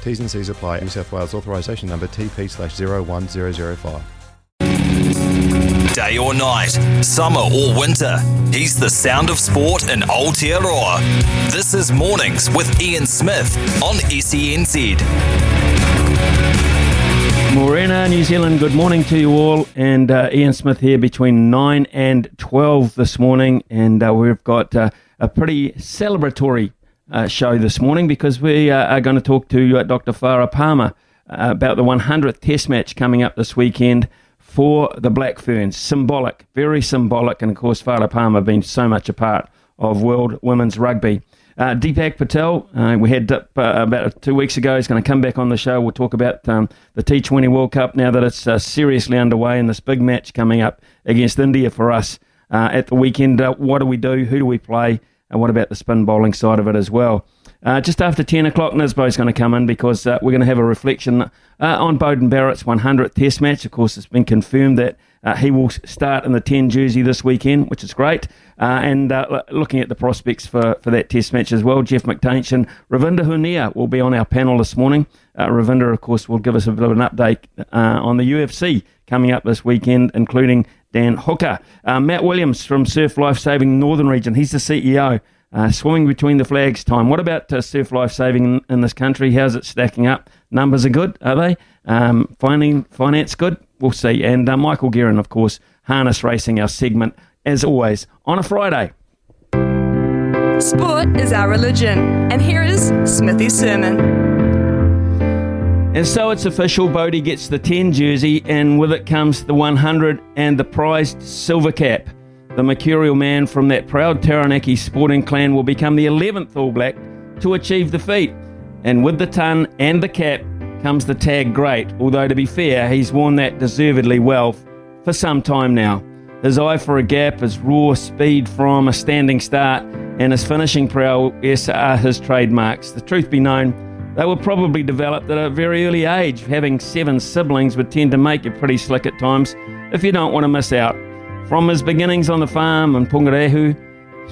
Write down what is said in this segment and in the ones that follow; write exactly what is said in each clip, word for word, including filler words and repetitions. T's and C's apply. New South Wales authorisation number T P slash zero one zero zero five. Day or night, summer or winter, he's the sound of sport in Aotearoa. This is Mornings with Ian Smith on S E N Z. Morena, New Zealand, good morning to you all. And uh, Ian Smith here between nine and twelve this morning. And uh, we've got uh, a pretty celebratory Uh, show this morning because we uh, are going to talk to uh, Doctor Farah Palmer uh, about the hundredth Test match coming up this weekend for the Black Ferns. Symbolic, very symbolic, and of course Farah Palmer being so much a part of world women's rugby. Uh, Deepak Patel, uh, we had Dip uh, about two weeks ago, he's going to come back on the show. We'll talk about um, the T twenty World Cup now that it's uh, seriously underway and this big match coming up against India for us uh, at the weekend. Uh, what do we do? Who do we play? And what about the spin bowling side of it as well? Uh, just after ten o'clock, Nisbo's going to come in because uh, we're going to have a reflection uh, on Beauden Barrett's hundredth Test match. Of course, it's been confirmed that uh, he will start in the ten jersey this weekend, which is great. Uh, and uh, looking at the prospects for, for that Test match as well, Jeff McTainsh and Ravinda Hunia will be on our panel this morning. Uh, Ravinda, of course, will give us a bit of an update uh, on the U F C coming up this weekend, including Dan Hooker. Uh, Matt Williams from Surf Life Saving Northern Region, he's the C E O. Uh, swimming between the flags time. What about uh, surf life saving in, in this country? How's it stacking up? Numbers are good, are they? Um, finding finance good? We'll see. And uh, Michael Guerin, of course, harness racing, our segment, as always, on a Friday. Sport is our religion. And here is Smithy's sermon. And so it's official, Bodie gets the ten jersey, and with it comes the hundred and the prized silver cap. The mercurial man from that proud Taranaki sporting clan will become the eleventh All Black to achieve the feat. And with the ton and the cap comes the tag great, although to be fair, he's worn that deservedly well for some time now. His eye for a gap, his raw speed from a standing start, and his finishing prowess are his trademarks. The truth be known, they were probably developed at a very early age. Having seven siblings would tend to make you pretty slick at times if you don't want to miss out. From his beginnings on the farm in Pungarehu,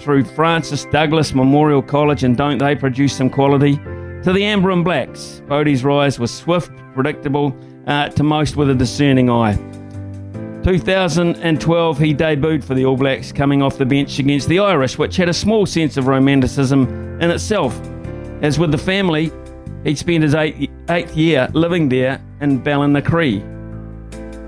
through Francis Douglas Memorial College, and don't they produce some quality, to the Amber and Blacks, Bodie's rise was swift, predictable, uh, to most with a discerning eye. two thousand twelve, he debuted for the All Blacks, coming off the bench against the Irish, which had a small sense of romanticism in itself. As with the family, he'd spent his eight, eighth year living there in Ballinacree.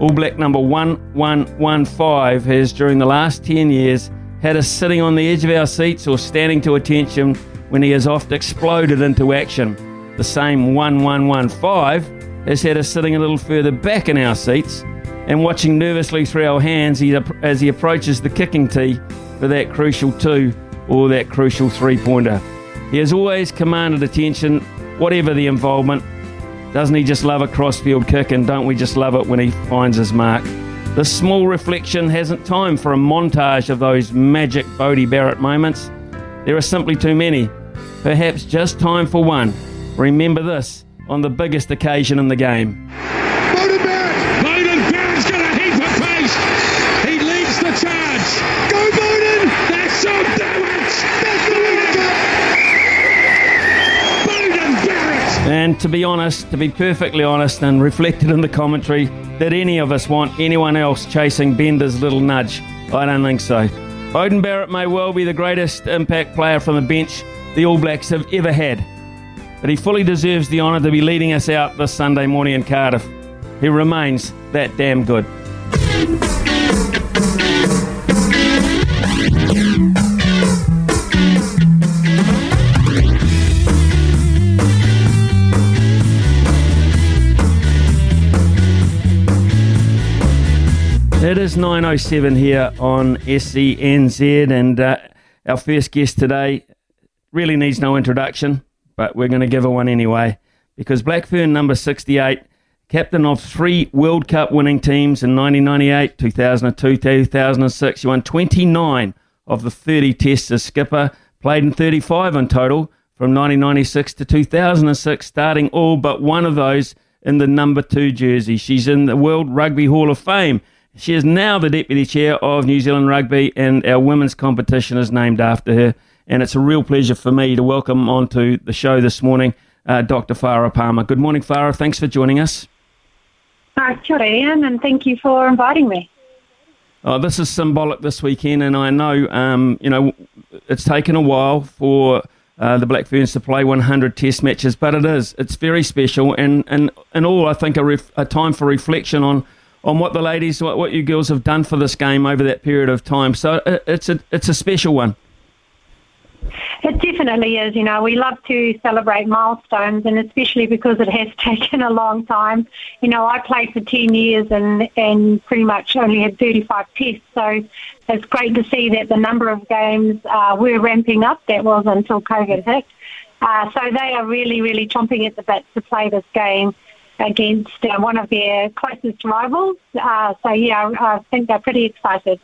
All Black number one one one five has, during the last ten years, had us sitting on the edge of our seats or standing to attention when he has oft exploded into action. The same one one one five has had us sitting a little further back in our seats and watching nervously through our hands as he approaches the kicking tee for that crucial two or that crucial three-pointer. He has always commanded attention, whatever the involvement. Doesn't he just love a crossfield kick, and don't we just love it when he finds his mark? This small reflection hasn't time for a montage of those magic Beauden Barrett moments. There are simply too many. Perhaps just time for one. Remember this on the biggest occasion in the game. Beauden Barrett! Beauden Barrett's got a heap of pace! He leads the charge! Go Beauden! That's all, do it! That's all! And to be honest, to be perfectly honest, and reflected in the commentary, did any of us want anyone else chasing Bender's little nudge? I don't think so. Beauden Barrett may well be the greatest impact player from the bench the All Blacks have ever had, but he fully deserves the honour to be leading us out this Sunday morning in Cardiff. He remains that damn good. It is nine oh seven here on S C N Z, and uh, our first guest today really needs no introduction, but we're going to give her one anyway, because Blackfern number sixty-eight, captain of three World Cup winning teams in nineteen ninety-eight, two thousand two, two thousand six. She won twenty-nine of the thirty tests as skipper, played in thirty-five in total from nineteen ninety-six to two thousand six, starting all but one of those in the number two jersey. She's in the World Rugby Hall of Fame. She is now the Deputy Chair of New Zealand Rugby, and our women's competition is named after her. And it's a real pleasure for me to welcome onto the show this morning uh, Doctor Farah Palmer. Good morning, Farah. Thanks for joining us. Uh, kia ora, Ian, and thank you for inviting me. Oh, this is symbolic this weekend, and I know um, you know it's taken a while for uh, the Black Ferns to play one hundred Test matches, but it is. It's very special, and and, and all, I think, a, ref- a time for reflection on on what the ladies, what, what you girls have done for this game over that period of time. So it's a it's a special one. It definitely is. You know, we love to celebrate milestones, and especially because it has taken a long time. You know, I played for ten years and, and pretty much only had thirty-five tests, so it's great to see that the number of games uh, were ramping up. That was until COVID hit. Uh, so they are really, really chomping at the bit to play this game against uh, one of their closest rivals. Uh, so, yeah, I, I think they're pretty excited.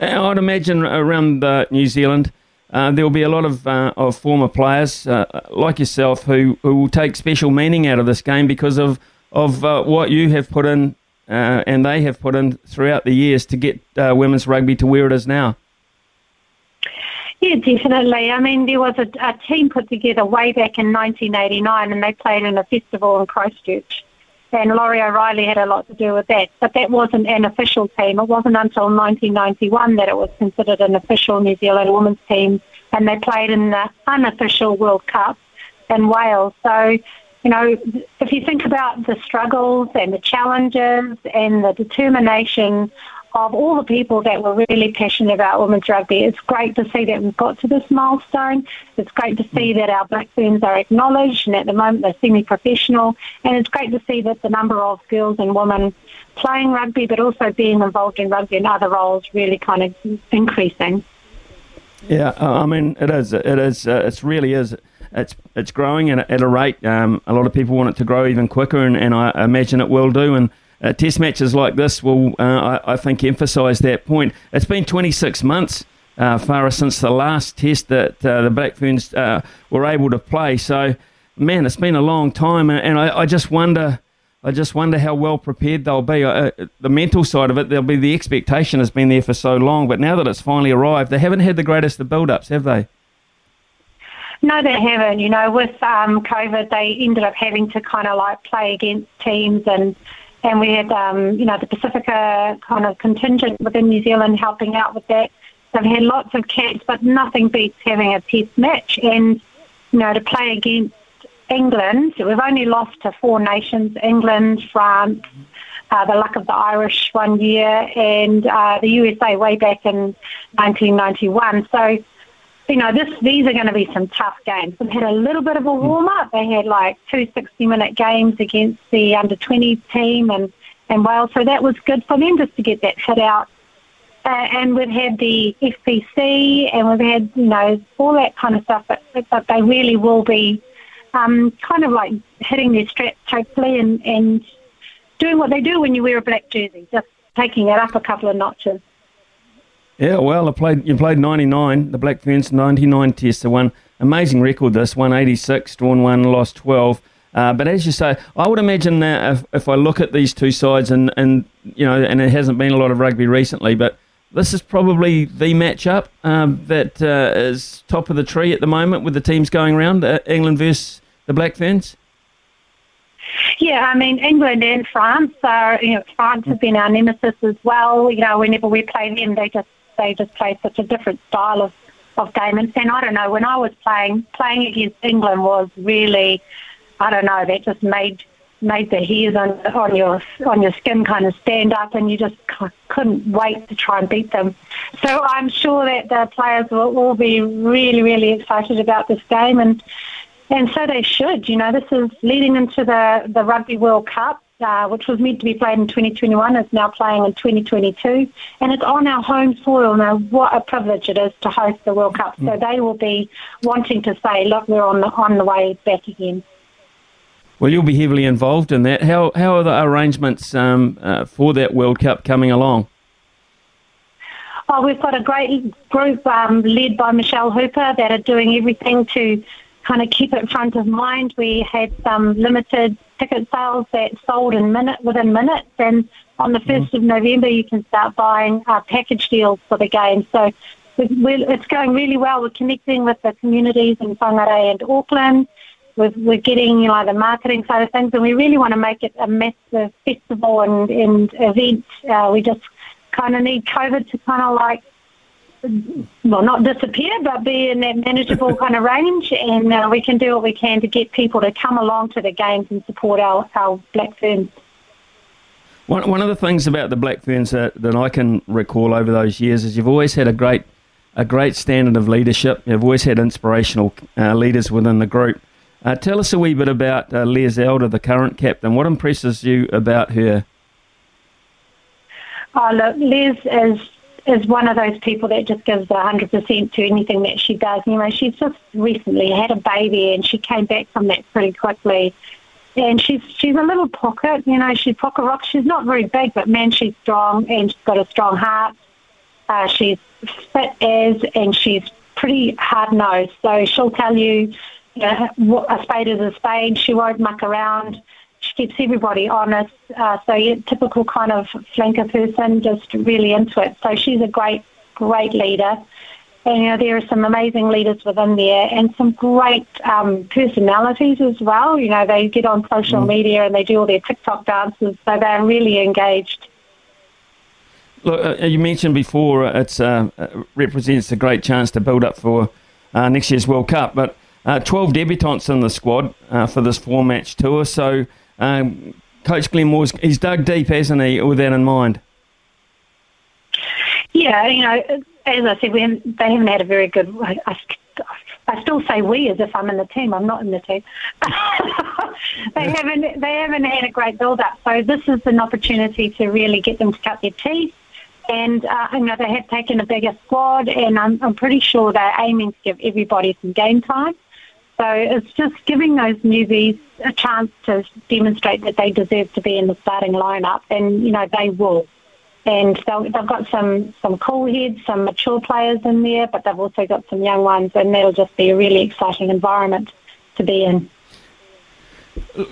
I'd imagine around uh, New Zealand, Uh, there will be a lot of, uh, of former players uh, like yourself who, who will take special meaning out of this game because of of uh, what you have put in uh, and they have put in throughout the years to get uh, women's rugby to where it is now. Yeah, definitely. I mean, there was a, a team put together way back in nineteen eighty-nine, and they played in a festival in Christchurch. And Laurie O'Reilly had a lot to do with that. But that wasn't an official team. It wasn't until nineteen ninety-one that it was considered an official New Zealand women's team. And they played in the unofficial World Cup in Wales. So, you know, if you think about the struggles and the challenges and the determination of all the people that were really passionate about women's rugby, it's great to see that we've got to this milestone. It's great to see that our Black Ferns are acknowledged, and at the moment they're semi-professional, and it's great to see that the number of girls and women playing rugby but also being involved in rugby and other roles really kind of increasing. Yeah, I mean, it is. It is. Uh, it really is. It's it's growing at a, at a rate. Um, a lot of people want it to grow even quicker, and, and I imagine it will do, and Uh, test matches like this will, uh, I, I think, emphasise that point. It's been twenty-six months, uh, Farah, since the last test that uh, the Black Ferns uh, were able to play. So, man, it's been a long time, and, and I, I just wonder, I just wonder how well prepared they'll be. Uh, the mental side of it, there'll be the expectation has been there for so long, but now that it's finally arrived, they haven't had the greatest of build-ups, have they? No, they haven't. You know, with um, COVID, they ended up having to kind of like play against teams and. And we had, um, you know, the Pacifica kind of contingent within New Zealand helping out with that. They've had lots of cats, but nothing beats having a test match. And, you know, to play against England, we've only lost to four nations, England, France, uh, the luck of the Irish one year, and uh, the U S A way back in nineteen ninety-one. So, you know, this, these are going to be some tough games. They've had a little bit of a warm-up. They had like two sixty-minute games against the under twenty team and, and Wales, so that was good for them just to get that fit out. Uh, and we've had the F P C and we've had, you know, all that kind of stuff, but, but they really will be um, kind of like hitting their straps hopefully and, and doing what they do when you wear a black jersey, just taking it up a couple of notches. Yeah, well, I played. You played ninety-nine, the Black Ferns ninety-nine tests. They won, amazing record this, won eighty-six, drawn one, lost twelve. Uh, but as you say, I would imagine that if, if I look at these two sides, and, and you know, and it hasn't been a lot of rugby recently, but this is probably the matchup um, that uh, is top of the tree at the moment with the teams going around, uh, England versus the Black Ferns. Yeah, I mean, England and France are, you know, France have been our nemesis as well. You know, whenever we play them, they just They just play such a different style of, of game. And, and I don't know, when I was playing, playing against England was really, I don't know, that just made made the hairs on, on your on your skin kind of stand up, and you just c- couldn't wait to try and beat them. So I'm sure that the players will, will be really, really excited about this game, and and so they should. You know, this is leading into the, the Rugby World Cup, uh, which was meant to be played in twenty twenty-one, is now playing in twenty twenty-two, and it's on our home soil. Now, what a privilege it is to host the World Cup. So they will be wanting to say, look, we're on the, on the way back again. Well, you'll be heavily involved in that. How how are the arrangements um, uh, for that World Cup coming along? Oh, we've got a great group um, led by Michelle Hooper that are doing everything to kind of keep it front of mind. We had some limited ticket sales that sold in minute within minutes, and on the first mm. of November you can start buying uh, package deals for the game. So we're, it's going really well. We're connecting with the communities in Whangarei and Auckland. We're, we're getting, you know, the marketing side of things, and we really want to make it a massive festival and, and event. Uh, we just kind of need COVID to kind of like, well, not disappear, but be in that manageable kind of range, and uh, we can do what we can to get people to come along to the games and support our, our Black Ferns. One, one of the things about the Black Ferns that, that I can recall over those years is you've always had a great, a great standard of leadership. You've always had inspirational uh, leaders within the group. Uh, tell us a wee bit about uh, Les Elder, the current captain. What impresses you about her? Oh, look, Les is is one of those people that just gives one hundred percent to anything that she does. You know, she's just recently had a baby, and she came back from that pretty quickly. And she's she's a little pocket, you know, she's pocket rock. She's not very big, but, man, she's strong, and she's got a strong heart. Uh, she's fit as, and she's pretty hard-nosed. So she'll tell you, you know, a spade is a spade. She won't muck around. She keeps everybody honest. Uh, so yeah, typical kind of flanker person, just really into it. So she's a great, great leader. And, you know, there are some amazing leaders within there, and some great um, personalities as well. You know, they get on social mm. media and they do all their TikTok dances. So they're really engaged. Look, uh, you mentioned before it's uh, it represents a great chance to build up for uh, next year's World Cup, but Uh, twelve debutants in the squad uh, for this four-match tour. So um, Coach Glenn Moore's, he's dug deep, hasn't he, with that in mind? Yeah, you know, as I said, we haven't, they haven't had a very good... I, I, I still say we as if I'm in the team. I'm not in the team. they haven't They haven't had a great build-up. So this is an opportunity to really get them to cut their teeth. And uh, you know, they have taken a bigger squad, and I'm, I'm pretty sure they're aiming to give everybody some game time. So it's just giving those newbies a chance to demonstrate that they deserve to be in the starting lineup, and, you know, they will. And they've got some, some cool heads, some mature players in there, but they've also got some young ones, and that'll just be a really exciting environment to be in.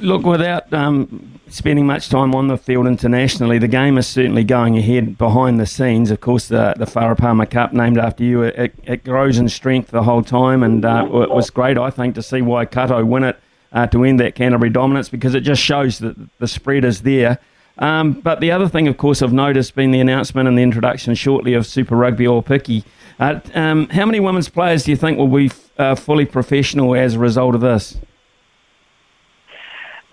Look, without um, spending much time on the field internationally, the game is certainly going ahead behind the scenes. Of course, the, the Farah Palmer Cup, named after you, it, it grows in strength the whole time, and uh, it was great, I think, to see Waikato win it uh, to end that Canterbury dominance, because it just shows that the spread is there. Um, but the other thing, of course, I've noticed been the announcement and the introduction shortly of Super Rugby All Piki. Uh, um, how many women's players do you think will be f- uh, fully professional as a result of this?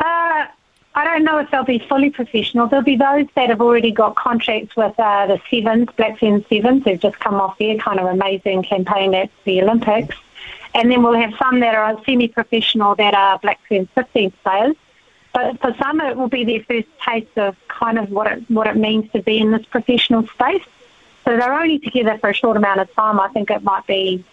Uh, I don't know if they'll be fully professional. There'll be those that have already got contracts with uh, the Sevens, Black Ferns Sevens, who've just come off their kind of amazing campaign at the Olympics. And then we'll have some that are semi-professional that are Black Ferns fifteen players. But for some, it will be their first taste of kind of what it, what it means to be in this professional space. So they're only together for a short amount of time. I think it might be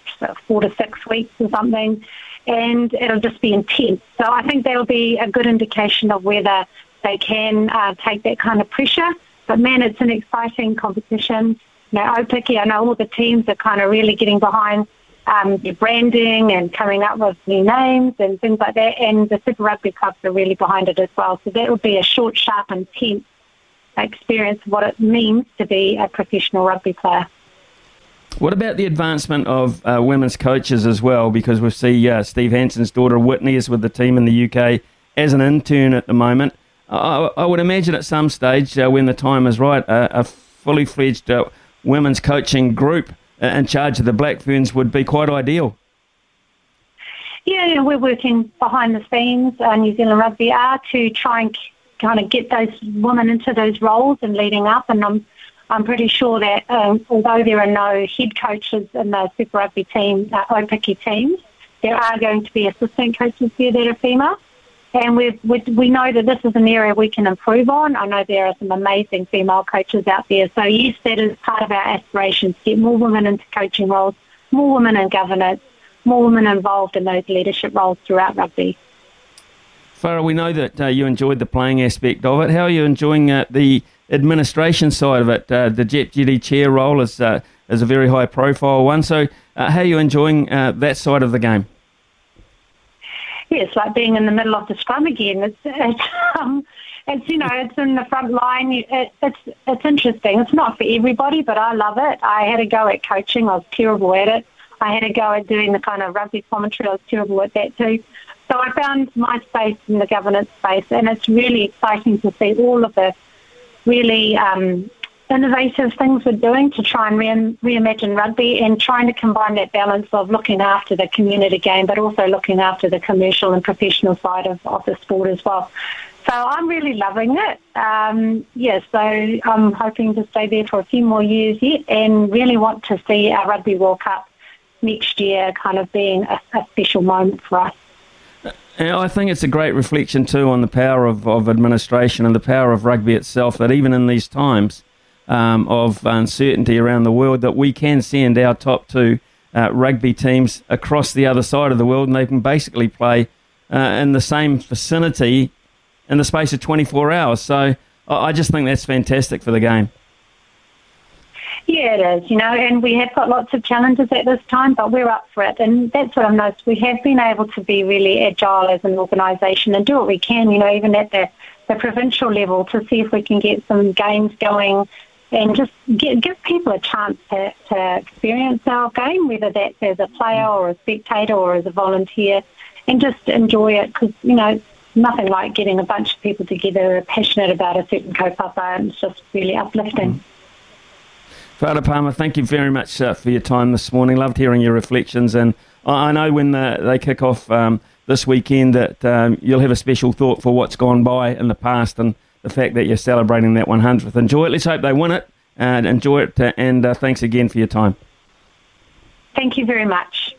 four to six weeks or something. And it'll just be intense. So I think that'll be a good indication of whether they can uh, take that kind of pressure. But, man, it's an exciting competition. You know, Opiki, I know all the teams are kind of really getting behind um, their branding and coming up with new names and things like that. And the Super Rugby clubs are really behind it as well. So that will be a short, sharp, intense experience of what it means to be a professional rugby player. What about the advancement of uh, women's coaches as well? Because we see uh, Steve Hansen's daughter Whitney is with the team in the U K as an intern at the moment. I, I would imagine at some stage, uh, when the time is right, uh, a fully fledged uh, women's coaching group in charge of the Black Ferns would be quite ideal. Yeah, yeah, we're working behind the scenes, uh, New Zealand Rugby are, to try and k- kind of get those women into those roles and leading up. And I'm I'm pretty sure that um, although there are no head coaches in the Super Rugby team, uh, Aupiki teams, there are going to be assistant coaches here that are female. And we we know that this is an area we can improve on. I know there are some amazing female coaches out there. So, yes, that is part of our aspirations, get more women into coaching roles, more women in governance, more women involved in those leadership roles throughout rugby. Farah, we know that uh, you enjoyed the playing aspect of it. How are you enjoying uh, the administration side of it? Uh, the Deputy Chair role is, uh, is a very high-profile one. So uh, how are you enjoying uh, that side of the game? Yeah, it's like being in the middle of the scrum again. It's, it's, um, it's you know, it's in the front line. It, it's it's interesting. It's not for everybody, but I love it. I had a go at coaching. I was terrible at it. I had a go at doing the kind of rugby commentary. I was terrible at that too. So I found my space in the governance space, and it's really exciting to see all of the really um, innovative things we're doing to try and re- reimagine rugby and trying to combine that balance of looking after the community game but also looking after the commercial and professional side of, of the sport as well. So I'm really loving it. Um, yeah, so I'm hoping to stay there for a few more years yet and really want to see our Rugby World Cup next year kind of being a, a special moment for us. And I think it's a great reflection too on the power of, of administration and the power of rugby itself, that even in these times um, of uncertainty around the world, that we can send our top two uh, rugby teams across the other side of the world and they can basically play uh, in the same vicinity in the space of twenty-four hours. So I just think that's fantastic for the game. Yeah, it is, you know, and we have got lots of challenges at this time, but we're up for it. And that's what I've noticed. We have been able to be really agile as an organisation and do what we can, you know, even at the, the provincial level to see if we can get some games going and just get, give people a chance to, to experience our game, whether that's as a player or a spectator or as a volunteer, and just enjoy it because, you know, nothing like getting a bunch of people together who are passionate about a certain kaupapa, and it's just really uplifting. Mm. Farah Palmer, thank you very much uh, for your time this morning. Loved hearing your reflections. And I, I know when the, they kick off um, this weekend that um, you'll have a special thought for what's gone by in the past and the fact that you're celebrating that one hundredth. Enjoy it. Let's hope they win it. Uh, enjoy it. Uh, and uh, thanks again for your time. Thank you very much.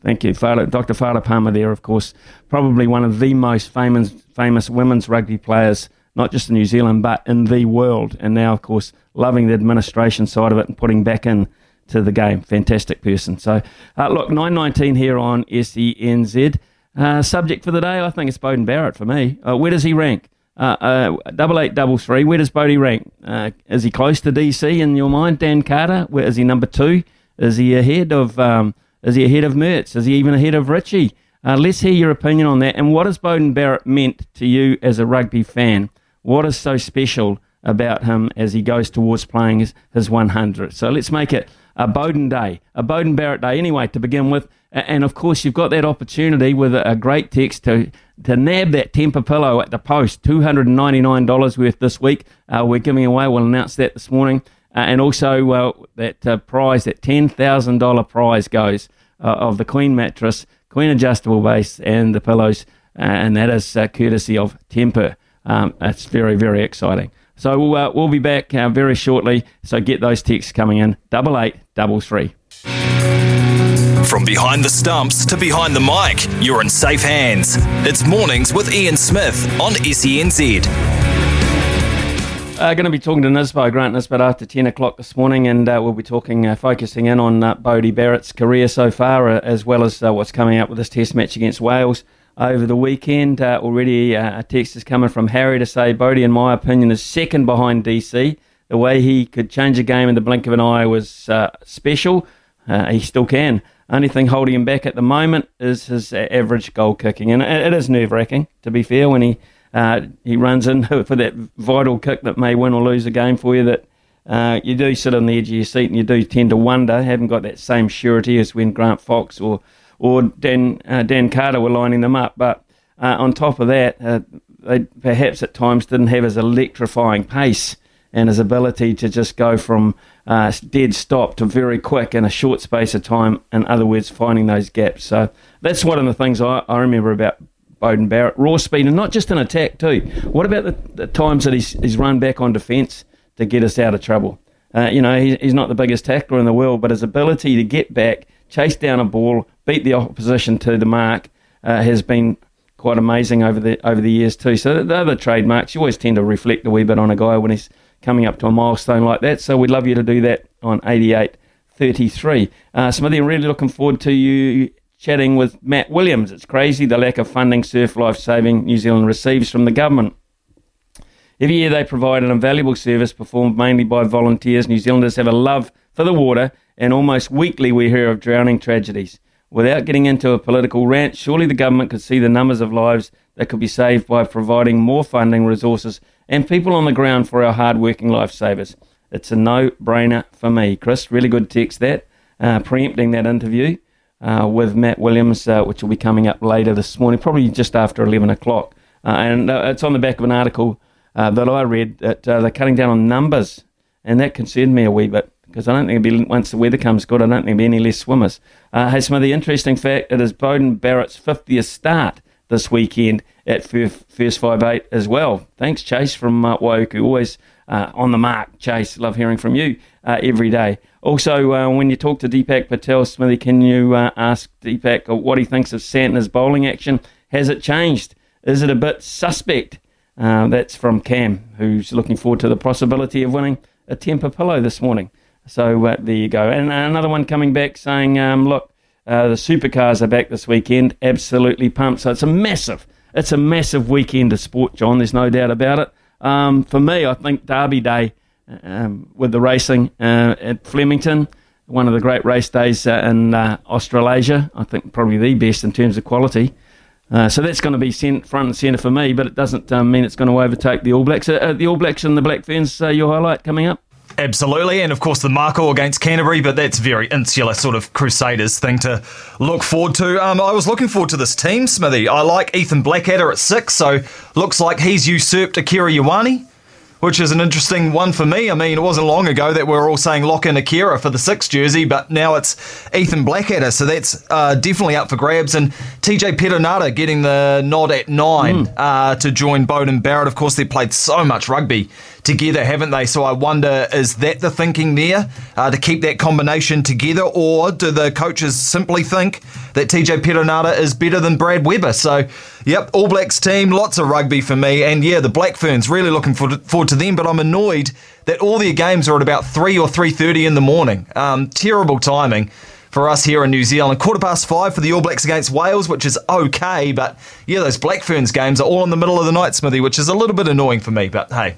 Thank you. Farah, Doctor Farah Palmer there, of course, probably one of the most famous, famous women's rugby players, not just in New Zealand, but in the world. And now, of course, loving the administration side of it and putting back in to the game. Fantastic person. So, uh, look, nine nineteen here on S E N Z. Uh, subject for the day, I think it's Beauden Barrett for me. Uh, where does he rank? Uh, uh, double eight double three, where does Bodie rank? Uh, is he close to D C in your mind? Dan Carter, where is he number two? Is he ahead of um, Is he ahead of Mehrtens? Is he even ahead of Richie? Uh, let's hear your opinion on that. And what has Beauden Barrett meant to you as a rugby fan? What is so special about him as he goes towards playing his, his one hundredth? So let's make it a Beauden Day, a Beauden Barrett Day anyway to begin with. And, of course, you've got that opportunity with a great text to, to nab that temper pillow at the post, two hundred ninety-nine dollars worth this week. Uh, we're giving away. We'll announce that this morning. Uh, and also uh, that uh, prize, that ten thousand dollars prize goes uh, of the Queen mattress, Queen adjustable base and the pillows, uh, and that is uh, courtesy of Temper. Um, it's very, very exciting. So we'll, uh, we'll be back uh, very shortly. So get those texts coming in, double eight, double three. From behind the stumps to behind the mic, you're in safe hands. It's Mornings with Ian Smith on S E N Z. Uh, going to be talking to Nisbo, Grant Nisbet, after ten o'clock this morning, and uh, we'll be talking, uh, focusing in on uh, Bodie Barrett's career so far, uh, as well as uh, what's coming up with this test match against Wales over the weekend. Uh, already uh, a text is coming from Harry to say, Bodie, in my opinion, is second behind D C. The way he could change a game in the blink of an eye was uh, special. Uh, he still can. Only thing holding him back at the moment is his uh, average goal kicking. And it, it is nerve-wracking, to be fair, when he uh, he runs in for that vital kick that may win or lose a game for you, that uh, you do sit on the edge of your seat and you do tend to wonder, haven't got that same surety as when Grant Fox or or Dan uh, Dan Carter were lining them up. But uh, on top of that, uh, they perhaps at times didn't have as electrifying pace and his ability to just go from uh, dead stop to very quick in a short space of time, in other words, finding those gaps. So that's one of the things I, I remember about Beauden Barrett, raw speed, and not just in attack too. What about the, the times that he's, he's run back on defence to get us out of trouble? Uh, you know, he, he's not the biggest tackler in the world, but his ability to get back, chase down a ball, beat the opposition to the mark uh, has been quite amazing over the over the years too. So the other trademarks, you always tend to reflect a wee bit on a guy when he's coming up to a milestone like that. So we'd love you to do that on eighty-eight thirty-three. Uh, Smithy, I'm really looking forward to you chatting with Matt Williams. It's crazy the lack of funding surf life-saving New Zealand receives from the government. Every year they provide an invaluable service performed mainly by volunteers. New Zealanders have a love for the water, and almost weekly we hear of drowning tragedies. Without getting into a political rant, surely the government could see the numbers of lives that could be saved by providing more funding, resources, and people on the ground for our hard-working lifesavers. It's a no-brainer for me. Chris, really good text that, uh, preempting that interview uh, with Matt Williams, uh, which will be coming up later this morning, probably just after eleven o'clock. Uh, and uh, it's on the back of an article Uh, that I read that uh, they're cutting down on numbers, and that concerned me a wee bit because I don't think it'll be, once the weather comes good, I don't think there'll be any less swimmers. Uh, hey, some of the interesting fact, it is Beauden Barrett's fiftieth start this weekend at first, first five eight as well. Thanks, Chase from uh, Waiuku. Always uh, on the mark, Chase. Love hearing from you uh, every day. Also, uh, when you talk to Deepak Patel, Smithy, can you uh, ask Deepak what he thinks of Santner's bowling action? Has it changed? Is it a bit suspect? Uh, that's from Cam, who's looking forward to the possibility of winning a temper pillow this morning. So uh, there you go. And uh, another one coming back saying, um, look, uh, the supercars are back this weekend. Absolutely pumped. So it's a massive, it's a massive weekend of sport, John. There's no doubt about it. Um, for me, I think Derby Day um, with the racing uh, at Flemington, one of the great race days uh, in uh, Australasia. I think probably the best in terms of quality. Uh, so that's going to be cent- front and centre for me, but it doesn't um, mean it's going to overtake the All Blacks. Uh, uh, the All Blacks and the Black Ferns, uh, your highlight coming up? Absolutely, and of course the Mako against Canterbury, but that's very insular sort of Crusaders thing to look forward to. Um, I was looking forward to this team, Smithy. I like Ethan Blackadder at six, so looks like he's usurped Rieko Ioane, which is an interesting one for me. I mean, it wasn't long ago that we were all saying lock in Akira for the six jersey, but now it's Ethan Blackadder, so that's uh, definitely up for grabs. And T J Perenara getting the nod at nine mm. uh, to join Beauden Barrett. Of course, they've played so much rugby together, haven't they? So I wonder, is that the thinking there, uh, to keep that combination together, or do the coaches simply think that T J Perenara is better than Brad Webber? So, yep, All Blacks team, lots of rugby for me. And yeah, the Black Ferns, really looking forward to them, but I'm annoyed that all their games are at about three or three thirty in the morning. Um, terrible timing for us here in New Zealand. Quarter past five for the All Blacks against Wales, which is okay, but yeah, those Black Ferns games are all in the middle of the night, Smithy, which is a little bit annoying for me, but hey.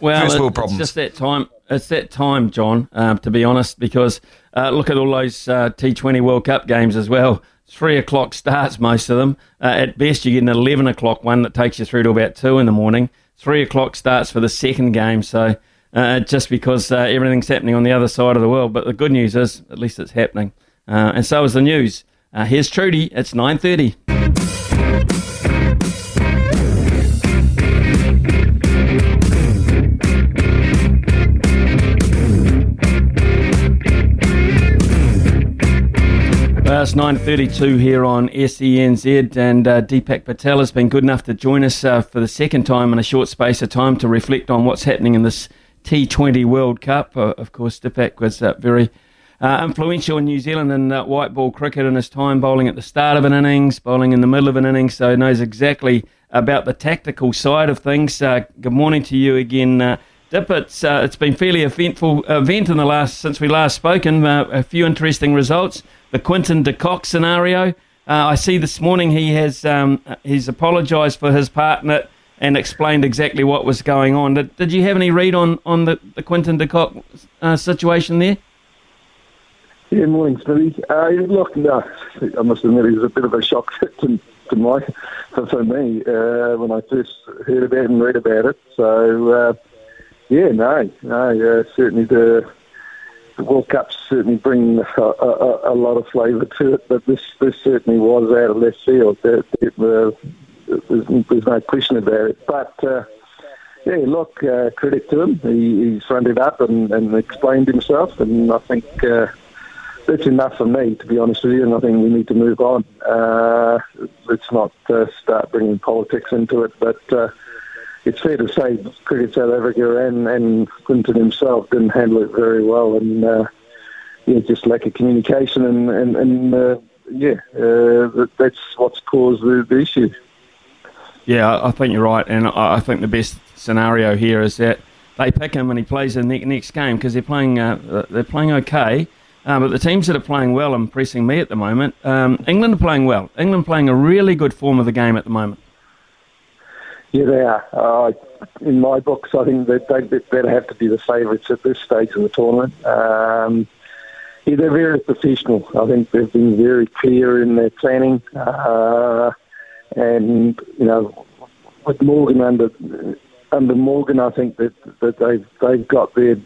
Well, First world problems. It's just that time. It's that time, John. Um, to be honest, because uh, look at all those uh, T twenty World Cup games as well. Three o'clock starts most of them. Uh, at best, you get an eleven o'clock one that takes you through to about two in the morning. Three o'clock starts for the second game. So uh, just because uh, everything's happening on the other side of the world, but the good news is at least it's happening, uh, and so is the news. Uh, here's Trudy. It's nine thirty. It's nine thirty-two here on S E N Z, and uh, Deepak Patel has been good enough to join us uh, for the second time in a short space of time to reflect on what's happening in this T twenty World Cup. Uh, of course, Deepak was uh, very uh, influential in New Zealand in uh, white ball cricket in his time, bowling at the start of an innings, bowling in the middle of an innings, so he knows exactly about the tactical side of things. Uh, good morning to you again, uh, Dip. It's, uh, it's been fairly eventful event in the last since we last spoke, and uh, a few interesting results. The Quinton de Kock scenario. Uh, I see this morning he has um, he's apologised for his part in it and explained exactly what was going on. Did, did you have any read on, on the, the Quinton de Kock uh, situation there? Yeah, morning, Smitty. Uh, look, no, I must admit it was a bit of a shock to, to my, for me uh, when I first heard about it and read about it. So, uh, yeah, no, no, uh, certainly the... The World Cups certainly bring a, a, a lot of flavour to it, but this, this certainly was out of left field. There, there, uh, there's, there's no question about it. But uh, Yeah, look, uh, credit to him. He, he fronted up and, and explained himself, and I think uh, that's enough for me, to be honest with you, and I think we need to move on. Uh, let's not uh, start bringing politics into it, but uh, it's fair to say Cricket South Africa and, and Quinton himself didn't handle it very well, and uh, yeah, just lack of communication, and, and, and uh, yeah, uh, that's what's caused the, the issue. Yeah, I think you're right, and I think the best scenario here is that they pick him and he plays in the next game, because they're playing uh, they're playing okay, um, but the teams that are playing well are impressing me at the moment. Um, England are playing well. England playing a really good form of the game at the moment. Yeah, they are. Uh, in my books, I think that they better have to be the favourites at this stage of the tournament. Um, yeah, they're very professional. I think they've been very clear in their planning. Uh, And, you know, with Morgan under under Morgan, I think that, that they've, they've got their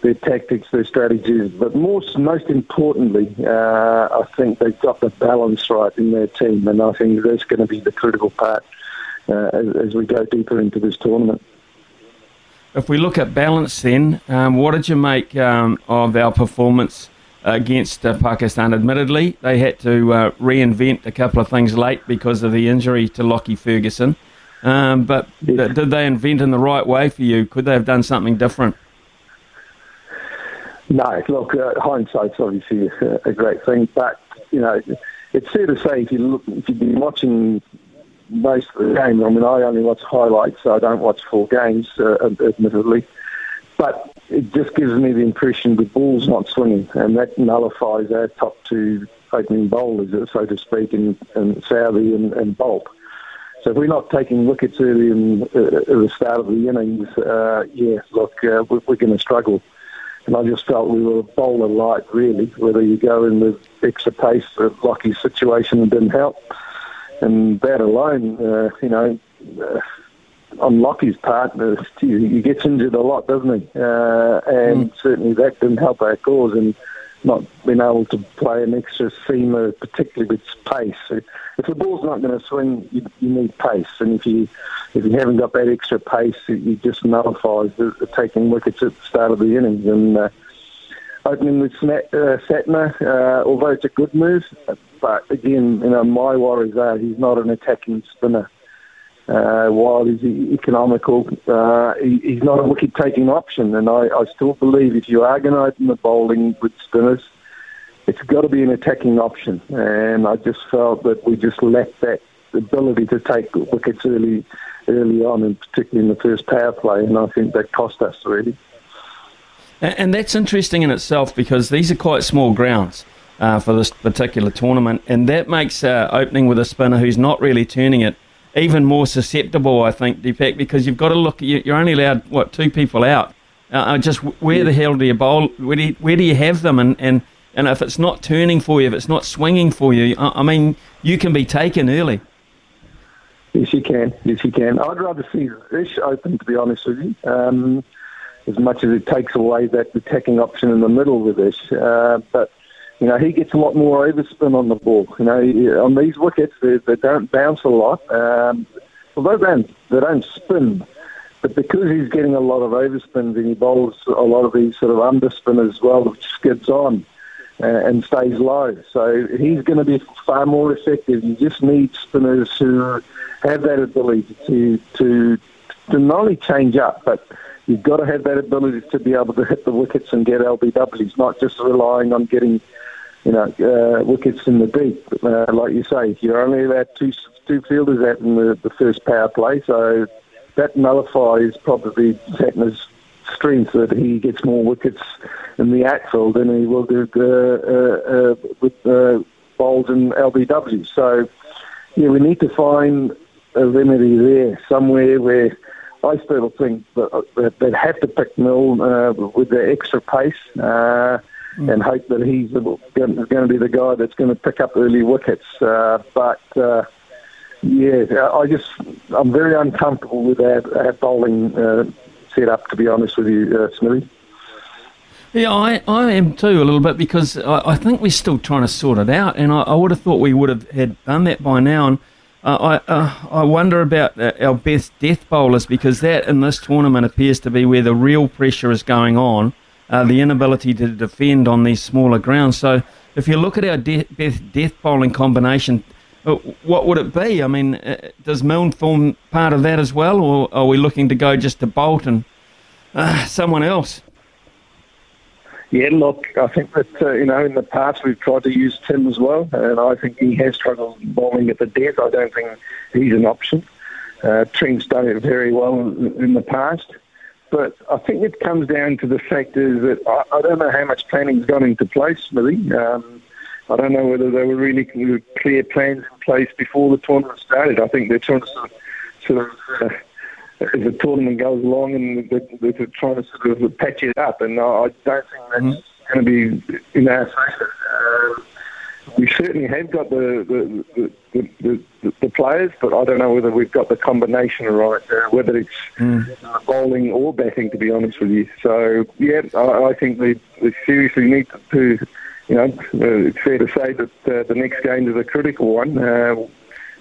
their tactics, their strategies. But most, most importantly, uh, I think they've got the balance right in their team. And I think that's going to be the critical part uh, as, as we go deeper into this tournament. If we look at balance then, um, what did you make um, of our performance against uh, Pakistan? Admittedly, they had to uh, reinvent a couple of things late because of the injury to Lockie Ferguson. Um, but yeah. th- did they invent in the right way for you? Could they have done something different? No, look, uh, hindsight's obviously a, a great thing, but you know, it's fair to say if you look, if you've been watching most of the game. I mean, I only watch highlights, so I don't watch full games, uh, admittedly. But it just gives me the impression the ball's not swinging, and that nullifies our top two opening bowlers, so to speak, in, in Saudi and, and Bolt. So if we're not taking wickets early in, uh, at the start of the innings, uh, yeah, look, uh, we're, we're going to struggle. And I just felt we were bowler light, really, whether you go in with extra pace, the Lockie's situation didn't help. And that alone, uh, you know... Uh, on Lockie's part, he gets injured a lot, doesn't he? Uh, and mm. certainly that didn't help our cause, and not being able to play an extra seamer, particularly with pace. If the ball's not going to swing, you, you need pace, and if you if you haven't got that extra pace, it, it just nullifies the, the taking wickets at the start of the innings. And uh, opening with Sna- uh, Santner, uh, although it's a good move, but again, you know, my worries are he's not an attacking spinner. Uh, while he's economical, uh, he, he's not a wicket-taking option, and I, I still believe if you are going to open the bowling with spinners, it's got to be an attacking option. And I just felt that we just lacked that ability to take wickets early, early on, and particularly in the first power play. And I think that cost us really. And, and that's interesting in itself, because these are quite small grounds uh, for this particular tournament, and that makes uh, opening with a spinner who's not really turning it even more susceptible, I think, Deepak, because you've got to look. You're only allowed what two people out. Uh, just where yeah. the hell do you bowl? Where do you, where do you have them? And, and and if it's not turning for you, if it's not swinging for you, I, I mean, you can be taken early. Yes, you can. Yes, you can. I'd rather see Ish open, to be honest with you. Um, as much as it takes away that attacking option in the middle with Ish, uh, but. You know, he gets a lot more overspin on the ball. You know, on these wickets, they, they don't bounce a lot. Um, although they don't, they don't spin, but because he's getting a lot of overspins and he bowls a lot of these sort of underspin as well, which skids on uh, and stays low. So he's going to be far more effective. You just need spinners who have that ability to to, to not only change up, but... You've got to have that ability to be able to hit the wickets and get L B Ws, not just relying on getting, you know, uh, wickets in the deep. Uh, like you say, you're only allowed two two fielders out in the, the first power play, so that nullifies probably Santner's strength, that he gets more wickets in the outfield than he will do uh, uh, uh, with uh, bowls and L B Ws. So, yeah, we need to find a remedy there, somewhere where... I still think that they'd have to pick Milne uh, with their extra pace uh, mm. and hope that he's going to be the guy that's going to pick up early wickets. Uh, but, uh, yeah, I just, I'm very uncomfortable with our, our bowling uh, set-up, to be honest with you, uh, Smithy. Yeah, I, I am too, a little bit, because I, I think we're still trying to sort it out, and I, I would have thought we would have had done that by now. And Uh, I uh, I wonder about our best death bowlers, because that in this tournament appears to be where the real pressure is going on, uh, the inability to defend on these smaller grounds. So if you look at our de- best death bowling combination, what would it be? I mean, does Milne form part of that as well, or are we looking to go just to Bolt and uh, someone else? Yeah, look, I think that, uh, you know, in the past we've tried to use Tim as well, and I think he has struggled bowling at the death. I don't think he's an option. Uh, Trent's done it very well in the past. But I think it comes down to the fact is that I, I don't know how much planning's gone into place, really. Um I don't know whether there were really clear plans in place before the tournament started. I think they're trying to sort of, sort of uh, as the tournament goes along, and they're, they're trying to sort of patch it up. And I don't think that's mm-hmm. going to be in our favour. Um, we certainly have got the the, the, the the the players, but I don't know whether we've got the combination right, uh, whether it's mm. bowling or batting, to be honest with you. So, yeah, I, I think they, they seriously need to... to You know, it's fair to say that uh, the next game is a critical one. Uh,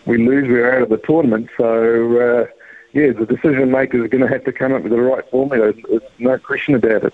we lose, we're out of the tournament. So, uh, yeah, the decision makers are going to have to come up with the right formula. There's no question about it.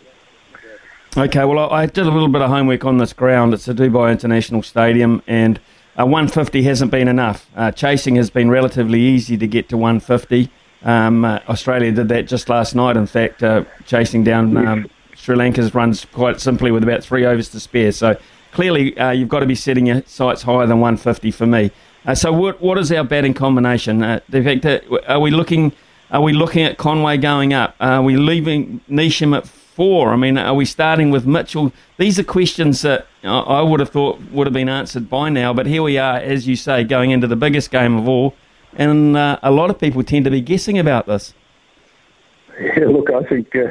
Okay, well, I did a little bit of homework on this ground. It's the Dubai International Stadium, and uh, one fifty hasn't been enough. Uh, chasing has been relatively easy to get to one fifty. Um, uh, Australia did that just last night, in fact, uh, chasing down... Um, yes. Sri Lanka's runs quite simply with about three overs to spare. So clearly uh, you've got to be setting your sights higher than one fifty for me. Uh, so what what is our batting combination? Uh, in fact, uh, are we looking are we looking at Conway going up? Are we leaving Nisham at four? I mean, are we starting with Mitchell? These are questions that I would have thought would have been answered by now, but here we are, as you say, going into the biggest game of all, and uh, a lot of people tend to be guessing about this. Yeah, look, I think... Uh...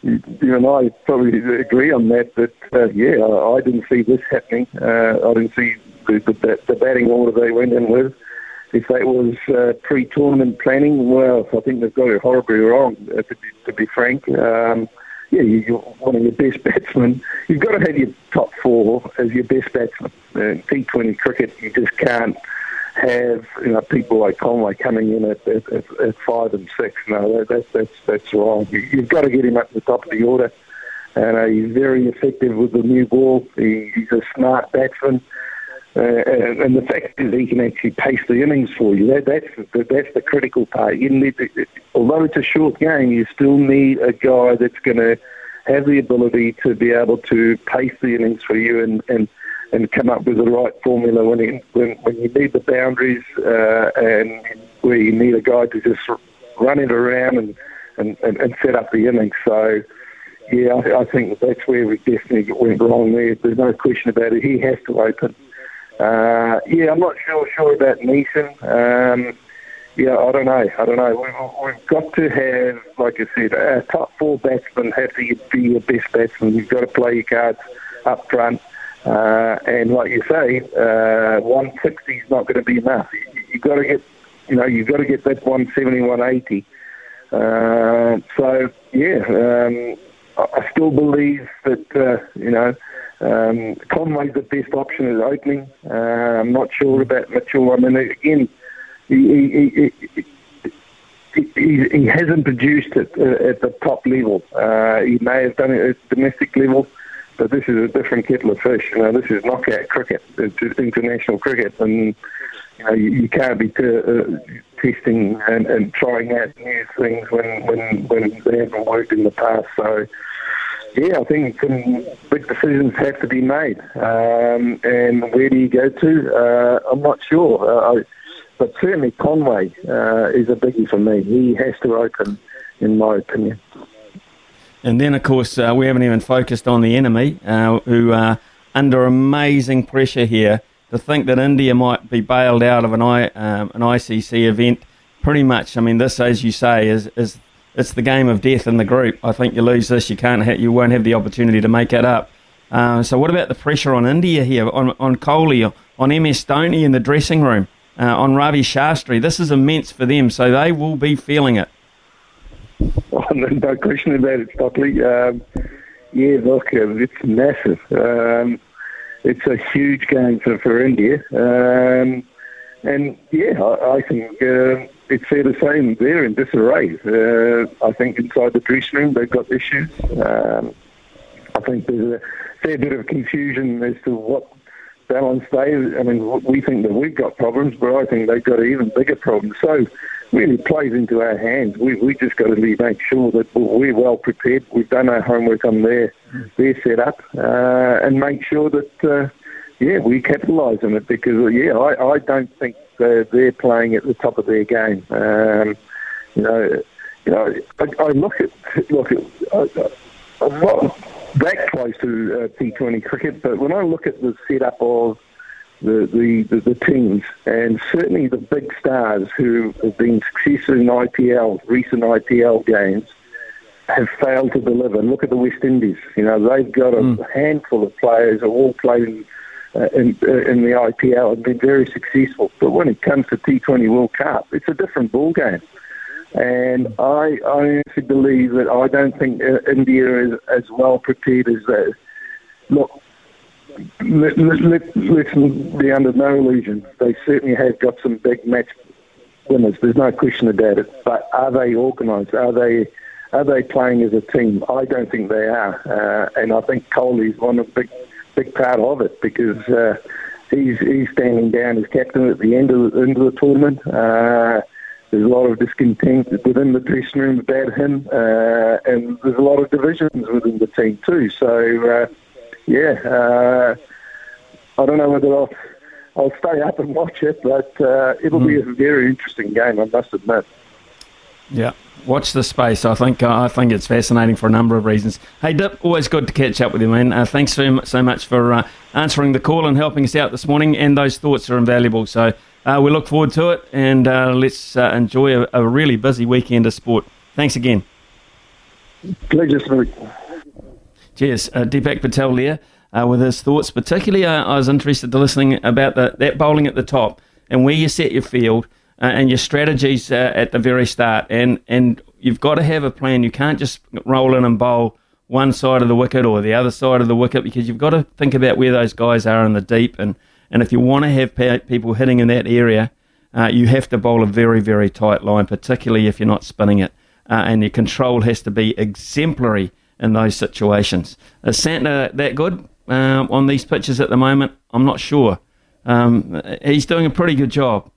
You and I probably agree on that, but uh, yeah, I, I didn't see this happening. Uh, I didn't see the, the, the batting order they went in with. If that was uh, pre-tournament planning, well, I think they've got it horribly wrong, uh, to, be, to be frank. Um, yeah, you, you're one of your best batsmen. You've got to have your top four as your best batsman. In T twenty cricket, you just can't have, you know, people like Conway coming in at, at, at five and six. No, that, that, that's that's wrong. You've got to get him up to the top of the order. And uh, he's very effective with the new ball. He, he's a smart batsman, uh, and, and the fact is he can actually pace the innings for you. That, that's that, that's the critical part. You need to, although it's a short game, you still need a guy that's going to have the ability to be able to pace the innings for you and. and and come up with the right formula when you, when, when you need the boundaries uh, and where you need a guy to just run it around and, and, and, and set up the innings. So, yeah, I, I think that's where we definitely went wrong there. There's no question about it. He has to open. Uh, yeah, I'm not sure sure about Neeson. Um, yeah, I don't know. I don't know. We've, we've got to have, like I said, our top four batsmen have to be your best batsmen. You've got to play your cards up front. Uh, and like you say, uh, one sixty is not going to be enough. You, you've got to get, you know, you've got to get that one seventy, one eighty. Uh, so yeah, um, I, I still believe that uh, you know um, Conway's the best option at opening. Uh, I'm not sure about Mitchell. I mean, again, he he, he, he, he hasn't produced it at the top level. Uh, he may have done it at domestic level. But this is a different kettle of fish. You know, this is knockout cricket. It's international cricket, and you know you, you can't be t- uh, testing and, and trying out new things when, when when they haven't worked in the past. So, yeah, I think some big decisions have to be made. Um, and where do you go to? Uh, I'm not sure. Uh, I, but certainly Conway uh, is a biggie for me. He has to open, in my opinion. And then, of course, uh, we haven't even focused on the enemy, uh, who are under amazing pressure here. To think that India might be bailed out of an I, um, an I C C event, pretty much. I mean, this, as you say, is is it's the game of death in the group. I think you lose this, you can't, ha- you won't have the opportunity to make it up. Uh, so, what about the pressure on India here, on on Kohli, on M S Dhoni in the dressing room, uh, on Ravi Shastri? This is immense for them, so they will be feeling it. Oh, no question about it, Stockley. Um, yeah, look, it's massive. Um, it's a huge game for, for India. Um, And, yeah, I, I think uh, it's fair to say they're in disarray. Uh, I think inside the dressing room they've got issues. Um, I think there's a fair bit of confusion as to what balance they... I mean, we think that we've got problems, but I think they've got even bigger problems. So really plays into our hands. We we just got to be, make sure that we're well prepared. We've done our homework on their, their setup uh, and make sure that... Uh, Yeah, we capitalise on it because, yeah, I, I don't think they're, they're playing at the top of their game. Um, you know, you know, I, I look at look at I, I'm not that close to uh, T twenty cricket, but when I look at the setup of the the, the the teams, and certainly the big stars who have been successful in I P L, recent I P L games, have failed to deliver. Look at the West Indies. You know, they've got a mm. handful of players who all played Uh, in, uh, in the I P L and been very successful. But when it comes to T twenty World Cup, it's a different ball game. And I, I honestly believe that I don't think uh, India is as well prepared as that. Look, let, let, let, let's be under no illusion. They certainly have got some big match winners. There's no question about it. But are they organised? Are they are they playing as a team? I don't think they are. Uh, and I think Kohli's one of the big... big part of it because uh, he's he's standing down as captain at the end of the, end of the tournament. Uh, there's a lot of discontent within the dressing room about him, uh, and there's a lot of divisions within the team too. So, uh, yeah, uh, I don't know whether I'll, I'll stay up and watch it, but uh, it'll mm. be a very interesting game, I must admit. Yeah. Watch the space. I think uh, I think it's fascinating for a number of reasons. Hey, Dip, always good to catch up with you, man. Uh, thanks so, so much for uh, answering the call and helping us out this morning, and those thoughts are invaluable. So uh, we look forward to it, and uh, let's uh, enjoy a, a really busy weekend of sport. Thanks again. Pleasure, Smith. Cheers. Uh, Deepak Patel there uh, with his thoughts. Particularly, uh, I was interested in listening about the, that bowling at the top and where you set your field. Uh, and your strategies uh, at the very start, and, and you've got to have a plan. You can't just roll in and bowl one side of the wicket or the other side of the wicket, because you've got to think about where those guys are in the deep, and, and if you want to have pe- people hitting in that area, uh, you have to bowl a very, very tight line, particularly if you're not spinning it, uh, and your control has to be exemplary in those situations. Is Santner that good uh, on these pitches at the moment? I'm not sure. Um, he's doing a pretty good job.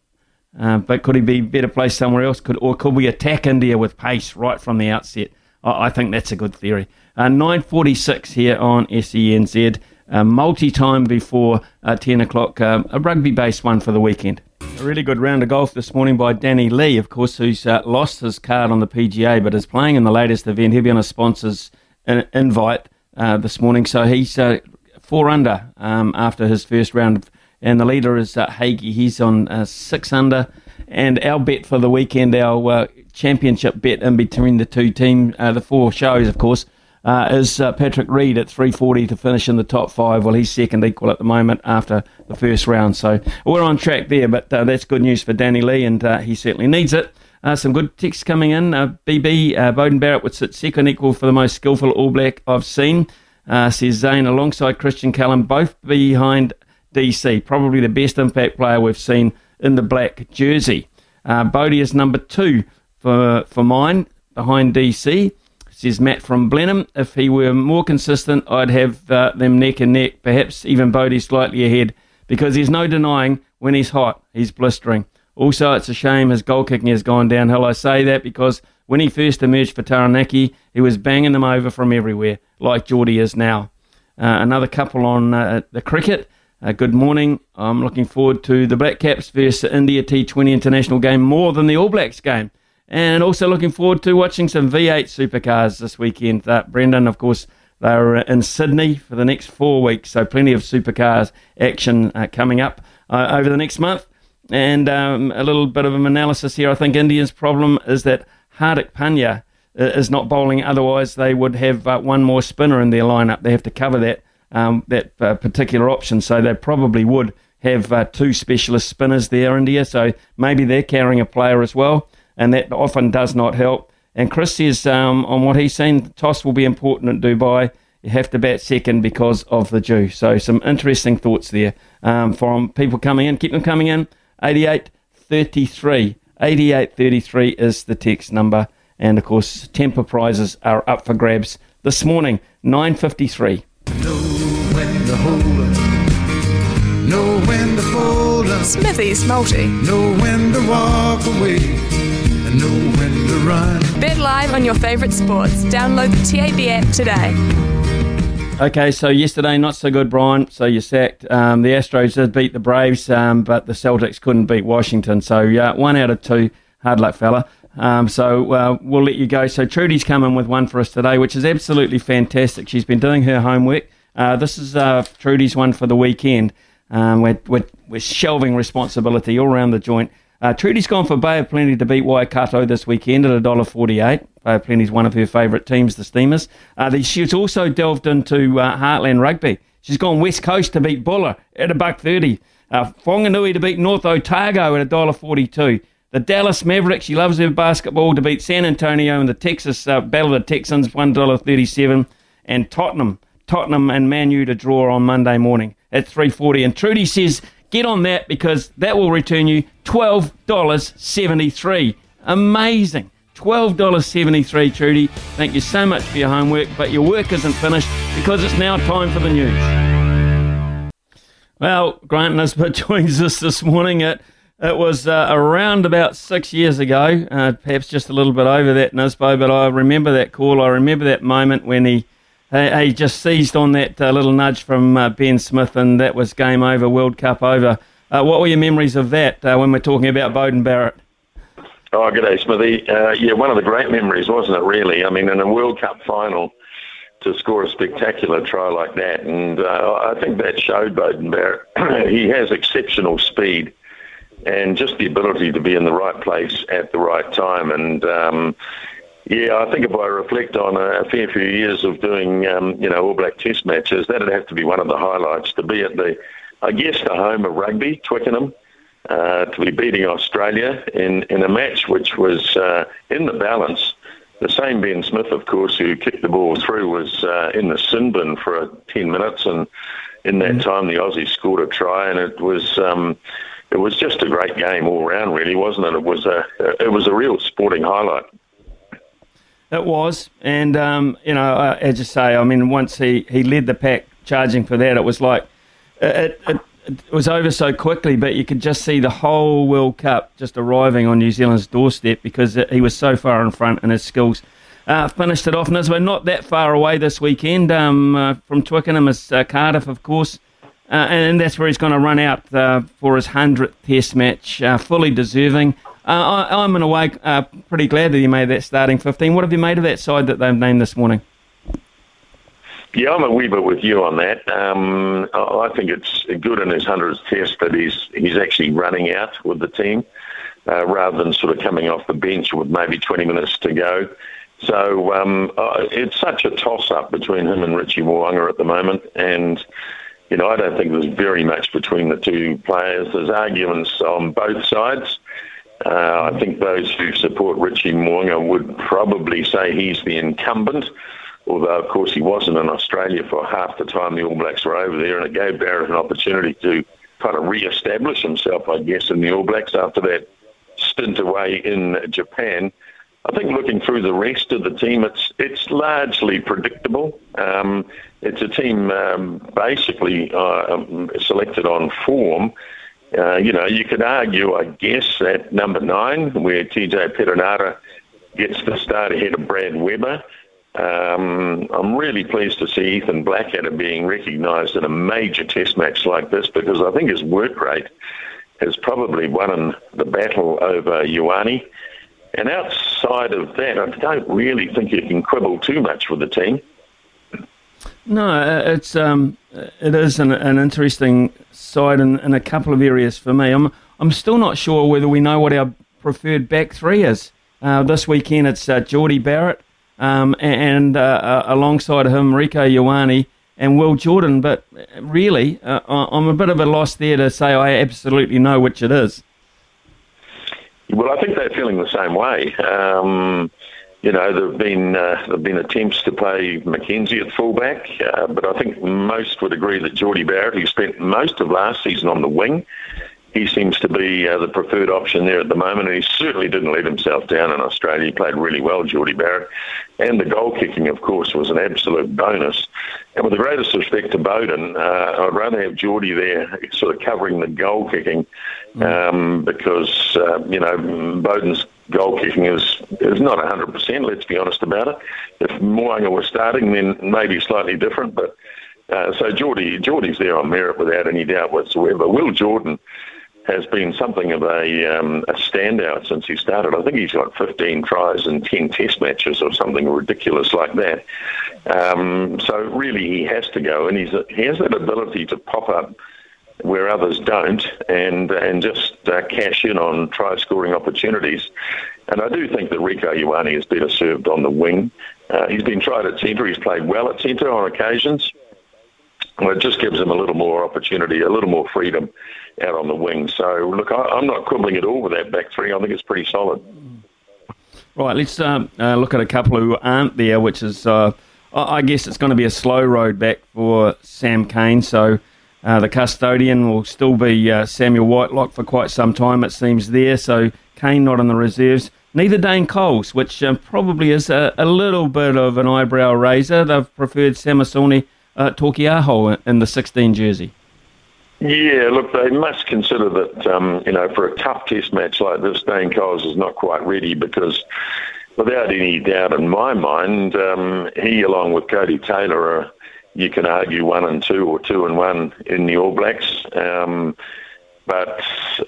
Uh, but could he be better placed somewhere else? Could or could we attack India with pace right from the outset? I, I think that's a good theory. Uh, nine forty-six here on S E N Z, uh, multi-time before uh, ten o'clock, um, a rugby-based one for the weekend. A really good round of golf this morning by Danny Lee, of course, who's uh, lost his card on the P G A, but is playing in the latest event. He'll be on a sponsor's in- invite uh, this morning, so he's uh, four under um, after his first round of. And the leader is uh, Hagee. He's on uh, six under. And our bet for the weekend, our uh, championship bet in between the two teams, uh, the four shows, of course, uh, is uh, Patrick Reed at three forty to finish in the top five. Well, he's second equal at the moment after the first round. So we're on track there, but uh, that's good news for Danny Lee, and uh, he certainly needs it. Uh, some good texts coming in. Uh, B B, uh, Beauden Barrett would sit second equal for the most skillful All Black I've seen, uh, says Zane, alongside Christian Cullen, both behind... D C, probably the best impact player we've seen in the black jersey. Uh, Bodie is number two for for mine, behind D C, says Matt from Blenheim. If he were more consistent, I'd have uh, them neck and neck, perhaps even Bodie slightly ahead, because there's no denying when he's hot, he's blistering. Also, it's a shame his goal kicking has gone downhill. I say that because when he first emerged for Taranaki, he was banging them over from everywhere, like Geordie is now. Uh, another couple on uh, the cricket. Uh, good morning. I'm looking forward to the Black Caps versus the India T twenty international game more than the All Blacks game. And also looking forward to watching some V eight supercars this weekend. Uh, Brendan, of course, they're in Sydney for the next four weeks, so plenty of supercars action uh, coming up uh, over the next month. And um, a little bit of an analysis here. I think India's problem is that Hardik Pandya uh, is not bowling. Otherwise, they would have uh, one more spinner in their lineup. They have to cover that. Um, that uh, particular option, so they probably would have uh, two specialist spinners there, India, so maybe they're carrying a player as well, and that often does not help. And Chris says, um, on what he's seen, the toss will be important at Dubai. You have to bat second because of the dew. So some interesting thoughts there um, from people coming in. Keep them coming in. eighty-eight thirty-three. eighty-eight thirty-three is the text number. And, of course, temper prizes are up for grabs this morning, nine fifty-three. Know when to hold 'em. Know when to fold 'em. Smithy's multi. Know when to walk away. And know when to run. Bet live on your favourite sports. Download the T A B app today. Okay, so yesterday, not so good, Brian, so you're sacked. Um, the Astros did beat the Braves, um, but the Celtics couldn't beat Washington. So, yeah, one out of two. Hard luck, fella. Um, so uh, we'll let you go. So Trudy's come in with one for us today, which is absolutely fantastic. She's been doing her homework. Uh, this is uh, Trudy's one for the weekend. Um, we're, we're, we're shelving responsibility all around the joint. Uh, Trudy's gone for Bay of Plenty to beat Waikato this weekend at one dollar forty-eight. Bay of Plenty's one of her favourite teams, the Steamers. Uh, the, she's also delved into uh, Heartland Rugby. She's gone West Coast to beat Buller at a buck thirty. Uh, Whanganui to beat North Otago at one dollar forty-two. The Dallas Mavericks, she loves her basketball, to beat San Antonio in the Texas uh, Battle of the Texans, one dollar thirty-seven. And Tottenham, Tottenham and Man U to draw on Monday morning at three forty. And Trudy says, get on that because that will return you twelve dollars seventy-three. Amazing. twelve dollars seventy-three, Trudy. Thank you so much for your homework, but your work isn't finished because it's now time for the news. Well, Grant Nisbet joins us this morning at... It was uh, around about six years ago, uh, perhaps just a little bit over that, Nisbo, but I remember that call. I remember that moment when he he, he just seized on that uh, little nudge from uh, Ben Smith, and that was game over, World Cup over. Uh, what were your memories of that uh, when we're talking about Beauden Barrett? Oh, g'day, Smithy. Uh, yeah, one of the great memories, wasn't it, really? I mean, in a World Cup final, to score a spectacular try like that, and uh, I think that showed Beauden Barrett. He has exceptional speed and just the ability to be in the right place at the right time. And, um, yeah, I think if I reflect on a fair few years of doing, um, you know, All Black Test matches, that would have to be one of the highlights, to be at the, I guess, the home of rugby, Twickenham, uh, to be beating Australia in, in a match which was uh, in the balance. The same Ben Smith, of course, who kicked the ball through, was uh, in the sin bin for ten minutes, and in that time the Aussies scored a try, and it was... Um, It was just a great game all round, really, wasn't it? It was a it was a real sporting highlight. It was, and um, you know, uh, as you say, I mean, once he, he led the pack charging for that, it was like it, it it was over so quickly. But you could just see the whole World Cup just arriving on New Zealand's doorstep because he was so far in front, and his skills uh, finished it off. And as we're not that far away this weekend um, uh, from Twickenham is uh, Cardiff, of course. Uh, and that's where he's going to run out uh, for his hundredth Test match, uh, fully deserving. Uh, I, I'm in a way uh, pretty glad that he made that starting fifteen. What have you made of that side that they've named this morning? Yeah, I'm a wee bit with you on that. Um, I think it's good in his hundredth Test that he's he's actually running out with the team uh, rather than sort of coming off the bench with maybe twenty minutes to go. So um, uh, it's such a toss-up between him and Richie Mo'unga at the moment, and... You know, I don't think there's very much between the two players. There's arguments on both sides. Uh, I think those who support Richie Mo'unga would probably say he's the incumbent, although, of course, he wasn't in Australia for half the time the All Blacks were over there, and it gave Barrett an opportunity to kind of re-establish himself, I guess, in the All Blacks after that stint away in Japan. I think looking through the rest of the team, it's it's largely predictable. Um, it's a team um, basically uh, selected on form. Uh, you know, you could argue, I guess, that number nine, where T J Perenara gets the start ahead of Brad Weber. Um, I'm really pleased to see Ethan Blackadder being recognised in a major test match like this because I think his work rate has probably won the battle over Ioane. And outside of that, I don't really think you can quibble too much with the team. No, it's um, it is an, an interesting side in, in a couple of areas for me. I'm I'm still not sure whether we know what our preferred back three is. Uh, this weekend it's uh, Geordie Barrett um, and uh, alongside him Rieko Ioane and Will Jordan. But really, uh, I'm a bit of a loss there to say I absolutely know which it is. Well, I think they're feeling the same way. Um, you know, there have been uh, there have been attempts to play McKenzie at fullback, uh, but I think most would agree that Geordie Barrett, who spent most of last season on the wing, he seems to be uh, the preferred option there at the moment, and he certainly didn't let himself down in Australia. He played really well, Geordie Barrett, and the goal kicking, of course, was an absolute bonus. And with the greatest respect to Beauden, uh, I'd rather have Geordie there sort of covering the goal kicking um, because, uh, you know, Beauden's goal kicking is, is not one hundred percent, let's be honest about it. If Mo'unga was starting, then maybe slightly different, but uh, so Geordie, Geordie's there on merit without any doubt whatsoever. Will Jordan has been something of a, um, a standout since he started. I think he's got fifteen tries in ten test matches or something ridiculous like that. Um, so really he has to go, and he's, he has that ability to pop up where others don't and and just uh, cash in on try-scoring opportunities. And I do think that Rieko Ioane is better served on the wing. Uh, he's been tried at centre. He's played well at centre on occasions. Well, it just gives him a little more opportunity, a little more freedom out on the wing. So, look, I, I'm not quibbling at all with that back three. I think it's pretty solid. Right, let's um, uh, look at a couple who aren't there, which is, uh, I guess it's going to be a slow road back for Sam Cane. So, uh, the custodian will still be uh, Samuel Whitelock for quite some time, it seems, there. So, Cane not in the reserves. Neither Dane Coles, which uh, probably is a, a little bit of an eyebrow raiser. They've preferred Samasoni Uh, Torki Aho in the sixteen jersey. Yeah, look, they must consider that, um, you know, for a tough test match like this, Dane Coles is not quite ready because, without any doubt in my mind, um, he, along with Cody Taylor, are, you can argue one and two or two and one in the All Blacks. Um, but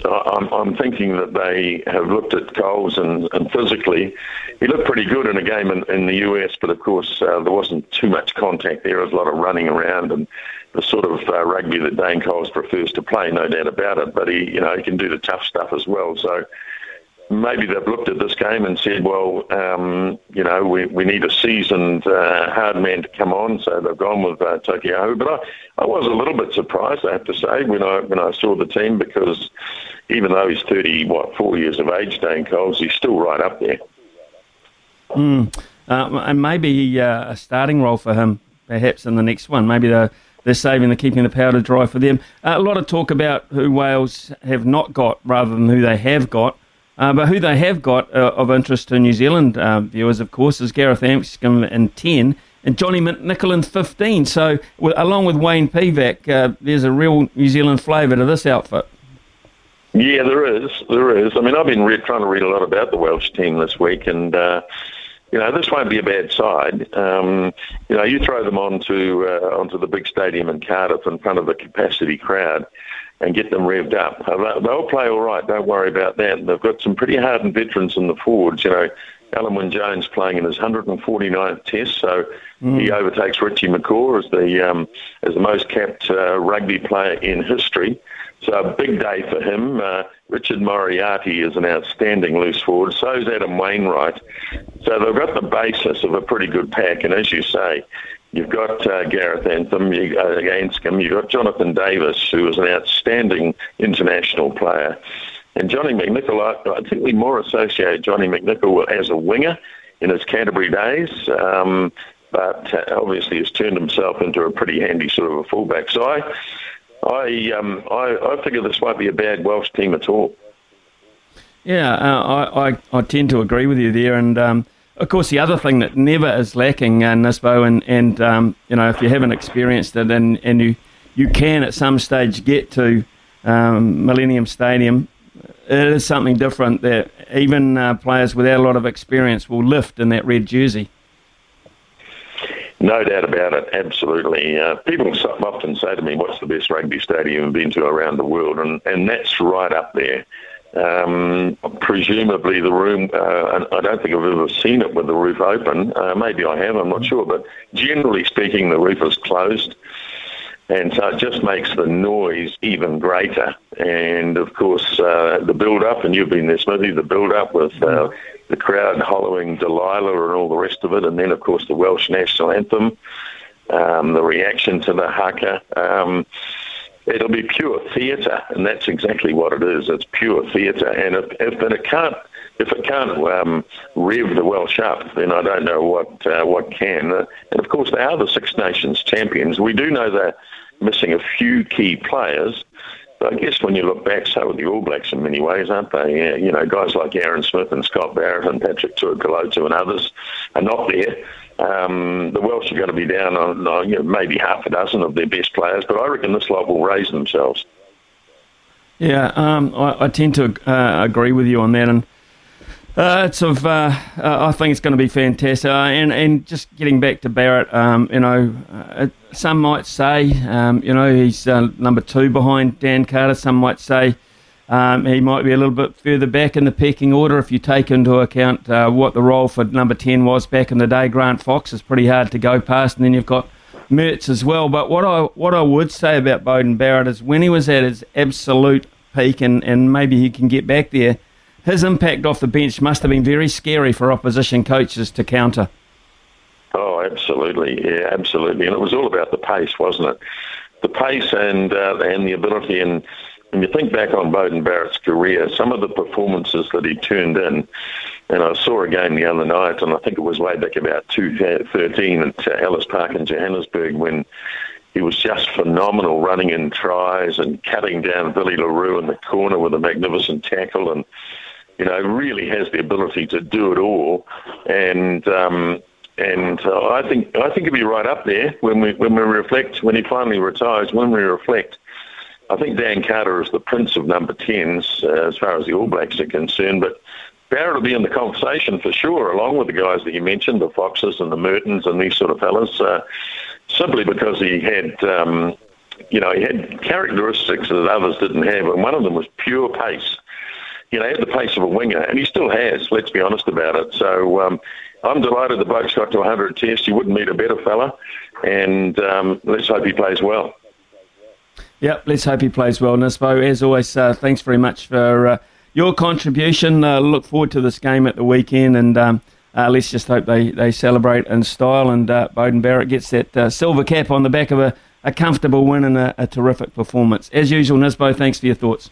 I'm, I'm thinking that they have looked at Coles and, and physically, he looked pretty good in a game in, in the U S, but of course uh, there wasn't too much contact there. There was a lot of running around and the sort of uh, rugby that Dane Coles prefers to play, no doubt about it. But he, you know, he can do the tough stuff as well. So maybe they've looked at this game and said, well, um, you know, we, we need a seasoned uh, hard man to come on, so they've gone with uh, Torki Aho. But I, I was a little bit surprised, I have to say, when I when I saw the team, because even though he's thirty, what, four years of age, Dane Coles, he's still right up there. Mm. Uh, and maybe uh, a starting role for him, perhaps, in the next one. Maybe they're, they're saving the keeping the powder dry for them. Uh, a lot of talk about who Wales have not got rather than who they have got. Uh, but who they have got uh, of interest to New Zealand uh, viewers, of course, is Gareth Anscombe in ten and Johnny McNicholl in fifteen. So, with, along with Wayne Pivac, uh, there's a real New Zealand flavour to this outfit. Yeah, there is. There is. I mean, I've been re- trying to read a lot about the Welsh team this week, and, uh, you know, this won't be a bad side. Um, you know, you throw them onto, uh, onto the big stadium in Cardiff in front of the capacity crowd and get them revved up. They'll play all right, don't worry about that. They've got some pretty hardened veterans in the forwards. You know, Alun Wyn Jones playing in his one hundred forty-ninth test, so mm. he overtakes Richie McCaw as the um, as the most capped uh, rugby player in history. So a big day for him. Uh, Richard Moriarty is an outstanding loose forward. So is Adam Wainwright. So they've got the basis of a pretty good pack, and as you say, you've got uh, Gareth Anscombe, you, uh, Anscombe, you've got Jonathan Davis, who is an outstanding international player. And Johnny McNicholl, I, I think we more associate Johnny McNicholl as a winger in his Canterbury days, um, but uh, obviously has turned himself into a pretty handy sort of a fullback. So I, I, um, I, I figure this won't be a bad Welsh team at all. Yeah, uh, I, I, I tend to agree with you there, and Um... of course, the other thing that never is lacking, uh, Nisbo, and, and um, you know, if you haven't experienced it, and, and you you can at some stage get to um, Millennium Stadium, it is something different that even uh, players without a lot of experience will lift in that red jersey. No doubt about it, absolutely. Uh, people often say to me, what's the best rugby stadium you've been to around the world? And, and that's right up there. Um, presumably the room, uh, I don't think I've ever seen it with the roof open. Uh, maybe I have, I'm not sure, but generally speaking, the roof is closed, and so it just makes the noise even greater. And of course, uh, the build-up, and you've been there, Smithy, the build-up with uh, the crowd hollowing Delilah and all the rest of it, and then of course the Welsh National Anthem, um, the reaction to the haka. Um, It'll be pure theatre, and that's exactly what it is. It's pure theatre, and if, if and it can't, if it can't um, rev the Welsh up, then I don't know what uh, what can. Uh, and of course, they are the Six Nations champions. We do know they're missing a few key players, So I guess when you look back, so are the All Blacks in many ways, aren't they? Yeah, you know, guys like Aaron Smith and Scott Barrett and Patrick Tuivasa-Kalotu and others are not there. Um, the Welsh are going to be down on, on you know, maybe half a dozen of their best players, but I reckon this lot will raise themselves. Yeah, um, I, I tend to uh, agree with you on that, and uh, it's of uh, uh, I think it's going to be fantastic. Uh, and and just getting back to Barrett, um, you know, uh, some might say, um, you know, he's uh, number two behind Dan Carter. Some might say um, he might be a little bit further back in the pecking order if you take into account uh, what the role for number ten was back in the day. Grant Fox is pretty hard to go past, and then you've got Mehrtens as well. But what I what I would say about Beauden Barrett is when he was at his absolute peak, and, and maybe he can get back there, his impact off the bench must have been very scary for opposition coaches to counter. Oh, absolutely. Yeah, absolutely. And it was all about the pace, wasn't it? The pace and uh, and the ability. And when you think back on Beauden Barrett's career, some of the performances that he turned in, and I saw a game the other night, and I think it was way back about two thousand thirteen at Ellis Park in Johannesburg, when he was just phenomenal, running in tries and cutting down Billy LaRue in the corner with a magnificent tackle, and, you know, really has the ability to do it all. And um, and uh, I think I think he'll be right up there when we when we reflect, when he finally retires, when we reflect. I think Dan Carter is the prince of number tens uh, as far as the All Blacks are concerned, but Barrett will be in the conversation for sure, along with the guys that you mentioned, the Foxes and the Mehrtens and these sort of fellas, uh, simply because he had, um, you know, he had characteristics that others didn't have, and one of them was pure pace. You know, he had the pace of a winger, and he still has, let's be honest about it. So um, I'm delighted the bloke's got to one hundred tests. You wouldn't meet a better fella, and um, let's hope he plays well. Yep, let's hope he plays well, Nisbo. As always, uh, thanks very much for uh, your contribution. Uh, look forward to this game at the weekend, and um, uh, let's just hope they, they celebrate in style, and uh, Beauden Barrett gets that uh, silver cap on the back of a, a comfortable win and a, a terrific performance. As usual, Nisbo, thanks for your thoughts.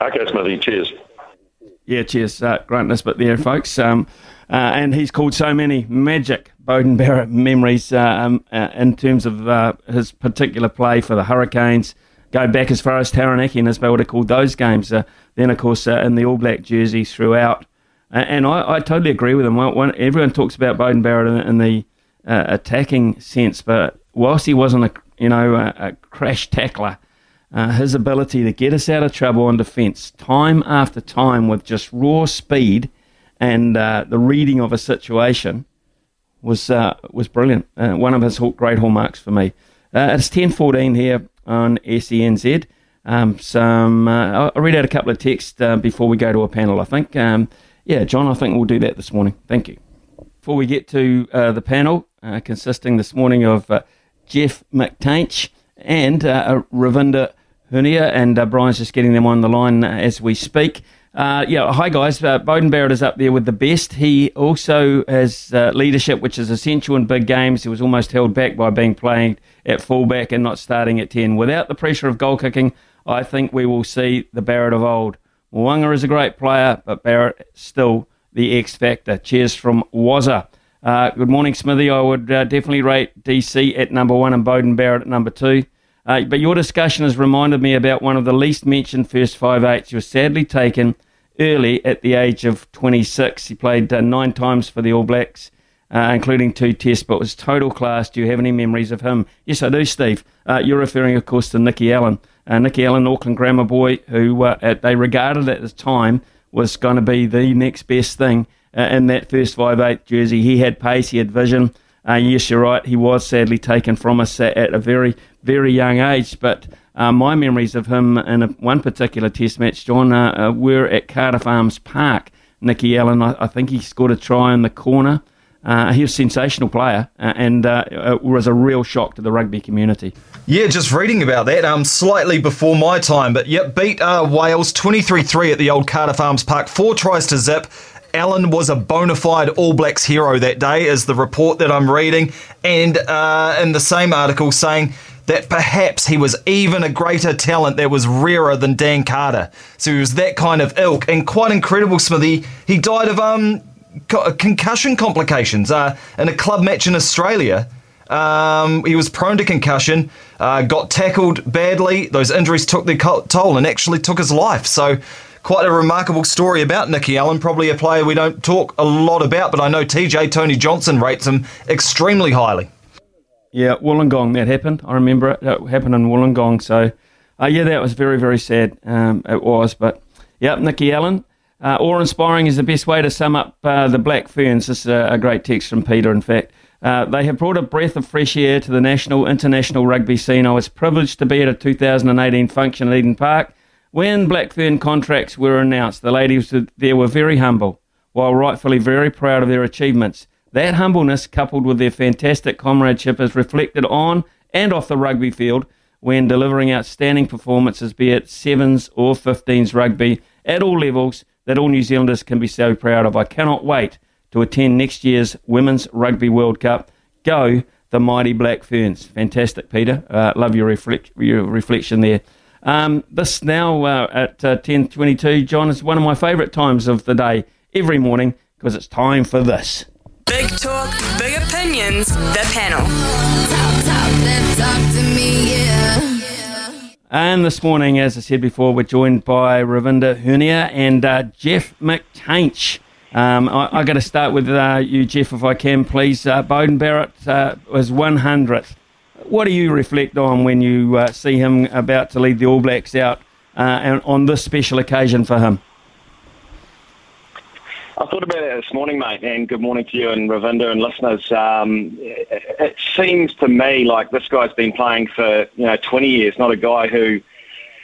Okay, Smithy, cheers. Yeah, cheers. Uh, Grant Nisbet there, folks. Um, uh, and he's called so many magic Beauden Barrett memories uh, um, uh, in terms of uh, his particular play for the Hurricanes. Go back as far as Taranaki, and Nisbet would have called those games. Uh, then, of course, uh, in the All Black jersey throughout. Uh, and I, I totally agree with him. When, when everyone talks about Beauden Barrett in, in the uh, attacking sense, but whilst he wasn't a you know a, a crash tackler, Uh, his ability to get us out of trouble on defence time after time with just raw speed and uh, the reading of a situation was uh, was brilliant. Uh, one of his great hallmarks for me. Uh, it's ten fourteen here on S E N Z. Um, some uh, I read out a couple of texts uh, before we go to a panel, I think. Um, yeah, John, I think we'll do that this morning. Thank you. Before we get to uh, the panel, uh, consisting this morning of uh, Jeff McTainsh and uh, Ravinda Hunia, and uh, Brian's just getting them on the line uh, as we speak. Uh, yeah, hi guys. Uh, Beauden Barrett is up there with the best. He also has uh, leadership, which is essential in big games. He was almost held back by being playing at fullback and not starting at ten. Without the pressure of goal kicking, I think we will see the Barrett of old. Mo'unga is a great player, but Barrett still the X factor. Cheers from Wazza. Uh, good morning, Smithy. I would uh, definitely rate D C at number one and Beauden Barrett at number two. Uh, but your discussion has reminded me about one of the least mentioned first five-eights. You were sadly taken early at the age of twenty-six. He played uh, nine times for the All Blacks, uh, including two tests, but was total class. Do you have any memories of him? Yes, I do, Steve. Uh, you're referring, of course, to Nicky Allen. Uh, Nicky Allen, Auckland grammar boy, who uh, at, they regarded at the time was going to be the next best thing uh, in that first five-eight jersey. He had pace, he had vision. Uh, yes, you're right. He was sadly taken from us at a very, very young age. But uh, my memories of him in a, one particular test match, John, uh, uh, were at Cardiff Arms Park. Nicky Allen, I, I think he scored a try in the corner. Uh, he was a sensational player uh, and uh, it was a real shock to the rugby community. Yeah, just reading about that, um, slightly before my time. But, yep, beat uh, Wales twenty-three three at the old Cardiff Arms Park. Four tries to zip. Allen was a bona fide All Blacks hero that day, is the report that I'm reading, and uh, in the same article saying that perhaps he was even a greater talent that was rarer than Dan Carter. So he was that kind of ilk, and quite incredible, Smithy. He died of um, co- concussion complications uh, in a club match in Australia. Um, he was prone to concussion, uh, got tackled badly. Those injuries took their toll and actually took his life. So quite a remarkable story about Nicky Allen, probably a player we don't talk a lot about, but I know T J Tony Johnson rates him extremely highly. Yeah, Wollongong, that happened. I remember it. It happened in Wollongong. So, uh, yeah, that was very, very sad. Um, it was. But, yeah, Nicky Allen. Uh, awe-inspiring is the best way to sum up uh, the Black Ferns. This is a, a great text from Peter, in fact. Uh, they have brought a breath of fresh air to the national, international rugby scene. I was privileged to be at a two thousand eighteen function at Eden Park when Black Fern contracts were announced. The ladies there were very humble, while rightfully very proud of their achievements. That humbleness, coupled with their fantastic comradeship, is reflected on and off the rugby field when delivering outstanding performances, be it sevens or fifteens rugby, at all levels, that all New Zealanders can be so proud of. I cannot wait to attend next year's Women's Rugby World Cup. Go the mighty Black Ferns. Fantastic, Peter. Uh, love your, reflect, your reflection there. Um, this now uh, at uh, ten twenty-two, John, is one of my favourite times of the day every morning because it's time for this. Big talk, big opinions, the panel. Talk, talk, then talk to me, yeah. And this morning, as I said before, we're joined by Ravinda Hunia and uh, Jeff McTainsh. Um, I, I got to start with uh, you, Jeff, if I can, please. Uh, Beauden Barrett uh, was one hundredth. What do you reflect on when you uh, see him about to lead the All Blacks out uh, and on this special occasion for him? I thought about it this morning, mate, and good morning to you and Ravinda and listeners. Um, it, it seems to me like this guy's been playing for, you know, twenty years, not a guy who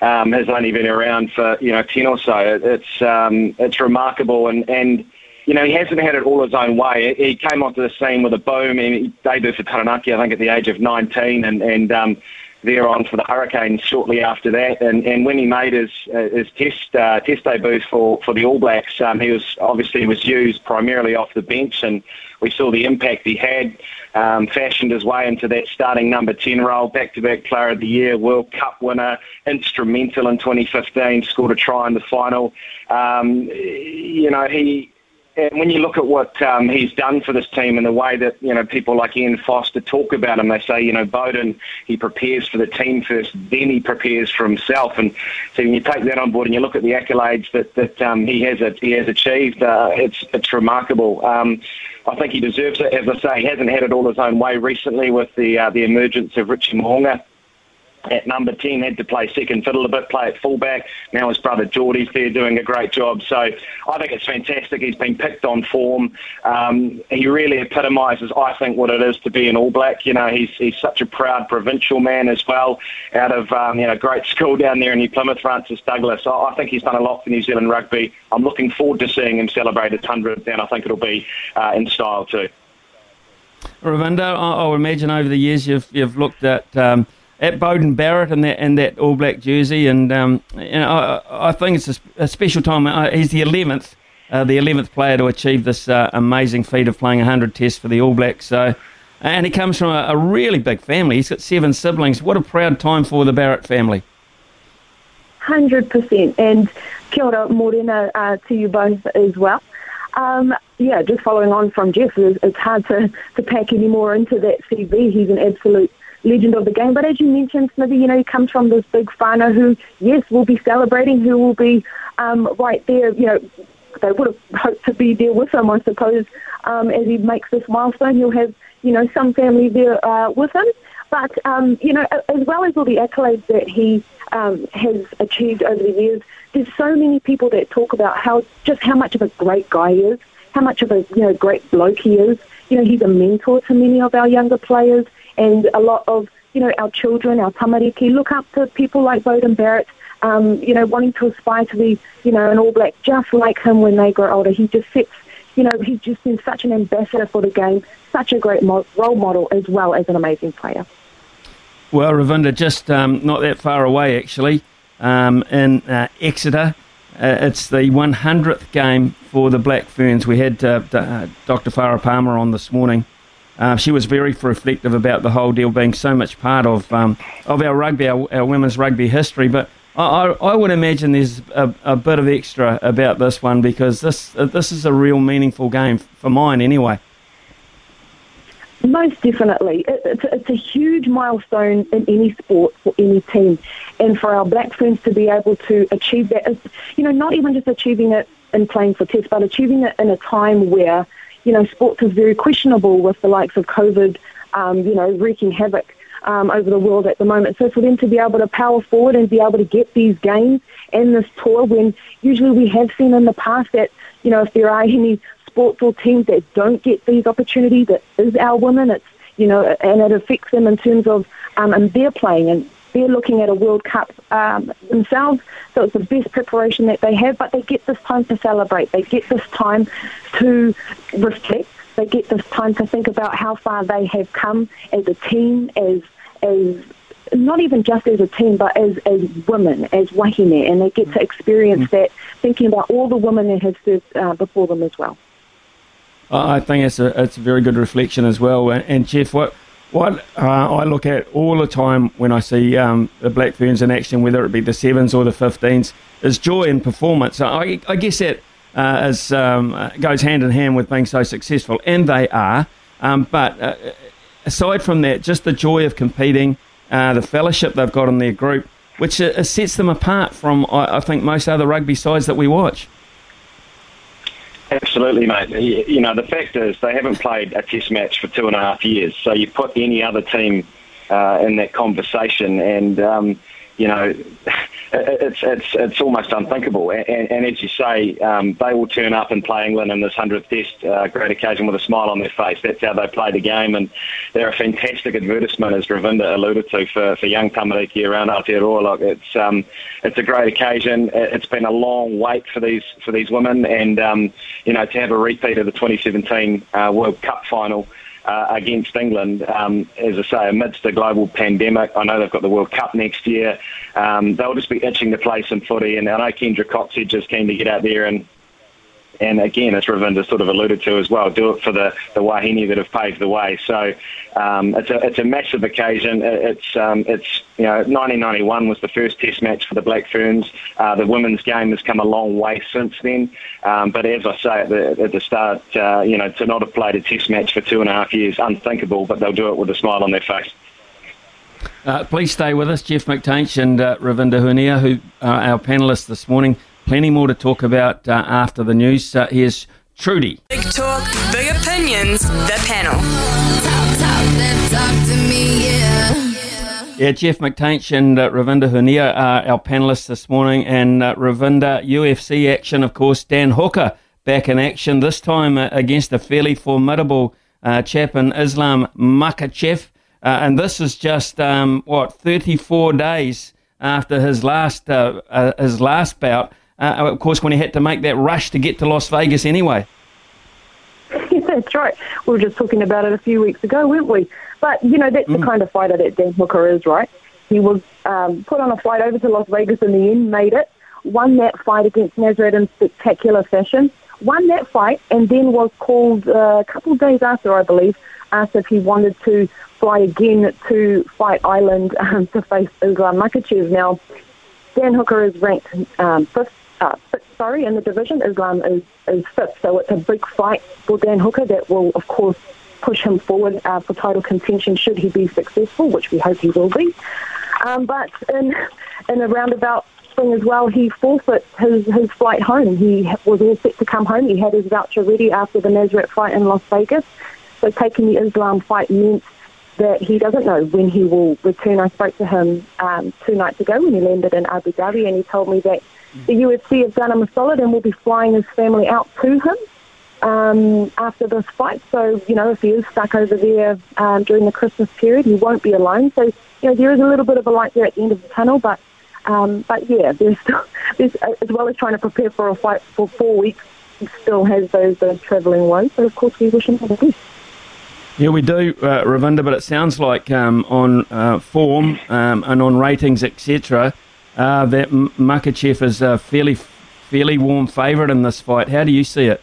um, has only been around for, you know, ten or so. It, it's um, it's remarkable, and, and, you know, he hasn't had it all his own way. He came onto the scene with a boom, and he debuted for Taranaki, I think, at the age of nineteen, and, and um, there on for the Hurricanes shortly after that, and, and when he made his his test uh, test debut for, for the All Blacks, um, he was obviously was used primarily off the bench, and we saw the impact he had. Um, fashioned his way into that starting number ten role, back-to-back Player of the Year, World Cup winner, instrumental in twenty fifteen, scored a try in the final. Um, you know he. And when you look at what um, he's done for this team and the way that, you know, people like Ian Foster talk about him, they say, you know, Beauden, he prepares for the team first, then he prepares for himself. And so when you take that on board and you look at the accolades that, that um, he has he has achieved, uh, it's it's remarkable. Um, I think he deserves it. As I say, he hasn't had it all his own way recently with the uh, the emergence of Richie Mo'unga at number ten, had to play second fiddle a bit, play at fullback. Now his brother Geordie's there doing a great job. So I think it's fantastic. He's been picked on form. Um, he really epitomises, I think, what it is to be an All Black. You know, he's he's such a proud provincial man as well, out of um, you know great school down there in New Plymouth, Francis Douglas. I, I think he's done a lot for New Zealand rugby. I'm looking forward to seeing him celebrate his hundredth, and I think it'll be uh, in style too. Ravinda, I, I imagine over the years you've you've looked at. Um At Beauden Barrett in that in that All Black jersey, and um, and I, I think it's a, a special time. He's the eleventh, uh, the eleventh player to achieve this uh, amazing feat of playing one hundred tests for the All Blacks. So, and he comes from a, a really big family. He's got seven siblings. What a proud time for the Barrett family. Hundred percent, and kia ora morena uh, to you both as well. Um, yeah, just following on from Jeff, it's hard to to pack any more into that C V. He's an absolute legend of the game, but as you mentioned, Smithy, you know, he comes from this big whānau who, yes, will be celebrating, who will be um, right there, you know, they would have hoped to be there with him, I suppose, um, as he makes this milestone. He'll have, you know, some family there uh, with him, but, um, you know, as well as all the accolades that he um, has achieved over the years, there's so many people that talk about how, just how much of a great guy he is, how much of a, you know, great bloke he is. You know, he's a mentor to many of our younger players, and a lot of, you know, our children, our tamariki, look up to people like Beauden Barrett, um, you know, wanting to aspire to be, you know, an All Black just like him when they grow older. He just sets, you know, he's just been such an ambassador for the game, such a great mo- role model as well as an amazing player. Well, Ravinda, just um, not that far away, actually, um, in uh, Exeter. Uh, it's the hundredth game for the Black Ferns. We had uh, uh, Doctor Farah Palmer on this morning. Uh, she was very reflective about the whole deal, being so much part of um, of our rugby, our, our women's rugby history. But I, I, I would imagine there's a, a bit of extra about this one because this uh, this is a real meaningful game for mine anyway. Most definitely. It, it's, it's a huge milestone in any sport for any team. And for our black friends to be able to achieve that is, you know, not even just achieving it in playing for Test, but achieving it in a time where, you know, sports is very questionable with the likes of COVID, um, you know, wreaking havoc um, over the world at the moment. So for them to be able to power forward and be able to get these games and this tour, when usually we have seen in the past that, you know, if there are any sports or teams that don't get these opportunities, that is our women, it's, you know, and it affects them in terms of um, and they're playing and they're looking at a World Cup um, themselves, so it's the best preparation that they have, but they get this time to celebrate, they get this time to reflect, they get this time to think about how far they have come as a team, as as not even just as a team, but as, as women, as wahine, and they get to experience mm-hmm. that, thinking about all the women that have served uh, before them as well. I think it's a, it's a very good reflection as well. And, and Jeff, what what uh, I look at all the time when I see um, the Black Ferns in action, whether it be the sevens or the fifteens, is joy and performance. So I, I guess that uh, is, um, goes hand in hand with being so successful, and they are. Um, but uh, aside from that, just the joy of competing, uh, the fellowship they've got in their group, which uh, sets them apart from, I, I think, most other rugby sides that we watch. Absolutely, mate. You know, the fact is they haven't played a test match for two and a half years, so you put any other team uh, in that conversation and, um, you know, it's it's it's almost unthinkable. And, and, and as you say, um, they will turn up and play England in this hundredth test, uh, great occasion, with a smile on their face. That's how they play the game, and they're a fantastic advertisement, as Ravinda alluded to, for, for young tamariki around Aotearoa. It's um, it's a great occasion. It's been a long wait for these for these women, and um, you know, to have a repeat of the twenty seventeen uh, World Cup final Uh, against England, um, as I say, amidst the global pandemic. I know they've got the World Cup next year. Um, they'll just be itching to play some footy, and I know Kendra Cox is just keen to get out there and, and again, as Ravinda sort of alluded to as well, do it for the, the wahine that have paved the way. So um, it's a it's a massive occasion. It's um, it's you know, nineteen ninety-one was the first Test match for the Black Ferns. Uh, the women's game has come a long way since then. Um, but as I say at the, at the start, uh, you know, to not have played a test match for two and a half years, unthinkable, but they'll do it with a smile on their face. Uh, please stay with us, Jeff McTainsh and uh, Ravinda Hunia, who are our panellists this morning. Plenty more to talk about uh, after the news. Uh, here's Trudy. Big talk, big opinions, the panel. Talk, talk, talk to me, yeah. Yeah, Jeff McTainsh and uh, Ravinda Hunia are our panellists this morning. And uh, Ravinda, U F C action, of course. Dan Hooker back in action, this time uh, against a fairly formidable uh, chap in Islam Makhachev. Uh, and this is just, um, what, thirty-four days after his last uh, uh, his last bout. Uh, of course, when he had to make that rush to get to Las Vegas anyway. Yeah, that's right. We were just talking about it a few weeks ago, weren't we? But, you know, that's mm. the kind of fighter that Dan Hooker is, right? He was um, put on a flight over to Las Vegas in the end, made it, won that fight against Nazareth in spectacular fashion, won that fight, and then was called uh, a couple of days after, I believe, asked if he wanted to fly again to fight Ireland um, to face Islam Makhachev. Now, Dan Hooker is ranked um, fifth, uh, fifth, sorry, in the division. Islam is, is fifth, so it's a big fight for Dan Hooker that will, of course, push him forward uh, for title contention should he be successful, which we hope he will be. Um, but in in a roundabout thing as well, he forfeits his, his flight home. He was all set to come home. He had his voucher ready after the Nazareth fight in Las Vegas. So taking the Islam fight meant that he doesn't know when he will return. I spoke to him um, two nights ago when he landed in Abu Dhabi, and he told me that the U F C have done him a solid and will be flying his family out to him Um, after this fight. So, you know, if he is stuck over there um, during the Christmas period, he won't be alone. So, you know, there is a little bit of a light there at the end of the tunnel, but, um, but yeah, there's still, there's, as well as trying to prepare for a fight for four weeks, he still has those, those travelling ones. So, of course, we wish him all the best. Yeah, we do, uh, Ravinda, but it sounds like um, on uh, form um, and on ratings, et cetera, uh, that Makhachev is a fairly, fairly warm favourite in this fight. How do you see it?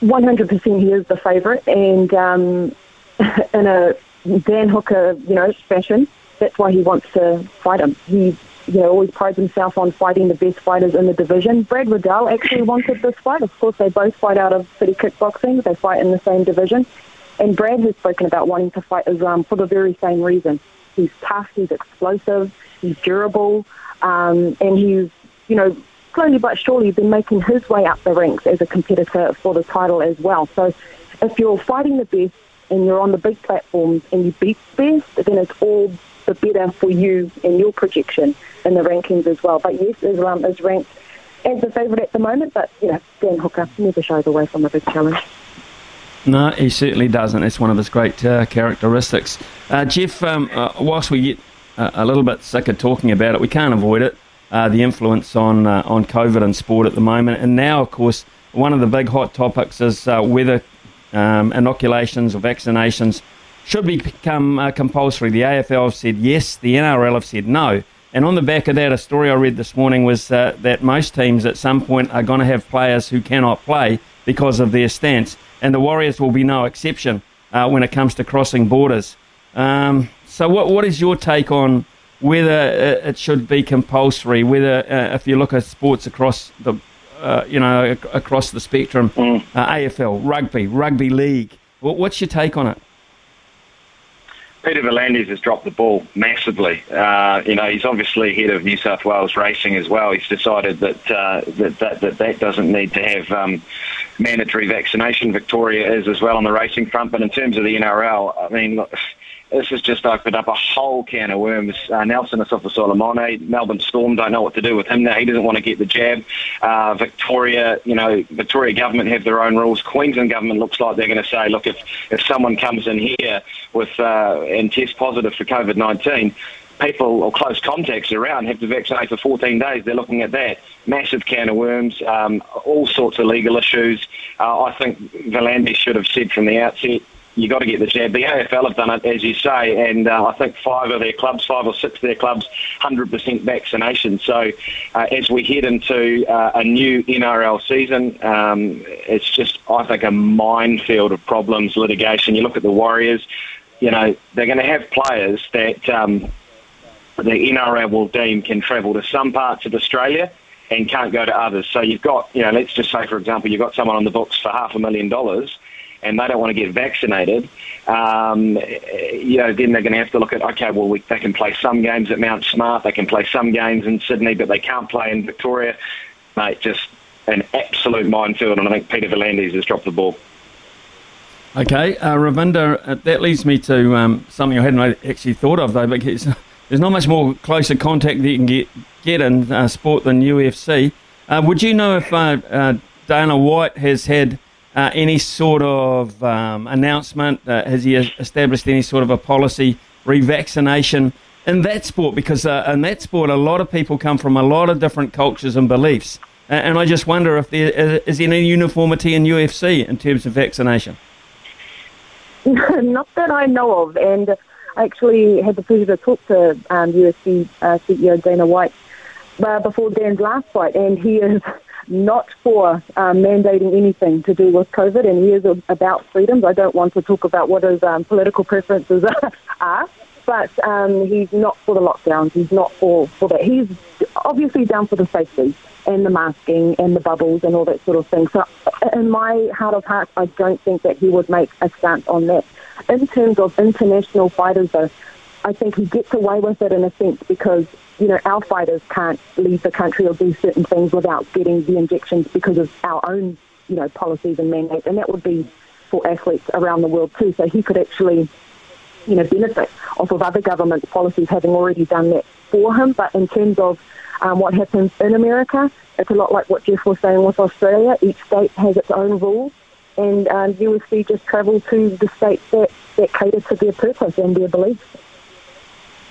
one hundred percent he is the favourite, and um, in a Dan Hooker, you know, fashion, that's why he wants to fight him. He, you know, always prides himself on fighting the best fighters in the division. Brad Riddell actually wanted this fight. Of course, they both fight out of city kickboxing. They fight in the same division. And Brad has spoken about wanting to fight Islam for the very same reason. He's tough, he's explosive, he's durable, um, and he's, you know, slowly but surely been making his way up the ranks as a competitor for the title as well. So if you're fighting the best and you're on the big platforms and you beat the best, then it's all the better for you and your projection in the rankings as well. But yes, Islam is ranked as the favourite at the moment, but, you know, Dan Hooker never shies away from a big challenge. No, he certainly doesn't. It's one of his great uh, characteristics. Uh, Jeff, um, uh, whilst we get uh, a little bit sick of talking about it, we can't avoid it, uh, the influence on uh, on COVID and sport at the moment. And now, of course, one of the big hot topics is uh, whether um, inoculations or vaccinations should become uh, compulsory. The A F L have said yes, the N R L have said no. And on the back of that, a story I read this morning was uh, that most teams at some point are going to have players who cannot play because of their stance. And the Warriors will be no exception uh, when it comes to crossing borders. Um, so what what is your take on whether it should be compulsory, whether uh, if you look at sports across the, uh, you know, across the spectrum, mm. uh, A F L, rugby, rugby league, what, what's your take on it? Peter Valandis has dropped the ball massively. Uh, you know, he's obviously head of New South Wales Racing as well. He's decided that uh, that, that that that doesn't need to have um, mandatory vaccination. Victoria is as well on the racing front. But in terms of the N R L, I mean, look, this has just opened up a whole can of worms. Uh, Nelson Asofo-Solomone, Melbourne Storm don't know what to do with him now. He doesn't want to get the jab. Uh, Victoria, you know, Victoria government have their own rules. Queensland government looks like they're going to say, look, if, if someone comes in here with uh, and tests positive for COVID nineteen, people or close contacts around have to vaccinate for fourteen days. They're looking at that. Massive can of worms, um, all sorts of legal issues. Uh, I think Valandis should have said from the outset, you got to get the jab. The A F L have done it, as you say, and uh, I think five of their clubs, five or six of their clubs, one hundred percent vaccination. So uh, as we head into uh, a new N R L season, um, it's just, I think, a minefield of problems, litigation. You look at the Warriors, you know, they're going to have players that um, the N R L will deem can travel to some parts of Australia and can't go to others. So you've got, you know, let's just say, for example, you've got someone on the books for half a million dollars and they don't want to get vaccinated, um, you know, then they're going to have to look at, okay, well, we, they can play some games at Mount Smart, they can play some games in Sydney, but they can't play in Victoria. Mate, just an absolute minefield, and I think Peter Valandis has dropped the ball. Okay, uh, Ravinda, uh, that leads me to um, something I hadn't actually thought of, though, because there's not much more closer contact that you can get, get in uh, sport than U F C. Uh, would you know if uh, uh, Dana White has had Uh, any sort of um, announcement? Uh, has he established any sort of a policy, revaccination in that sport? Because uh, in that sport, a lot of people come from a lot of different cultures and beliefs. Uh, and I just wonder if there is any uniformity in U F C in terms of vaccination. Not that I know of. And I actually had the pleasure to talk to um, U F C uh, C E O Dana White uh, before Dan's last fight, and he is not for um, mandating anything to do with COVID, and he is a, about freedoms. I don't want to talk about what his um, political preferences are, but um, he's not for the lockdowns. He's not for, for that. He's obviously down for the safety and the masking and the bubbles and all that sort of thing. So in my heart of hearts, I don't think that he would make a stance on that. In terms of international fighters, though, I think he gets away with it in a sense because, you know, our fighters can't leave the country or do certain things without getting the injections because of our own, you know, policies and mandates. And that would be for athletes around the world too. So he could actually, you know, benefit off of other government policies having already done that for him. But in terms of um, what happens in America, it's a lot like what Jeff was saying with Australia. Each state has its own rules. And um, U F C just travel to the states that, that cater to their purpose and their beliefs.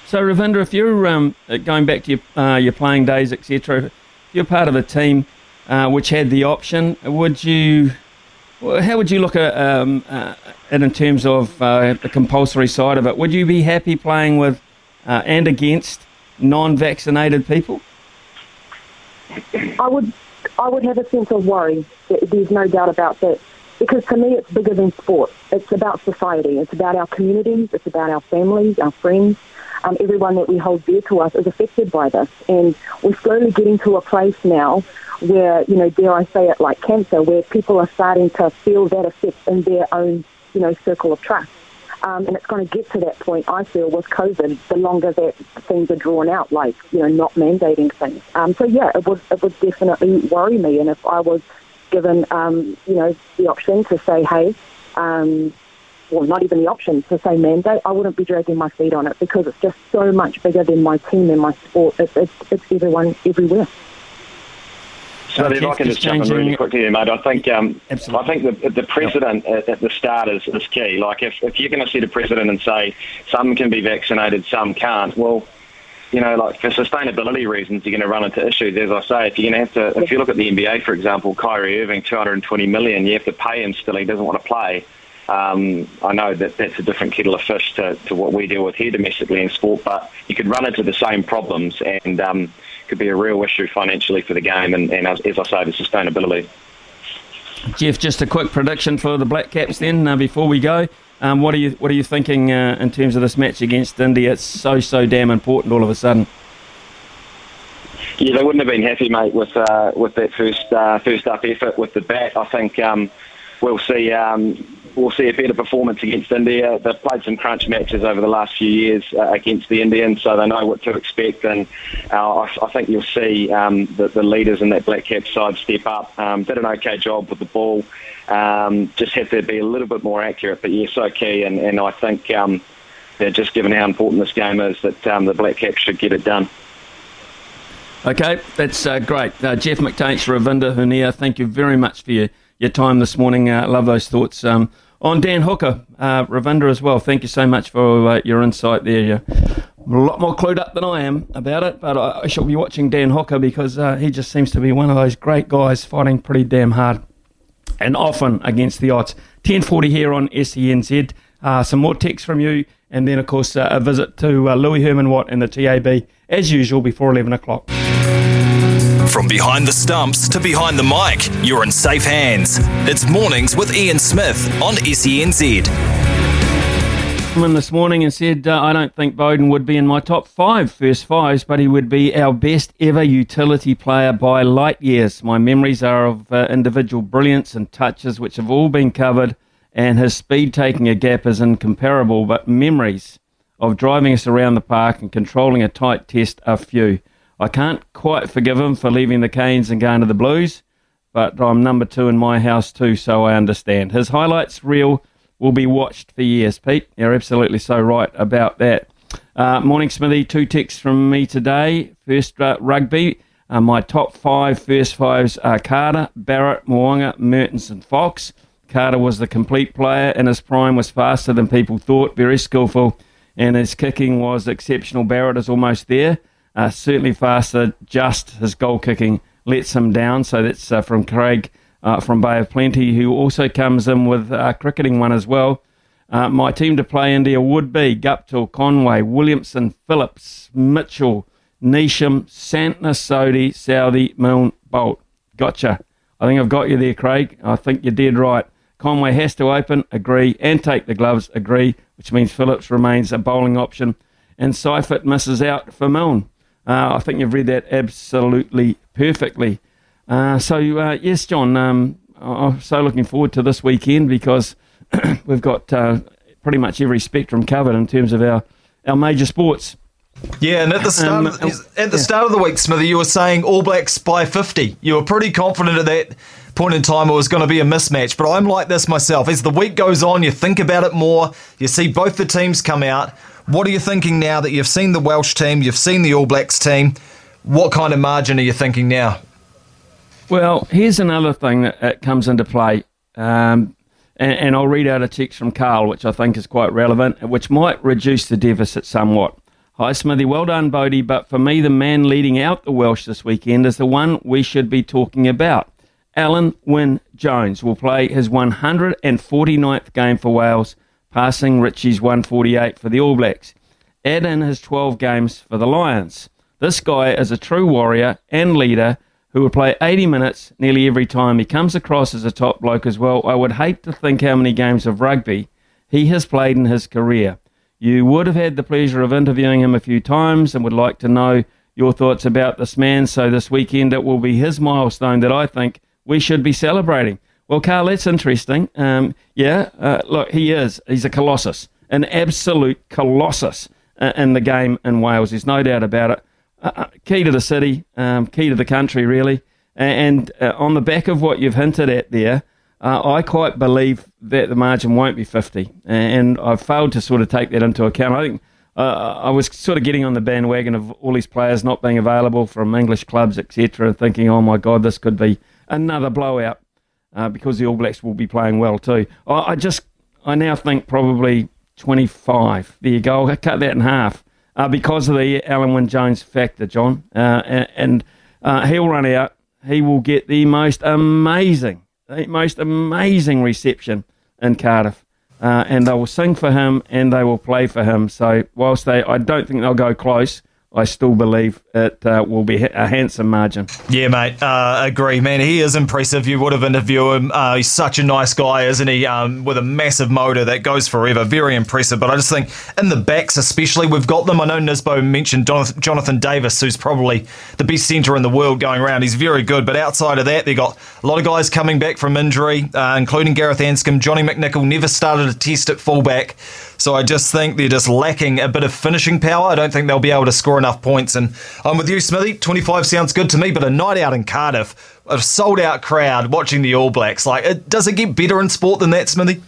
So, Ravinda, if you're um, going back to your, uh, your playing days, et cetera, if you're part of a team uh, which had the option, would you? How would you look at um, uh, it in terms of uh, the compulsory side of it? Would you be happy playing with uh, and against non-vaccinated people? I would. I would have a sense of worry. There's no doubt about that. Because to me, it's bigger than sport. It's about society. It's about our communities. It's about our families, our friends. Um, everyone that we hold dear to us is affected by this. And we're slowly getting to a place now where, you know, dare I say it, like cancer, where people are starting to feel that effect in their own you know, circle of trust. Um, and it's going to get to that point, I feel, with COVID, the longer that things are drawn out, like, you know, not mandating things. Um, so, yeah, it would it would definitely worry me. And if I was given, um, you know, the option to say, hey, um, well, not even the option to say mandate, I wouldn't be dragging my feet on it, because it's just so much bigger than my team and my sport. It's, it's, it's everyone, everywhere. So if I can just jump in really quickly there, mate, I think um, I think the, the precedent yep. at, at the start is, is key. Like, if, if you're going to set a precedent and say some can be vaccinated, some can't, well, you know, like, for sustainability reasons, you're going to run into issues. As I say, if you're going to have to, if you look at the N B A, for example, Kyrie Irving, two hundred twenty million dollars, you have to pay him still. He doesn't want to play. Um, I know that that's a different kettle of fish to, to what we deal with here domestically in sport, but you could run into the same problems, and um, could be a real issue financially for the game, and, and as, as I say, the sustainability. Jeff, just a quick prediction for the Black Caps then uh, before we go. Um, what are you what are you thinking uh, in terms of this match against India? It's so so damn important all of a sudden. Yeah, they wouldn't have been happy, mate, with uh, with that first uh, first up effort with the bat. I think um, we'll see. Um, We'll see a better performance against India. They've played some crunch matches over the last few years uh, against the Indians, so they know what to expect. And uh, I, I think you'll see um, the, the leaders in that Black Cap side step up. Um, did an okay job with the ball. Um, just had to be a little bit more accurate. But yes, okay. And, and I think um, yeah, just given how important this game is, that um, the Black Caps should get it done. Okay, that's uh, great. Uh, Jeff McTainsh, Ravinda Hunia, thank you very much for your, your time this morning. I uh, love those thoughts. Um, On Dan Hooker, uh, Ravinda as well, thank you so much for uh, your insight there. You're a lot more clued up than I am about it, but I, I shall be watching Dan Hooker, because uh, he just seems to be one of those great guys fighting pretty damn hard and often against the odds. ten forty here on S E N Z. Uh, some more texts from you, and then, of course, uh, a visit to uh, Louis Herman Watt and the T A B, as usual, before eleven o'clock. From behind the stumps to behind the mic, you're in safe hands. It's Mornings with Ian Smith on S E N Z. I'm in this morning and said, uh, I don't think Beauden would be in my top five first fives, but he would be our best ever utility player by light years. My memories are of uh, individual brilliance and touches, which have all been covered, and his speed taking a gap is incomparable, but memories of driving us around the park and controlling a tight test are few. I can't quite forgive him for leaving the Canes and going to the Blues, but I'm number two in my house too, so I understand. His highlights reel will be watched for years, Pete. You're absolutely so right about that. Uh, morning, Smithy. Two texts from me today. First, uh, rugby. Uh, my top five first fives are Carter, Barrett, Mo'unga, Mehrtens and Fox. Carter was the complete player, and his prime was faster than people thought, very skillful, and his kicking was exceptional. Barrett is almost there. Uh, certainly faster, just his goal kicking lets him down. So that's uh, from Craig uh, from Bay of Plenty, who also comes in with a cricketing one as well. Uh, my team to play India would be Guptill, Conway, Williamson, Phillips, Mitchell, Neesham, Santner, Saudi, Saudi, Milne, Bolt. Gotcha. I think I've got you there, Craig. I think you're dead right. Conway has to open, agree, and take the gloves, agree, which means Phillips remains a bowling option, and Seifert misses out for Milne. Uh, I think you've read that absolutely perfectly. Uh, so, uh, yes, John, um, I'm so looking forward to this weekend, because we've got uh, pretty much every spectrum covered in terms of our, our major sports. Yeah, and at the start um, of, at the yeah. start of the week, Smithy, you were saying All Blacks by fifty. You were pretty confident at that point in time it was going to be a mismatch, but I'm like this myself. As the week goes on, you think about it more, you see both the teams come out. What are you thinking now that you've seen the Welsh team, you've seen the All Blacks team? What kind of margin are you thinking now? Well, here's another thing that, that comes into play, um, and, and I'll read out a text from Carl, which I think is quite relevant, which might reduce the deficit somewhat. Hi, Smithy, well done, Bodie, but for me, the man leading out the Welsh this weekend is the one we should be talking about. Alun Wyn Jones will play his one hundred forty-ninth game for Wales, passing Richie's one forty-eight for the All Blacks. Add in his twelve games for the Lions. This guy is a true warrior and leader who will play eighty minutes nearly every time. He comes across as a top bloke as well. I would hate to think how many games of rugby he has played in his career. You would have had the pleasure of interviewing him a few times and would like to know your thoughts about this man. So this weekend it will be his milestone that I think we should be celebrating. Well, Carl, that's interesting. Um, yeah, uh, look, he is. He's a colossus, an absolute colossus uh, in the game in Wales. There's no doubt about it. Uh, key to the city, um, key to the country, really. And uh, on the back of what you've hinted at there, uh, I quite believe that the margin won't be fifty. And I've failed to sort of take that into account. I think uh, I was sort of getting on the bandwagon of all these players not being available from English clubs, et cetera, thinking, oh, my God, this could be another blowout uh, because the All Blacks will be playing well too. I, I just, I now think probably twenty-five. There you go. I cut that in half uh, because of the Alun Wyn Jones factor, John. Uh, and uh, he'll run out. He will get the most amazing, the most amazing reception in Cardiff. Uh, and they will sing for him and they will play for him. So whilst they, I don't think they'll go close, I still believe it uh, will be a handsome margin. Yeah, mate, uh, agree, man. He is impressive. You would have interviewed him. Uh, he's such a nice guy, isn't he? Um, with a massive motor that goes forever. Very impressive. But I just think in the backs especially, we've got them. I know Nisbo mentioned Jonathan Davis, who's probably the best centre in the world going around. He's very good. But outside of that, they've got a lot of guys coming back from injury, uh, including Gareth Anscombe. Johnny McNicholl never started a test at fullback. So I just think they're just lacking a bit of finishing power. I don't think they'll be able to score enough points. And I'm with you, Smithy. twenty-five sounds good to me, but a night out in Cardiff, a sold-out crowd watching the All Blacks. Like, it, does it get better in sport than that, Smithy?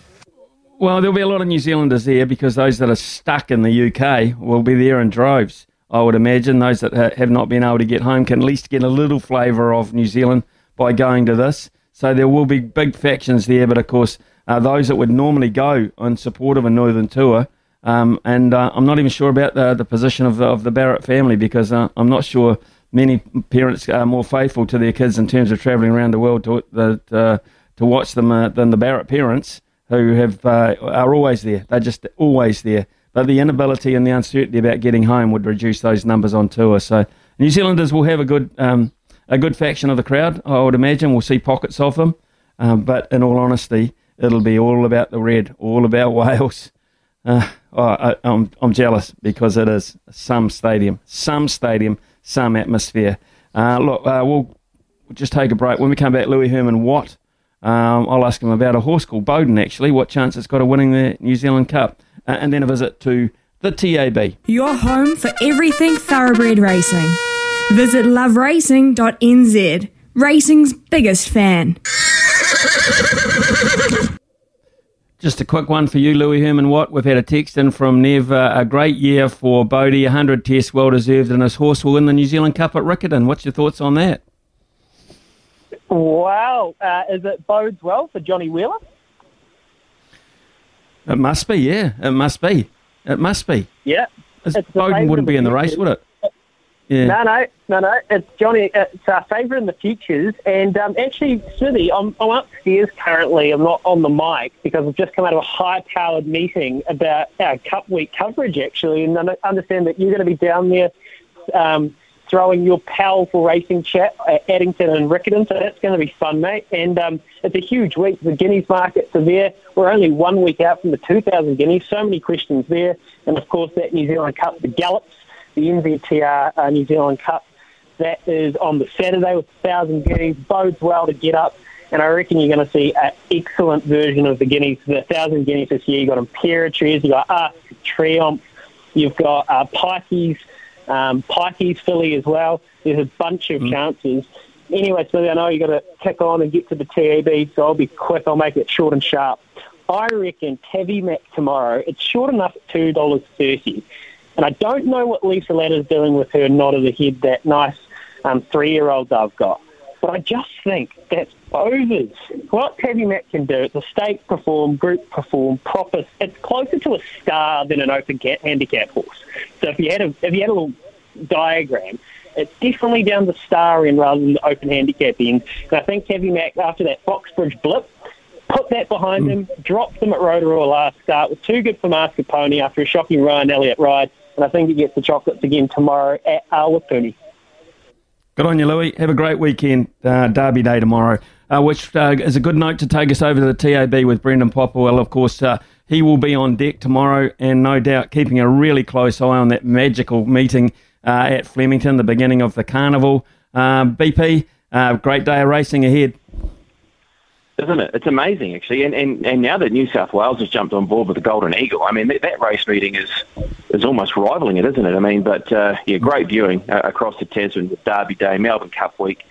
Well, there'll be a lot of New Zealanders there because those that are stuck in the U K will be there in droves, I would imagine. Those that have not been able to get home can at least get a little flavour of New Zealand by going to this. So there will be big factions there, but of course... Uh, those that would normally go in support of a Northern tour. Um, and uh, I'm not even sure about the, the position of the, of the Barrett family because uh, I'm not sure many parents are more faithful to their kids in terms of travelling around the world to the, to, to watch them uh, than the Barrett parents who have uh, are always there. They're just always there. But the inability and the uncertainty about getting home would reduce those numbers on tour. So New Zealanders will have a good, um, a good faction of the crowd, I would imagine. We'll see pockets of them. Um, but in all honesty... It'll be all about the red, all about Wales. Uh, oh, I, I'm I'm jealous because it is some stadium, some stadium, some atmosphere. Uh, look, uh, we'll just take a break. When we come back, Louis Herman Watt, um, I'll ask him about a horse called Beauden, actually, what chance it's got of winning the New Zealand Cup, uh, and then a visit to the T A B. Your home for everything thoroughbred racing. Visit love racing dot n z, racing's biggest fan. Just a quick one for you, Louis Herman Watt. We've had a text in from Nev. Uh, a great year for Bodie, one hundred tests, well-deserved, and his horse will win the New Zealand Cup at Riccarton. What's your thoughts on that? Wow. Uh, is it bodes well for Johnny Wheeler? It must be, yeah. It must be. It must be. Yeah. Bowden wouldn't be in the race, would it? Yeah. No, no, no, no. It's Johnny. It's our favourite in the futures. And um, actually, Smithy, I'm, I'm upstairs currently. I'm not on the mic because I've just come out of a high-powered meeting about our Cup Week coverage, actually. And I understand that you're going to be down there um, throwing your powerful racing chat at Addington and Riccarton. So that's going to be fun, mate. And um, it's a huge week. The Guineas markets are there. We're only one week out from the two thousand Guineas. So many questions there. And, of course, that New Zealand Cup, the Gallops. The N Z T R uh, New Zealand Cup, that is on the Saturday with one thousand Guineas, bodes well to get up, and I reckon you're going to see an excellent version of the Guineas, the one thousand Guineas this year. You've got Imperatriz, you've got Arc Triumph, you've got uh, Pikey's, um, Pikey's filly as well. There's a bunch of mm. chances. Anyway, so I know you've got to kick on and get to the T A B, so I'll be quick, I'll make it short and sharp. I reckon Tavi Mac tomorrow, it's short enough at two dollars thirty. And I don't know what Lisa Ladder's doing with her nod of the head, that nice um, three-year-old I've got. But I just think that's overs. What Tavi Mac can do, it's a stake perform, group perform, proper. It's closer to a star than an open cat handicap horse. So if you had a if you had a little diagram, it's definitely down the star end rather than the open handicap end. And I think Tavi Mac, after that Foxbridge blip, put that behind mm. him, dropped them at Rotorua last start, was too good for Mascarpone after a shocking Ryan Elliott ride. And I think he gets the chocolates again tomorrow at Awapuni. Good on you, Louis. Have a great weekend. Uh, Derby Day tomorrow, uh, which uh, is a good note to take us over to the T A B with Brendan Popplewell. Of course, uh, he will be on deck tomorrow and no doubt keeping a really close eye on that magical meeting uh, at Flemington, the beginning of the carnival. Uh, B P, uh, great day of racing ahead. isn't it? It's amazing, actually. And, and, and now that New South Wales has jumped on board with the Golden Eagle, I mean, that, that race meeting is is almost rivaling it, isn't it? I mean, but, uh, yeah, great viewing uh, across the Tasman with Derby Day, Melbourne Cup week,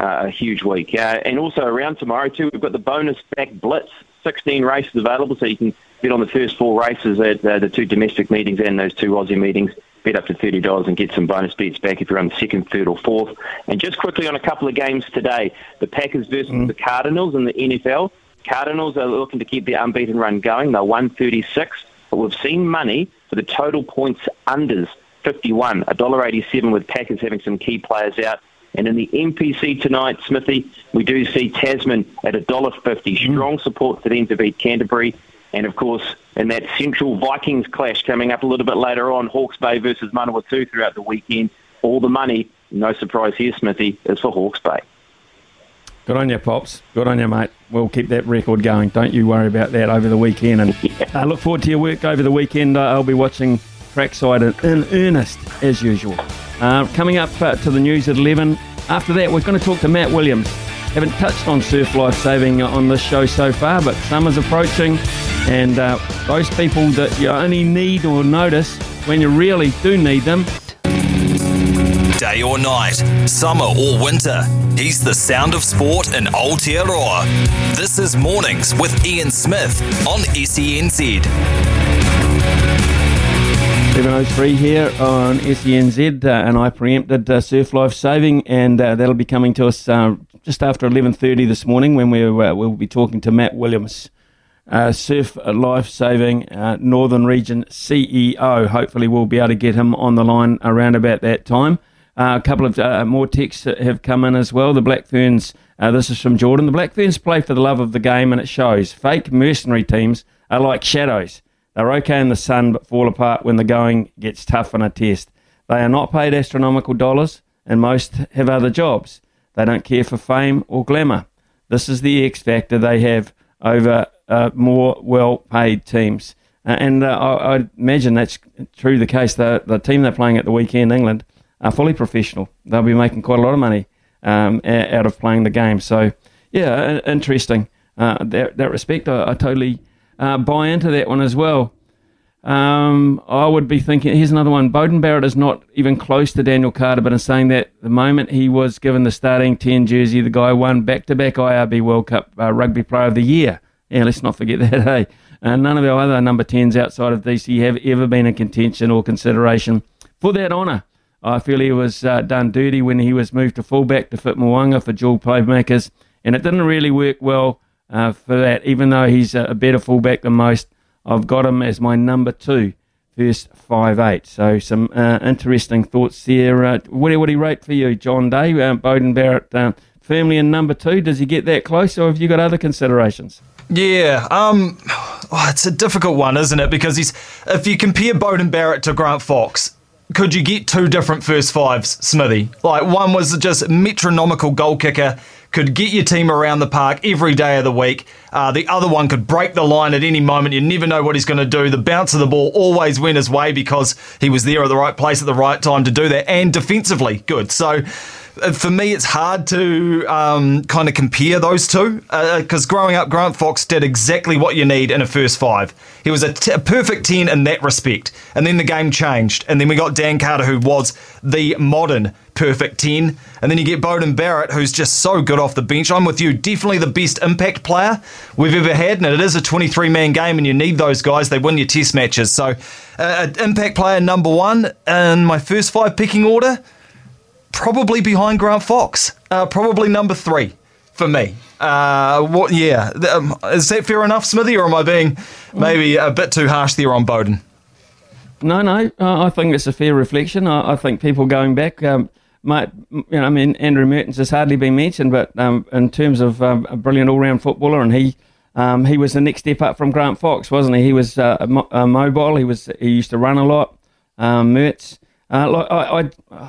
uh, a huge week. Uh, and also around tomorrow, too, we've got the bonus back blitz, sixteen races available, so you can bet on the first four races at uh, the two domestic meetings and those two Aussie meetings. Bet up to thirty dollars and get some bonus bets back if you're on the second, third or fourth. And just quickly on a couple of games today, the Packers versus mm. the Cardinals in the N F L. Cardinals are looking to keep their unbeaten run going. They're one thirty-six, but we've seen money for the total points unders, fifty-one, one dollar eighty-seven with Packers having some key players out. And in the M P C tonight, Smithy, we do see Tasman at one dollar fifty. Mm. Strong support for them to beat Canterbury. And, of course, in that Central Vikings clash coming up a little bit later on, Hawke's Bay versus Manawatu throughout the weekend. All the money, no surprise here, Smithy, is for Hawke's Bay. Good on you, Pops. Good on you, mate. We'll keep that record going. Don't you worry about that over the weekend. And yeah. uh, look forward to your work over the weekend. Uh, I'll be watching trackside in, in earnest, as usual. Uh, coming up uh, to the news at eleven. After that, we're going to talk to Matt Williams. Haven't touched on surf life saving on this show so far, but summer's approaching. And uh, those people that you only need or notice when you really do need them. Day or night, summer or winter, he's the sound of sport in Aotearoa. This is Mornings with Ian Smith on S E N Z. seven oh three here on S E N Z, uh, and I preempted uh, Surf Life Saving, and uh, that'll be coming to us uh, just after eleven thirty this morning when we're, uh, we'll be talking to Matt Williams. Uh, Surf Life Saving uh, Northern Region C E O. Hopefully we'll be able to get him on the line around about that time. Uh, a couple of uh, more texts have come in as well. The Black Ferns, uh, this is from Jordan. The Black Ferns play for the love of the game and it shows. Fake mercenary teams are like shadows. They're okay in the sun but fall apart when the going gets tough on a test. They are not paid astronomical dollars and most have other jobs. They don't care for fame or glamour. This is the X factor they have over Uh, more well-paid teams. Uh, and uh, I, I imagine that's true the case. The, the team they're playing at the weekend, England, are fully professional. They'll be making quite a lot of money um, out of playing the game. So, yeah, interesting. Uh, that, that respect, I, I totally uh, buy into that one as well. Um, I would be thinking, here's another one. Beauden Barrett is not even close to Daniel Carter, but in saying that, the moment he was given the starting ten jersey, the guy won back-to-back I R B World Cup uh, Rugby Player of the Year. Yeah, let's not forget that, hey. Uh, none of our other number tens outside of D C have ever been in contention or consideration for that honour. I feel he was uh, done dirty when he was moved to fullback to fit Mo'unga for dual playmakers, and it didn't really work well uh, for that, even though he's a better fullback than most. I've got him as my number two, first five eight. So some uh, interesting thoughts there. Uh, what would he rate for you, John Day? Uh, Beauden Barrett uh, firmly in number two. Does he get that close, or have you got other considerations? Yeah, um, oh, it's a difficult one, isn't it? Because he's, if you compare Beauden Barrett to Grant Fox, could you get two different first fives, Smithy? Like, one was just metronomical goal kicker, could get your team around the park every day of the week. Uh, the other one could break the line at any moment. You never know what he's going to do. The bounce of the ball always went his way because he was there at the right place at the right time to do that. And defensively, good. So for me, it's hard to um, kind of compare those two because uh, growing up, Grant Fox did exactly what you need in a first five. He was a, t- a perfect ten in that respect. And then the game changed. And then we got Dan Carter, who was the modern perfect ten. And then you get Beauden Barrett, who's just so good off the bench. I'm with you. Definitely the best impact player we've ever had. And it is a twenty-three man game and you need those guys. They win your test matches. So uh, impact player number one in my first five picking order. Probably behind Grant Fox. Uh, probably number three for me. Uh, what? Yeah. Um, is that fair enough, Smithy, or am I being maybe a bit too harsh there on Beauden? No, no. Uh, I think it's a fair reflection. I, I think people going back, um, might, you know, I mean, Andrew Mehrtens has hardly been mentioned, but um, in terms of um, a brilliant all-round footballer, and he um, he was the next step up from Grant Fox, wasn't he? He was uh, mo- uh, mobile. He was he used to run a lot. Um, Mehrtens. Uh, like, I... I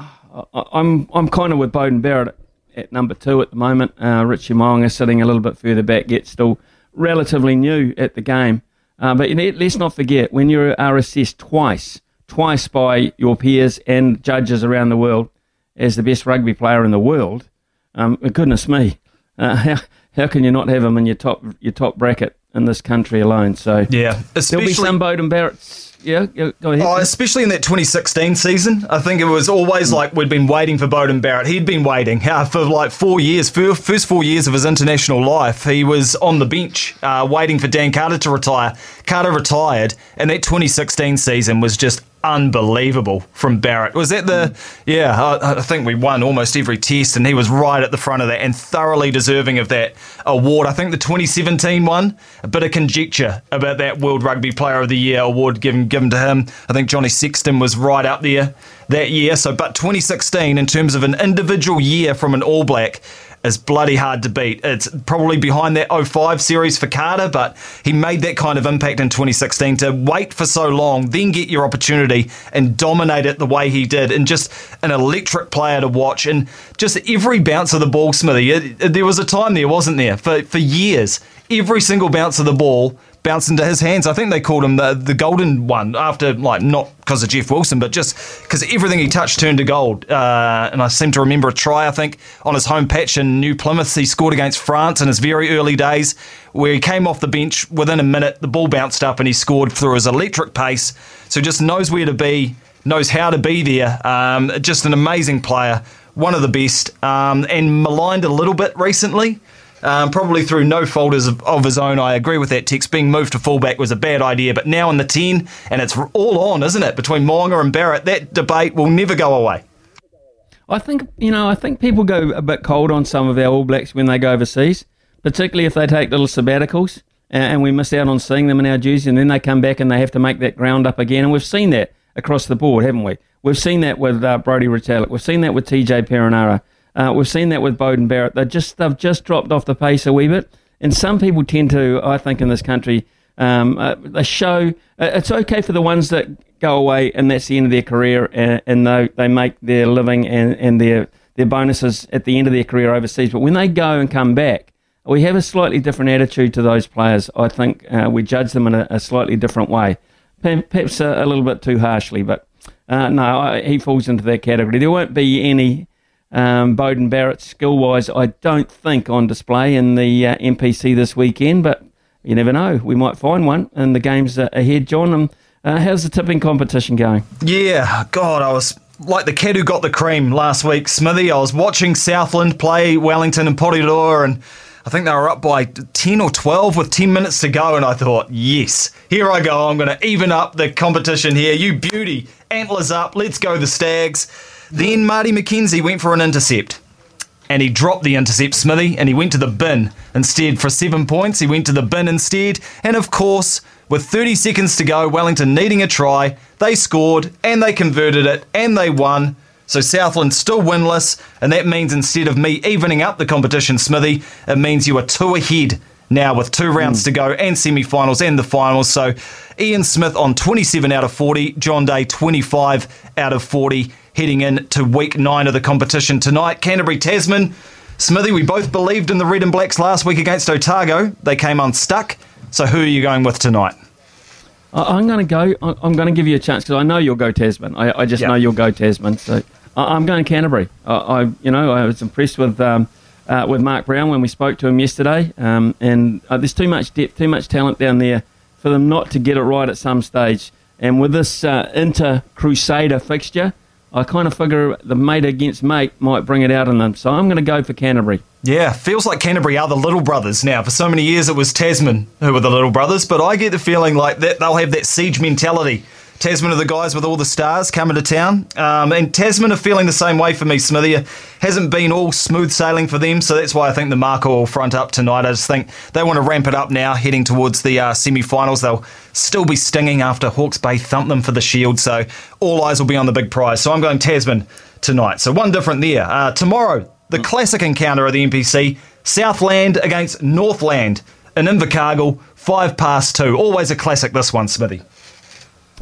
I'm I'm kind of with Beauden Barrett at number two at the moment. Uh, Richie Mo'unga sitting a little bit further back, yet still relatively new at the game. Uh, but you know, let's not forget, when you are assessed twice, twice by your peers and judges around the world as the best rugby player in the world, um, goodness me, uh, how, how can you not have him in your top your top bracket in this country alone? So yeah, especially, there'll be some Beauden Barretts. Yeah, go ahead. Oh, especially in that twenty sixteen season, I think it was always mm. like we'd been waiting for Beauden Barrett. He'd been waiting uh, for like four years. For first four years of his international life, he was on the bench uh, waiting for Dan Carter to retire. Carter retired, and that twenty sixteen season was just unbelievable from Barrett. Was that the... Yeah, I, I think we won almost every test, and he was right at the front of that and thoroughly deserving of that award. I think the twenty seventeen one, a bit of conjecture about that World Rugby Player of the Year award given given to him. I think Johnny Sexton was right up there that year. So, but twenty sixteen, in terms of an individual year from an All Black, is bloody hard to beat. It's probably behind that oh five series for Carter, but he made that kind of impact in twenty sixteen. To wait for so long, then get your opportunity and dominate it the way he did, and just an electric player to watch, and just every bounce of the ball, Smithy. It, it, there was a time there, wasn't there, for, for years, every single bounce of the ball bounced into his hands. I think they called him the, the golden one after, like, not because of Jeff Wilson, but just because everything he touched turned to gold. Uh, and I seem to remember a try, I think, on his home patch in New Plymouth he scored against France in his very early days, where he came off the bench within a minute, the ball bounced up and he scored through his electric pace. So just knows where to be, knows how to be there. Um, just an amazing player, one of the best, um, and maligned a little bit recently. Um, probably through no fault of, of his own. I agree with that text. Being moved to fullback was a bad idea, but now in the ten, and it's all on, isn't it, between Mo'unga and Barrett? That debate will never go away. I think, you know, I think people go a bit cold on some of our All Blacks when they go overseas, particularly if they take little sabbaticals and, and we miss out on seeing them in our jersey, and then they come back and they have to make that ground up again. And we've seen that across the board, haven't we? We've seen that with uh, Brodie Retallick. We've seen that with T J Perenara. Uh, we've seen that with Beauden Barrett. They just, they've just dropped off the pace a wee bit. And some people tend to, I think, in this country, um, uh, they show uh, it's okay for the ones that go away and that's the end of their career, and, and they, they make their living and, and their, their bonuses at the end of their career overseas. But when they go and come back, we have a slightly different attitude to those players. I think uh, we judge them in a, a slightly different way, perhaps a, a little bit too harshly. But uh, no, I, he falls into that category. There won't be any... Um, Beauden Barrett skill-wise, I don't think on display in the uh, N P C this weekend, but you never know. We might find one in the games uh, ahead. John, um, uh, how's the tipping competition going? Yeah, God, I was like the kid who got the cream last week, Smithy. I was watching Southland play Wellington and Porirua, and I think they were up by ten or twelve with ten minutes to go, and I thought, yes, here I go. I'm going to even up the competition here. You beauty, antlers up, let's go the Stags. Then Marty McKenzie went for an intercept, and he dropped the intercept, Smithy, and he went to the bin instead for seven points. He went to the bin instead, and of course, with thirty seconds to go, Wellington needing a try, they scored, and they converted it, and they won. So Southland still winless, and that means instead of me evening up the competition, Smithy, it means you are two ahead now with two rounds mm. to go, and semi-finals and the finals. So Ian Smith on twenty-seven out of forty, John Day twenty-five out of forty. Heading in to week nine of the competition tonight. Canterbury, Tasman. Smithy, we both believed in the Red and Blacks last week against Otago. They came unstuck. So who are you going with tonight? I'm going to go. I'm going to give you a chance because I know you'll go Tasman. I, I just yep. know you'll go Tasman. So I'm going Canterbury. I, I you know, I was impressed with um, uh, with Mark Brown when we spoke to him yesterday. Um, and uh, there's too much depth, too much talent down there for them not to get it right at some stage. And with this uh, inter-Crusader fixture, I kind of figure the mate against mate might bring it out in them. So I'm going to go for Canterbury. Yeah, feels like Canterbury are the little brothers now. For so many years it was Tasman who were the little brothers, but I get the feeling like that they'll have that siege mentality. Tasman are the guys with all the stars coming to town. Um, and Tasman are feeling the same way for me, Smithy. It hasn't been all smooth sailing for them, so that's why I think the Marco will front up tonight. I just think they want to ramp it up now, heading towards the uh, semi-finals. They'll still be stinging after Hawke's Bay thumped them for the Shield, so all eyes will be on the big prize. So I'm going Tasman tonight. So one different there. Uh, tomorrow, the classic encounter of the N P C, Southland against Northland in Invercargill, five past two. Always a classic, this one, Smithy.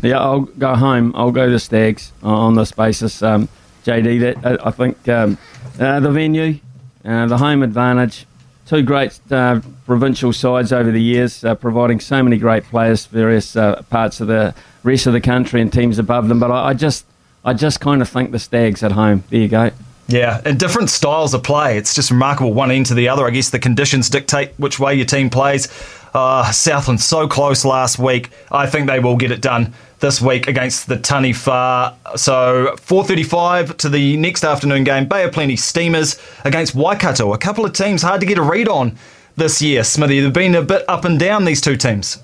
Yeah, I'll go home. I'll go the Stags on this basis, um, J D. That I think um, uh, the venue, uh, the home advantage, two great uh, provincial sides over the years, uh, providing so many great players, various uh, parts of the rest of the country and teams above them. But I, I just, I just kind of think the Stags at home. There you go. Yeah, and different styles of play. It's just remarkable one end to the other. I guess the conditions dictate which way your team plays. Uh, Southland so close last week. I think they will get it done this week against the Tani Wha. So four thirty-five to the next afternoon game. Bay of Plenty Steamers against Waikato. A couple of teams hard to get a read on this year, Smithy. They've been a bit up and down, these two teams.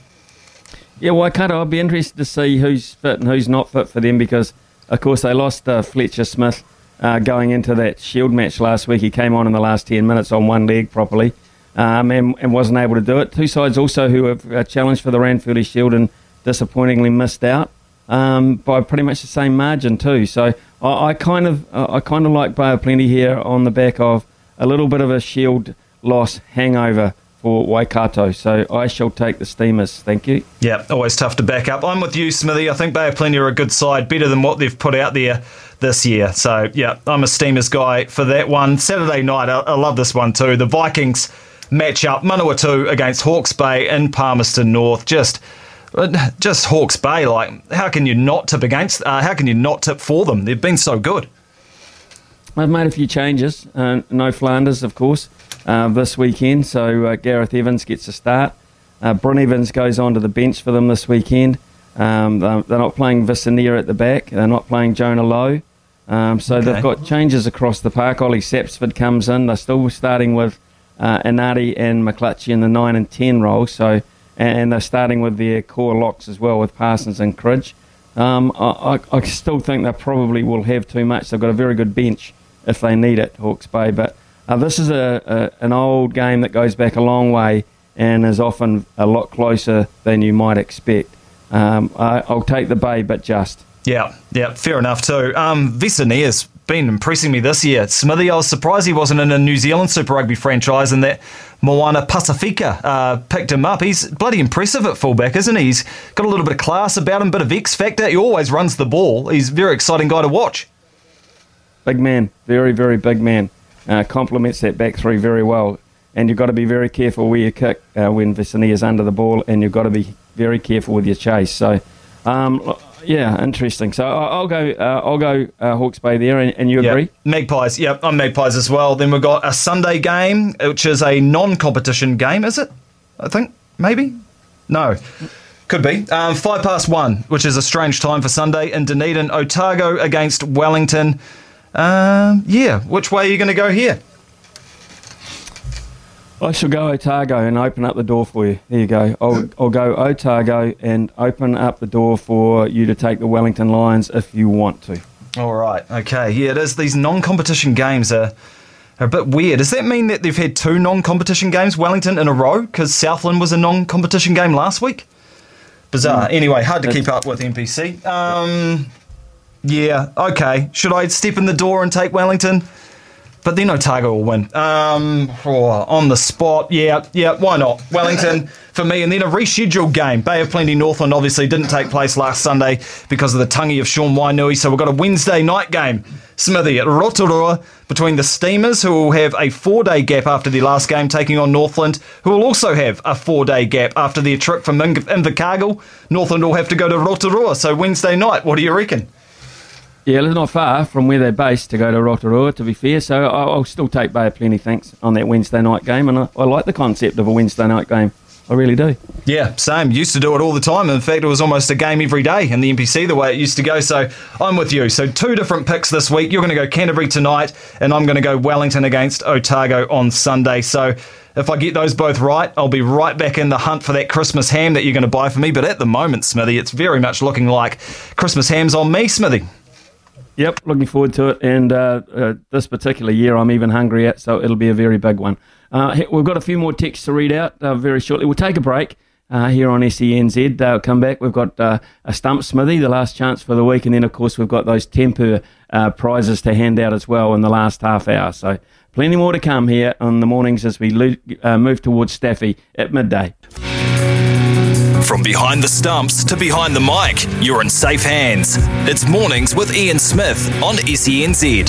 Yeah, Waikato, I'd be interested to see who's fit and who's not fit for them because, of course, they lost uh, Fletcher Smith uh, going into that Shield match last week. He came on in the last ten minutes on one leg properly um, and, and wasn't able to do it. Two sides also who have uh, challenged for the Ranfurly Shield and disappointingly missed out um, by pretty much the same margin too. So I, I kind of uh, I kind of like Bay of Plenty here on the back of a little bit of a Shield loss hangover for Waikato, so I shall take the Steamers. Thank you. Yeah, always tough to back up. I'm with you, Smithy. I think Bay of Plenty are a good side, better than what they've put out there this year. So, yeah, I'm a Steamers guy for that one. Saturday night, I, I love this one too. The Vikings match up, Manawatu against Hawke's Bay in Palmerston North. Just just Hawke's Bay, like, how can you not tip against, uh, how can you not tip for them? They've been so good. I've made a few changes. Uh, no Flanders, of course. Uh, this weekend, so uh, Gareth Evans gets a start. Uh, Bryn Evans goes onto the bench for them this weekend. Um, they're, they're not playing Vissanier at the back. They're not playing Jonah Lowe. Um, so okay. They've got changes across the park. Ollie Sapsford comes in. They're still starting with uh, Inati and McClutchy in the nine and ten role. So, and they're starting with their core locks as well with Parsons and Cridge. Um, I, I, I still think they probably will have too much. They've got a very good bench if they need it, Hawke's Bay, but Uh, this is a, a an old game that goes back a long way and is often a lot closer than you might expect. Um, I, I'll take the Bay, but just. Yeah, yeah, fair enough too. Um, Vessanier's been impressing me this year. Smithy, I was surprised he wasn't in a New Zealand Super Rugby franchise and that Moana Pasifika uh, picked him up. He's bloody impressive at fullback, isn't he? He's got a little bit of class about him, bit of X factor. He always runs the ball. He's a very exciting guy to watch. Big man, very, very big man. Uh, complements that back three very well, and you've got to be very careful where you kick uh, when Vissani is under the ball, and you've got to be very careful with your chase. So, um, yeah, interesting. So I'll go, uh, I'll go uh, Hawke's Bay there, and, and you agree? Yep. Magpies, yep, I'm Magpies as well. Then we've got a Sunday game, which is a non-competition game, is it? I think maybe, no. Could be. Um, five past one, which is a strange time for Sunday in Dunedin. Otago against Wellington. Um, yeah, which way are you going to go here? I shall go Otago and open up the door for you. There you go. I'll, I'll go Otago and open up the door for you to take the Wellington Lions if you want to. All right. Okay. Yeah, it is. These non-competition games are, are a bit weird. Does that mean that they've had two non-competition games, Wellington, in a row? Because Southland was a non-competition game last week? Bizarre. Mm. Anyway, hard to it's, keep up with N P C. Um... Yeah, okay. Should I step in the door and take Wellington? But then Otago will win. Um, oh, on the spot, yeah, yeah, why not? Wellington for me. And then a rescheduled game. Bay of Plenty Northland obviously didn't take place last Sunday because of the tangi of Sean Wainui, so we've got a Wednesday night game, Smithy, at Rotorua between the Steamers, who will have a four-day gap after their last game, taking on Northland, who will also have a four-day gap after their trip from Invercargill. Northland will have to go to Rotorua, so Wednesday night, what do you reckon? Yeah, it's not far from where they're based to go to Rotorua, to be fair, so I'll still take Bay of Plenty, thanks, on that Wednesday night game, and I, I like the concept of a Wednesday night game. I really do. Yeah, same. Used to do it all the time. In fact, it was almost a game every day in the N P C, the way it used to go, so I'm with you. So two different picks this week. You're going to go Canterbury tonight, and I'm going to go Wellington against Otago on Sunday, so if I get those both right, I'll be right back in the hunt for that Christmas ham that you're going to buy for me, but at the moment, Smithy, it's very much looking like Christmas ham's on me, Smithy. Yep, looking forward to it, and uh, uh, this particular year I'm even hungrier, so it'll be a very big one. Uh, we've got a few more texts to read out uh, very shortly. We'll take a break uh, here on S E N Z. They'll come back. We've got uh, a Stump Smithy, the last chance for the week, and then, of course, we've got those Tempur uh, prizes to hand out as well in the last half hour. So plenty more to come here on the mornings as we lo- uh, move towards Staffy at midday. From behind the stumps to behind the mic, you're in safe hands. It's Mornings with Ian Smith on S E N Z.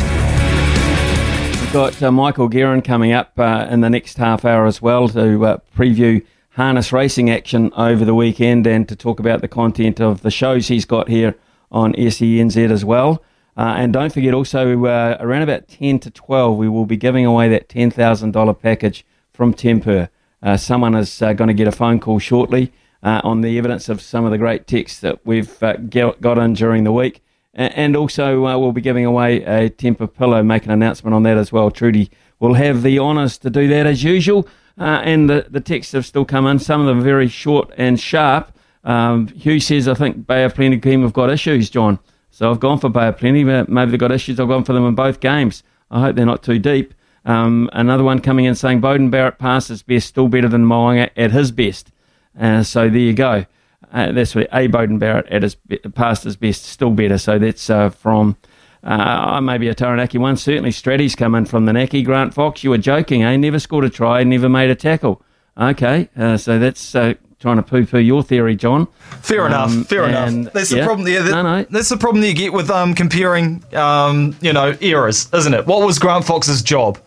We've got uh, Michael Guerin coming up uh, in the next half hour as well to uh, preview harness racing action over the weekend and to talk about the content of the shows he's got here on S E N Z as well. Uh, and don't forget also, uh, around about ten to twelve, we will be giving away that ten thousand dollars package from Tempur. Uh, someone is uh, going to get a phone call shortly uh, on the evidence of some of the great texts that we've uh, get, got in during the week. And also, uh, we'll be giving away a Tempur pillow, make an announcement on that as well. Trudy will have the honours to do that as usual. Uh, and the, the texts have still come in, some of them very short and sharp. Um, Hugh says, I think Bay of Plenty team have got issues, John. So I've gone for Bay of Plenty, but maybe they've got issues. I've gone for them in both games. I hope they're not too deep. Um, another one coming in saying, Beauden Barrett passes best, still better than Mo'unga at his best. Uh, so there you go. Uh, that's where A. Beauden Barrett at his be- past his best, still better. So that's uh, from uh, maybe a Taranaki one. Certainly Stratty's come in from the Naki. Grant Fox, you were joking, eh? Never scored a try, never made a tackle. Okay, uh, so that's uh, trying to poo-poo your theory, John. Fair um, enough, fair and, enough. That's yeah. the problem there. That, no, no. That's the problem that you get with um, comparing, um, you know, eras, isn't it? What was Grant Fox's job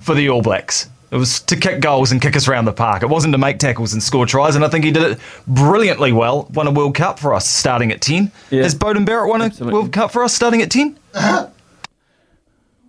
for the All Blacks? It was to kick goals and kick us around the park. It wasn't to make tackles and score tries, and I think he did it brilliantly well. Won a World Cup for us starting at ten. Yeah. Has Beauden Barrett won Absolutely. a World Cup for us starting at ten?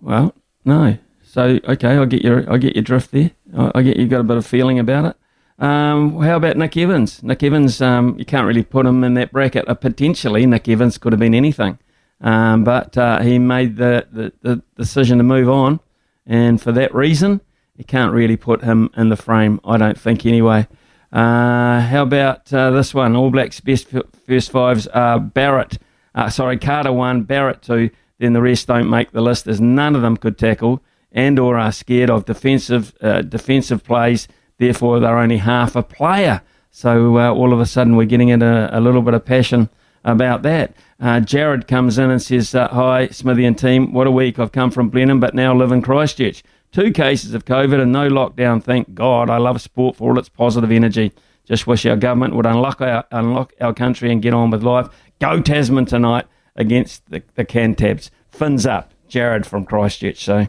Well, no. So, okay, I get your I get your drift there. I, I get you've got a bit of feeling about it. Um, how about Nick Evans? Nick Evans, um, you can't really put him in that bracket. Uh, potentially, Nick Evans could have been anything. Um, but uh, he made the, the, the decision to move on, and for that reason... You can't really put him in the frame, I don't think, anyway. Uh, how about uh, this one? All Blacks' best f- first fives are Barrett. Uh, sorry, Carter one, Barrett two. Then the rest don't make the list, as none of them could tackle and or are scared of defensive uh, defensive plays. Therefore, they're only half a player. So uh, all of a sudden, we're getting into a, a little bit of passion about that. Uh, Jared comes in and says, uh, hi, Smithy and team. What a week. I've come from Blenheim, but now live in Christchurch. Two cases of COVID and no lockdown, thank God. I love sport for all its positive energy. Just wish our government would unlock our, unlock our country and get on with life. Go Tasman tonight against the, the Cantabs. Fins up, Jared from Christchurch. So,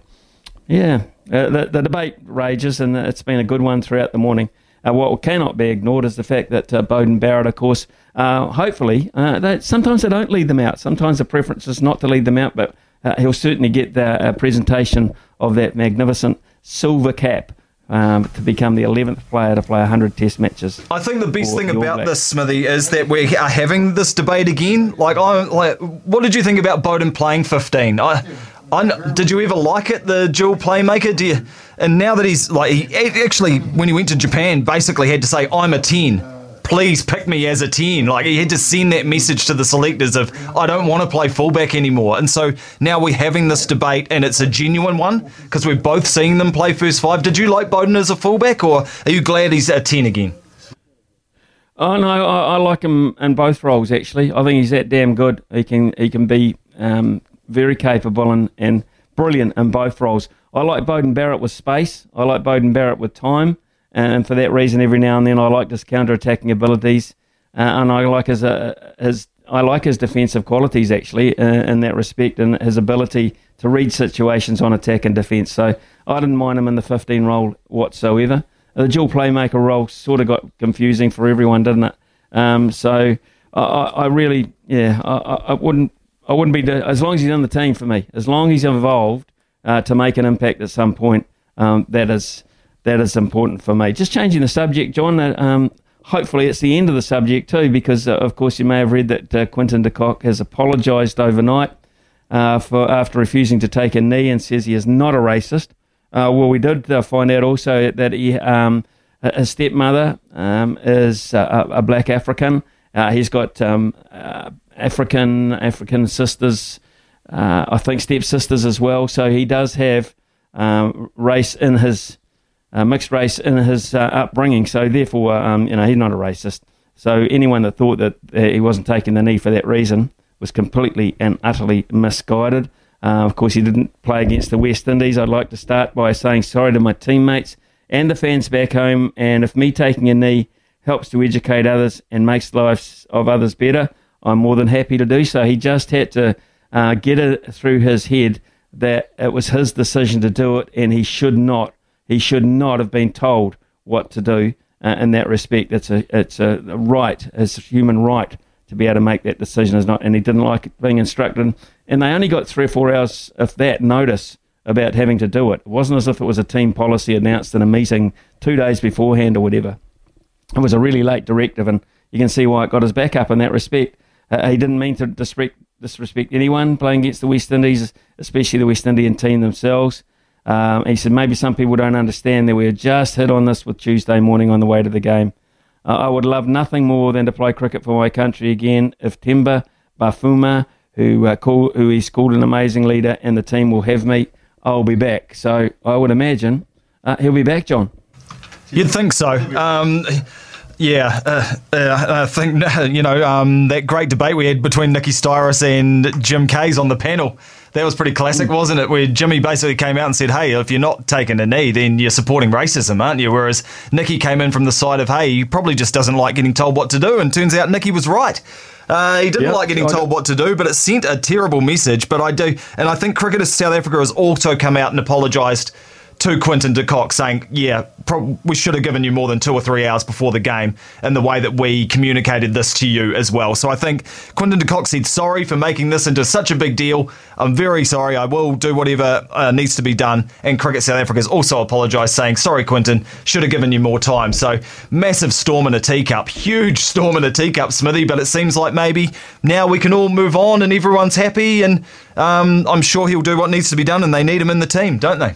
yeah, uh, the, the debate rages, and it's been a good one throughout the morning. Uh, what cannot be ignored is the fact that uh, Beauden Barrett, of course, uh, hopefully, uh, they, sometimes they don't lead them out. Sometimes the preference is not to lead them out, but uh, he'll certainly get the uh, presentation of that magnificent silver cap um, to become the eleventh player to play one hundred test matches. I think the best thing about this, Smithy, is that we are having this debate again. Like, I, like what did you think about Beauden playing fifteen? I, I, did you ever like it, the dual playmaker? Do you, and now that he's, like, he actually, when he went to Japan, basically had to say, I'm a ten. Please pick me as a ten. Like, he had to send that message to the selectors of, I don't want to play fullback anymore. And so now we're having this debate, and it's a genuine one because we're both seeing them play first five. Did you like Beauden as a fullback, or are you glad he's a ten again? Oh no, I, I like him in both roles actually. I think he's that damn good. He can he can be um, very capable and, and brilliant in both roles. I like Beauden Barrett with space. I like Beauden Barrett with time. And for that reason, every now and then I like his counter-attacking abilities, uh, and I like his uh, his I like his defensive qualities actually uh, in that respect, and his ability to read situations on attack and defence. So I didn't mind him in the fifteen role whatsoever. The dual playmaker role sort of got confusing for everyone, didn't it? Um, so I, I really, yeah, I, I wouldn't I wouldn't be as long as he's on the team for me, as long as he's involved uh, to make an impact at some point. Um, that is. That is important for me. Just changing the subject, John. Um, hopefully it's the end of the subject too, because uh, of course you may have read that uh, Quinton de Kock has apologised overnight uh, for after refusing to take a knee, and says he is not a racist. Uh, well, we did uh, find out also that he, um, his stepmother um, is uh, a black African. Uh, he's got um, uh, African African sisters, uh, I think stepsisters as well. So he does have um, race in his... Uh, mixed race in his uh, upbringing, so therefore, um, you know, he's not a racist. So anyone that thought that uh, he wasn't taking the knee for that reason was completely and utterly misguided. Uh, of course, he didn't play against the West Indies. I'd like to start by saying sorry to my teammates and the fans back home, and if me taking a knee helps to educate others and makes lives of others better, I'm more than happy to do so. He just had to uh, get it through his head that it was his decision to do it, and he should not He should not have been told what to do uh, in that respect. It's a it's a right, it's a human right to be able to make that decision is not, and he didn't like being instructed. And they only got three or four hours, if that, notice about having to do it. It wasn't as if it was a team policy announced in a meeting two days beforehand or whatever. It was a really late directive, and you can see why it got his back up in that respect. Uh, he didn't mean to disrespect, disrespect anyone playing against the West Indies, especially the West Indian team themselves. Um, he said, maybe some people don't understand that we had just hit on this with Tuesday morning on the way to the game. Uh, I would love nothing more than to play cricket for my country again if Themba Bafuma, who, uh, call, who he's called an amazing leader, and the team will have me, I'll be back. So I would imagine uh, he'll be back, John. You'd think so. Um, yeah, uh, uh, I think, you know, um, that great debate we had between Nicky Styris and Jim Kays on the panel, that was pretty classic, wasn't it? Where Jimmy basically came out and said, hey, if you're not taking a knee, then you're supporting racism, aren't you? Whereas Nicky came in from the side of, hey, he probably just doesn't like getting told what to do. And turns out Nicky was right. Uh, he didn't yep, like getting told what to do, but it sent a terrible message. But I do, and I think Cricket of South Africa has also come out and apologised to Quinton de Kock, saying, yeah, pro- we should have given you more than two or three hours before the game in the way that we communicated this to you as well. So I think Quinton de Kock said, sorry for making this into such a big deal. I'm very sorry. I will do whatever uh, needs to be done. And Cricket South Africa has also apologised, saying, sorry, Quinton, should have given you more time. So massive storm in a teacup, huge storm in a teacup, Smithy, but it seems like maybe now we can all move on and everyone's happy, and um, I'm sure he'll do what needs to be done, and they need him in the team, don't they?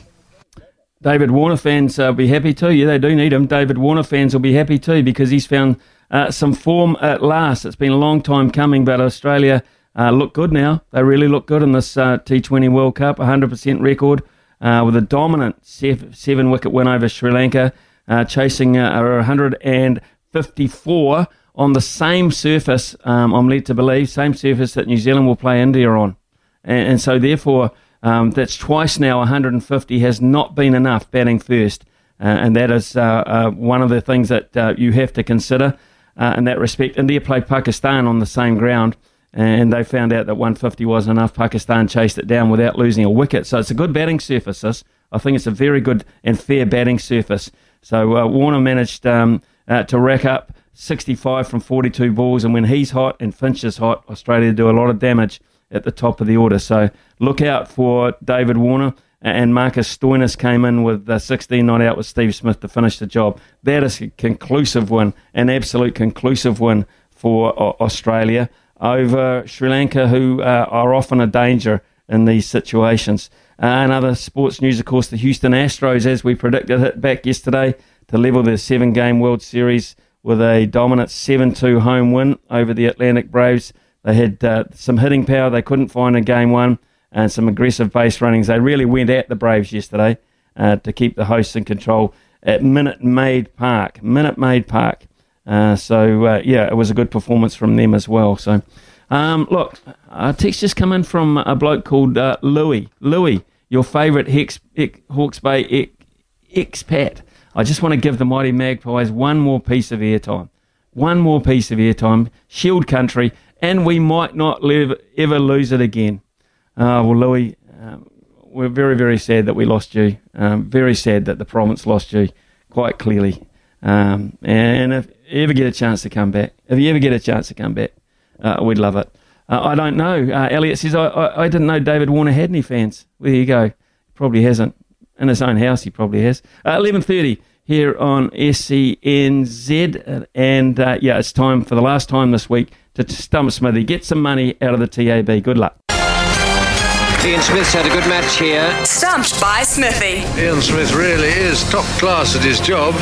David Warner fans will uh, be happy too. Yeah, they do need him. David Warner fans will be happy too, because he's found uh, some form at last. It's been a long time coming, but Australia uh, look good now. They really look good in this uh, T twenty World Cup, one hundred percent record, uh, with a dominant seven-wicket win over Sri Lanka, uh, chasing uh, one hundred fifty-four on the same surface, um, I'm led to believe, same surface that New Zealand will play India on. And, and so therefore... Um, that's twice now. one hundred fifty has not been enough batting first, uh, and that is uh, uh, one of the things that uh, you have to consider uh, in that respect. India played Pakistan on the same ground, and they found out that one hundred fifty wasn't enough. Pakistan chased it down without losing a wicket, so it's a good batting surface. This. I think it's a very good and fair batting surface. So uh, Warner managed um, uh, to rack up sixty-five from forty-two balls, and when he's hot and Finch is hot, Australia do a lot of damage at the top of the order. So look out for David Warner, and Marcus Stoinis came in with uh, sixteen not out with Steve Smith to finish the job. That is a conclusive win, an absolute conclusive win for uh, Australia over Sri Lanka, who uh, are often a danger in these situations. Uh, and other sports news, of course, the Houston Astros, as we predicted, hit back yesterday to level their seven-game World Series with a dominant seven two home win over the Atlantic Braves. They had uh, some hitting power they couldn't find in game one, and some aggressive base runnings. They really went at the Braves yesterday uh, to keep the hosts in control at Minute Maid Park. Minute Maid Park. Uh, so, uh, yeah, it was a good performance from them as well. So, um, look, a text just come in from a bloke called uh, Louis. Louis, your favourite Hex, Hex, Hawke's Bay ex, expat. I just want to give the Mighty Magpies one more piece of airtime. One more piece of airtime. Shield country. And we might not live, ever lose it again. Uh, well, Louis, um, we're very, very sad that we lost you. Um, very sad that the province lost you, quite clearly. Um, and if you ever get a chance to come back, if you ever get a chance to come back, uh, we'd love it. Uh, I don't know. Uh, Elliot says, I, I, I didn't know David Warner had any fans. Well, there you go. Probably hasn't. In his own house, he probably has. Uh, eleven thirty here on S C N Z. And, uh, yeah, it's time for the last time this week to stump Smithy. Get some money out of the T A B. Good luck. Ian Smith's had a good match here. Stumped by Smithy. Ian Smith really is top class at his job.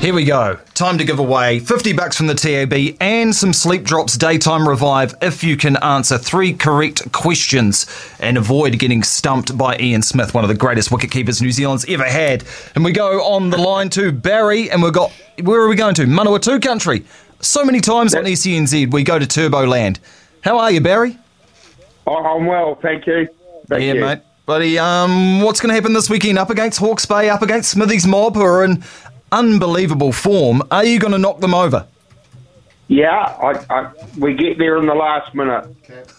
Here we go. Time to give away fifty bucks from the T A B and some Sleep Drops Daytime Revive if you can answer three correct questions and avoid getting stumped by Ian Smith, one of the greatest wicketkeepers New Zealand's ever had. And we go on the line to Barry, and we've got, where are we going to? Manawatu country. So many times on E C N Z we go to Turbo Land. How are you, Barry? Oh, I'm well, thank you. Thank yeah, you. mate. Buddy, um, what's going to happen this weekend? Up against Hawke's Bay, up against Smithy's Mob, who are in unbelievable form. Are you going to knock them over? Yeah, I, I, we get there in the last minute.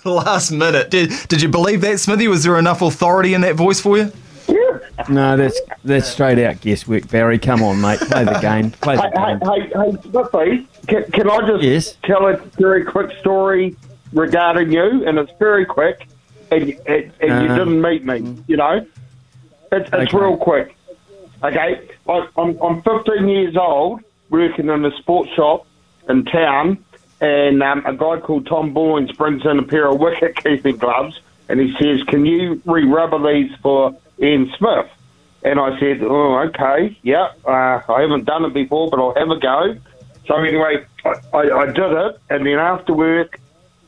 Last minute. Did, did you believe that, Smithy? Was there enough authority in that voice for you? Yeah, No, that's that's straight out guesswork, Barry. Come on, mate. Play the game. Play the hey, game. Hey, hey, hey, Biffy, can, can I just yes? tell a very quick story regarding you? And it's very quick, and, and, and um, you didn't meet me, you know? It's, it's okay. real quick. Okay, I, I'm, I'm fifteen years old, working in a sports shop in town, and um, a guy called Tom Boynes brings in a pair of wicket-keeping gloves, and he says, can you re-rubber these for Ian Smith? And I said, oh, okay, yeah, uh, I haven't done it before, but I'll have a go. So anyway, I, I, I did it, and then after work,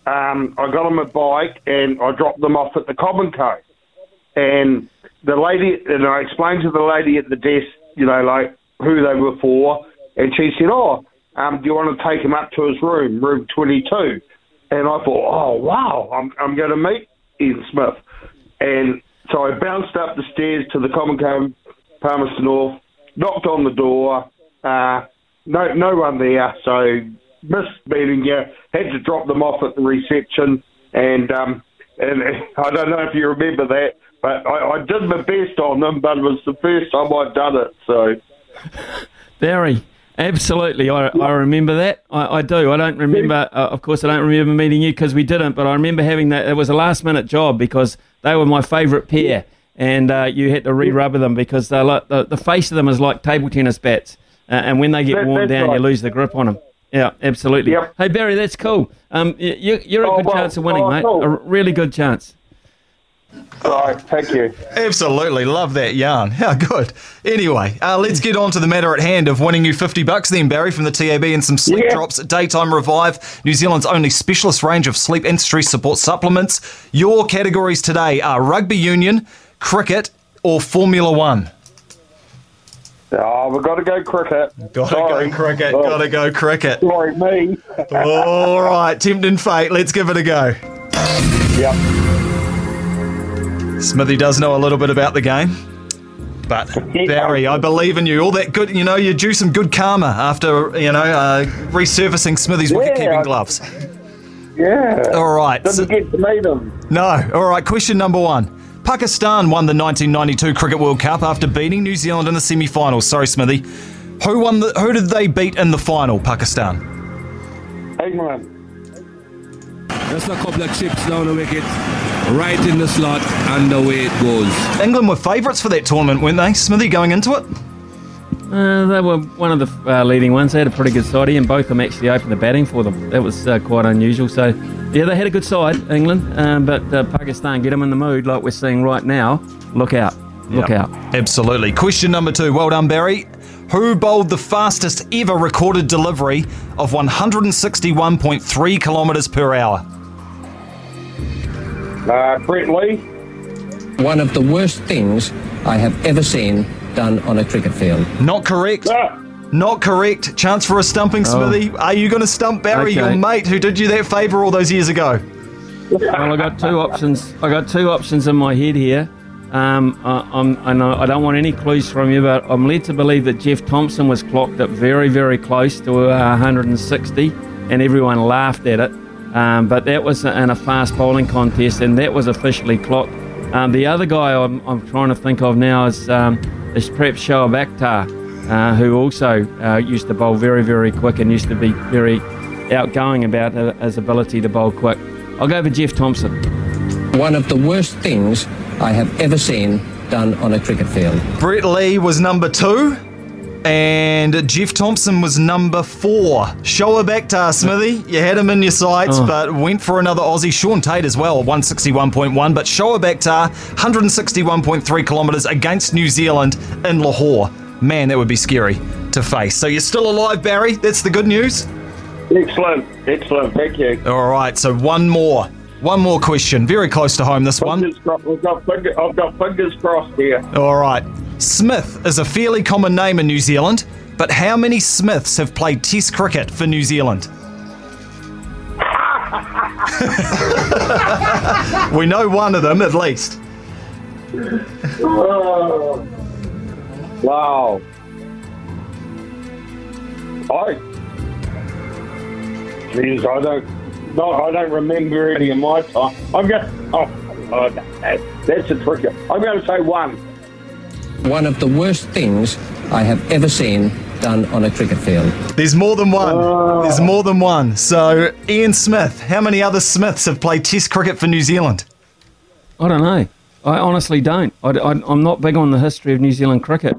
um, I got on my bike, and I dropped them off at the Common Co. And the lady, and I explained to the lady at the desk, you know, like, who they were for, and she said, oh, um, do you want to take him up to his room, room twenty-two? And I thought, oh, wow, I'm, I'm going to meet Ian Smith. And so I bounced up the stairs to the Common Co, Palmerston North, knocked on the door, uh, no no one there, so missed meeting you, had to drop them off at the reception, and um, and I don't know if you remember that, but I, I did my best on them, but it was the first time I'd done it, so... Barry, absolutely, I, I remember that, I, I do, I don't remember, uh, of course I don't remember meeting you because we didn't, but I remember having that, it was a last minute job because... They were my favourite pair, and uh, you had to re-rubber them because they're like, the, the face of them is like table tennis bats, uh, and when they get that, worn down, right. you lose the grip on them. Yeah, absolutely. Yep. Hey, Barry, that's cool. Um, you, You're a oh, good well, chance of winning, oh, mate. Cool. A really good chance. Right, thank you. Absolutely, love that yarn. How good. Anyway, uh, let's get on to the matter at hand of winning you fifty bucks then, Barry, from the T A B and some sleep yeah. drops, Daytime Revive, New Zealand's only specialist range of sleep and stress support supplements. Your categories today are rugby union, cricket, or Formula One. Oh, we've got to go cricket. Got to go cricket, oh. got to go cricket. Sorry, me. All right, tempting fate, let's give it a go. Yep. Smithy does know a little bit about the game, but Barry, I believe in you. All that good, you know, you drew some good karma after, you know, uh, resurfacing Smithy's yeah. wicket-keeping gloves. Yeah. All right. Doesn't so, get to meet them. No. All right, question number one. Pakistan won the nineteen ninety-two Cricket World Cup after beating New Zealand in the semi-finals. Sorry, Smithy. Who won? The, who did they beat in the final, Pakistan? England. Just a couple of chips down the wicket. Right in the slot, and away it goes. England were favourites for that tournament, weren't they, Smithy, going into it? Uh, they were one of the uh, leading ones. They had a pretty good side, and both of them actually opened the batting for them. That was uh, quite unusual. So, yeah, they had a good side, England, uh, but uh, Pakistan get them in the mood like we're seeing right now. Look out. Look yep. out. Absolutely. Question number two. Well done, Barry. Who bowled the fastest ever recorded delivery of one hundred sixty-one point three kilometres per hour? Uh, Brett Lee. One of the worst things I have ever seen done on a cricket field. Not correct. Ah. Not correct. Chance for a stumping, Smithy. Oh. Are you going to stump Barry, okay. your mate, who did you that favour all those years ago? Well, I got two options. I got two options in my head here. Um, I, I'm, I, know, I don't want any clues from you, but I'm led to believe that Jeff Thompson was clocked at very, very close to uh, one hundred sixty, and everyone laughed at it. Um, but that was in a fast bowling contest, and that was officially clocked. Um, the other guy I'm, I'm trying to think of now is, um, is perhaps Shoaib Akhtar, uh, who also uh, used to bowl very, very quick and used to be very outgoing about uh, his ability to bowl quick. I'll go for Jeff Thompson. One of the worst things I have ever seen done on a cricket field. Brett Lee was number two, and Jeff Thompson was number four. Shoaib Akhtar, Smithy, you had him in your sights, oh. but went for another Aussie. Sean Tate as well, one sixty-one point one, but Shoaib Akhtar, one hundred sixty-one point three kilometres against New Zealand in Lahore. Man, that would be scary to face. So you're still alive, Barry. That's the good news. Excellent. Excellent. Thank you. All right, so one more. One more question. Very close to home, this fingers one. Cro- I've, got finger- I've got fingers crossed here. All right. Smith is a fairly common name in New Zealand, but how many Smiths have played Test cricket for New Zealand? We know one of them, at least. Oh. Wow. I... Jeez, I don't... No, I don't remember any of my time. I'm going. Oh, oh, that's a tricky. I'm going to say one. one of the worst things I have ever seen done on a cricket field. There's more than one. Oh. There's more than one. So, Ian Smith, how many other Smiths have played Test cricket for New Zealand? I don't know. I honestly don't. I, I, I'm not big on the history of New Zealand cricket.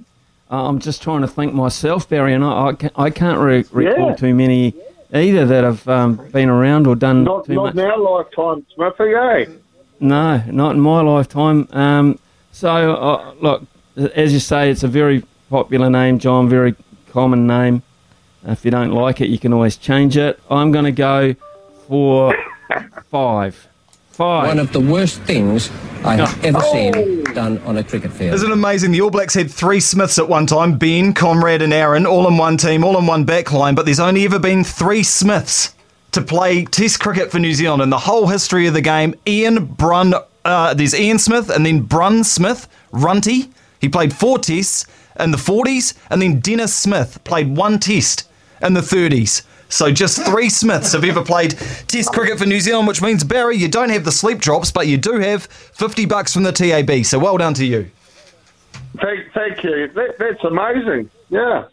Uh, I'm just trying to think myself, Barry, and I, I, can, I can't re- recall yeah. too many either that have um, been around or done not, too not much. Not in our lifetime, Smithy, eh? No, not in my lifetime. Um, so, uh, look, as you say, it's a very popular name, John, very common name. Uh, if you don't like it, you can always change it. I'm going to go for five. Five. One of the worst things I have oh. ever seen done on a cricket field. Isn't it amazing? The All Blacks had three Smiths at one time, Ben, Conrad and Aaron, all in one team, all in one backline, but there's only ever been three Smiths to play Test cricket for New Zealand in the whole history of the game. Ian Brun, uh, there's Ian Smith and then Brun Smith, Runty. He played four Tests in the forties, and then Dennis Smith played one Test in the thirties. So just three Smiths have ever played Test cricket for New Zealand, which means, Barry, you don't have the sleep drops, but you do have fifty bucks from the T A B. So well done to you. Thank, thank you. That, that's amazing. Yeah.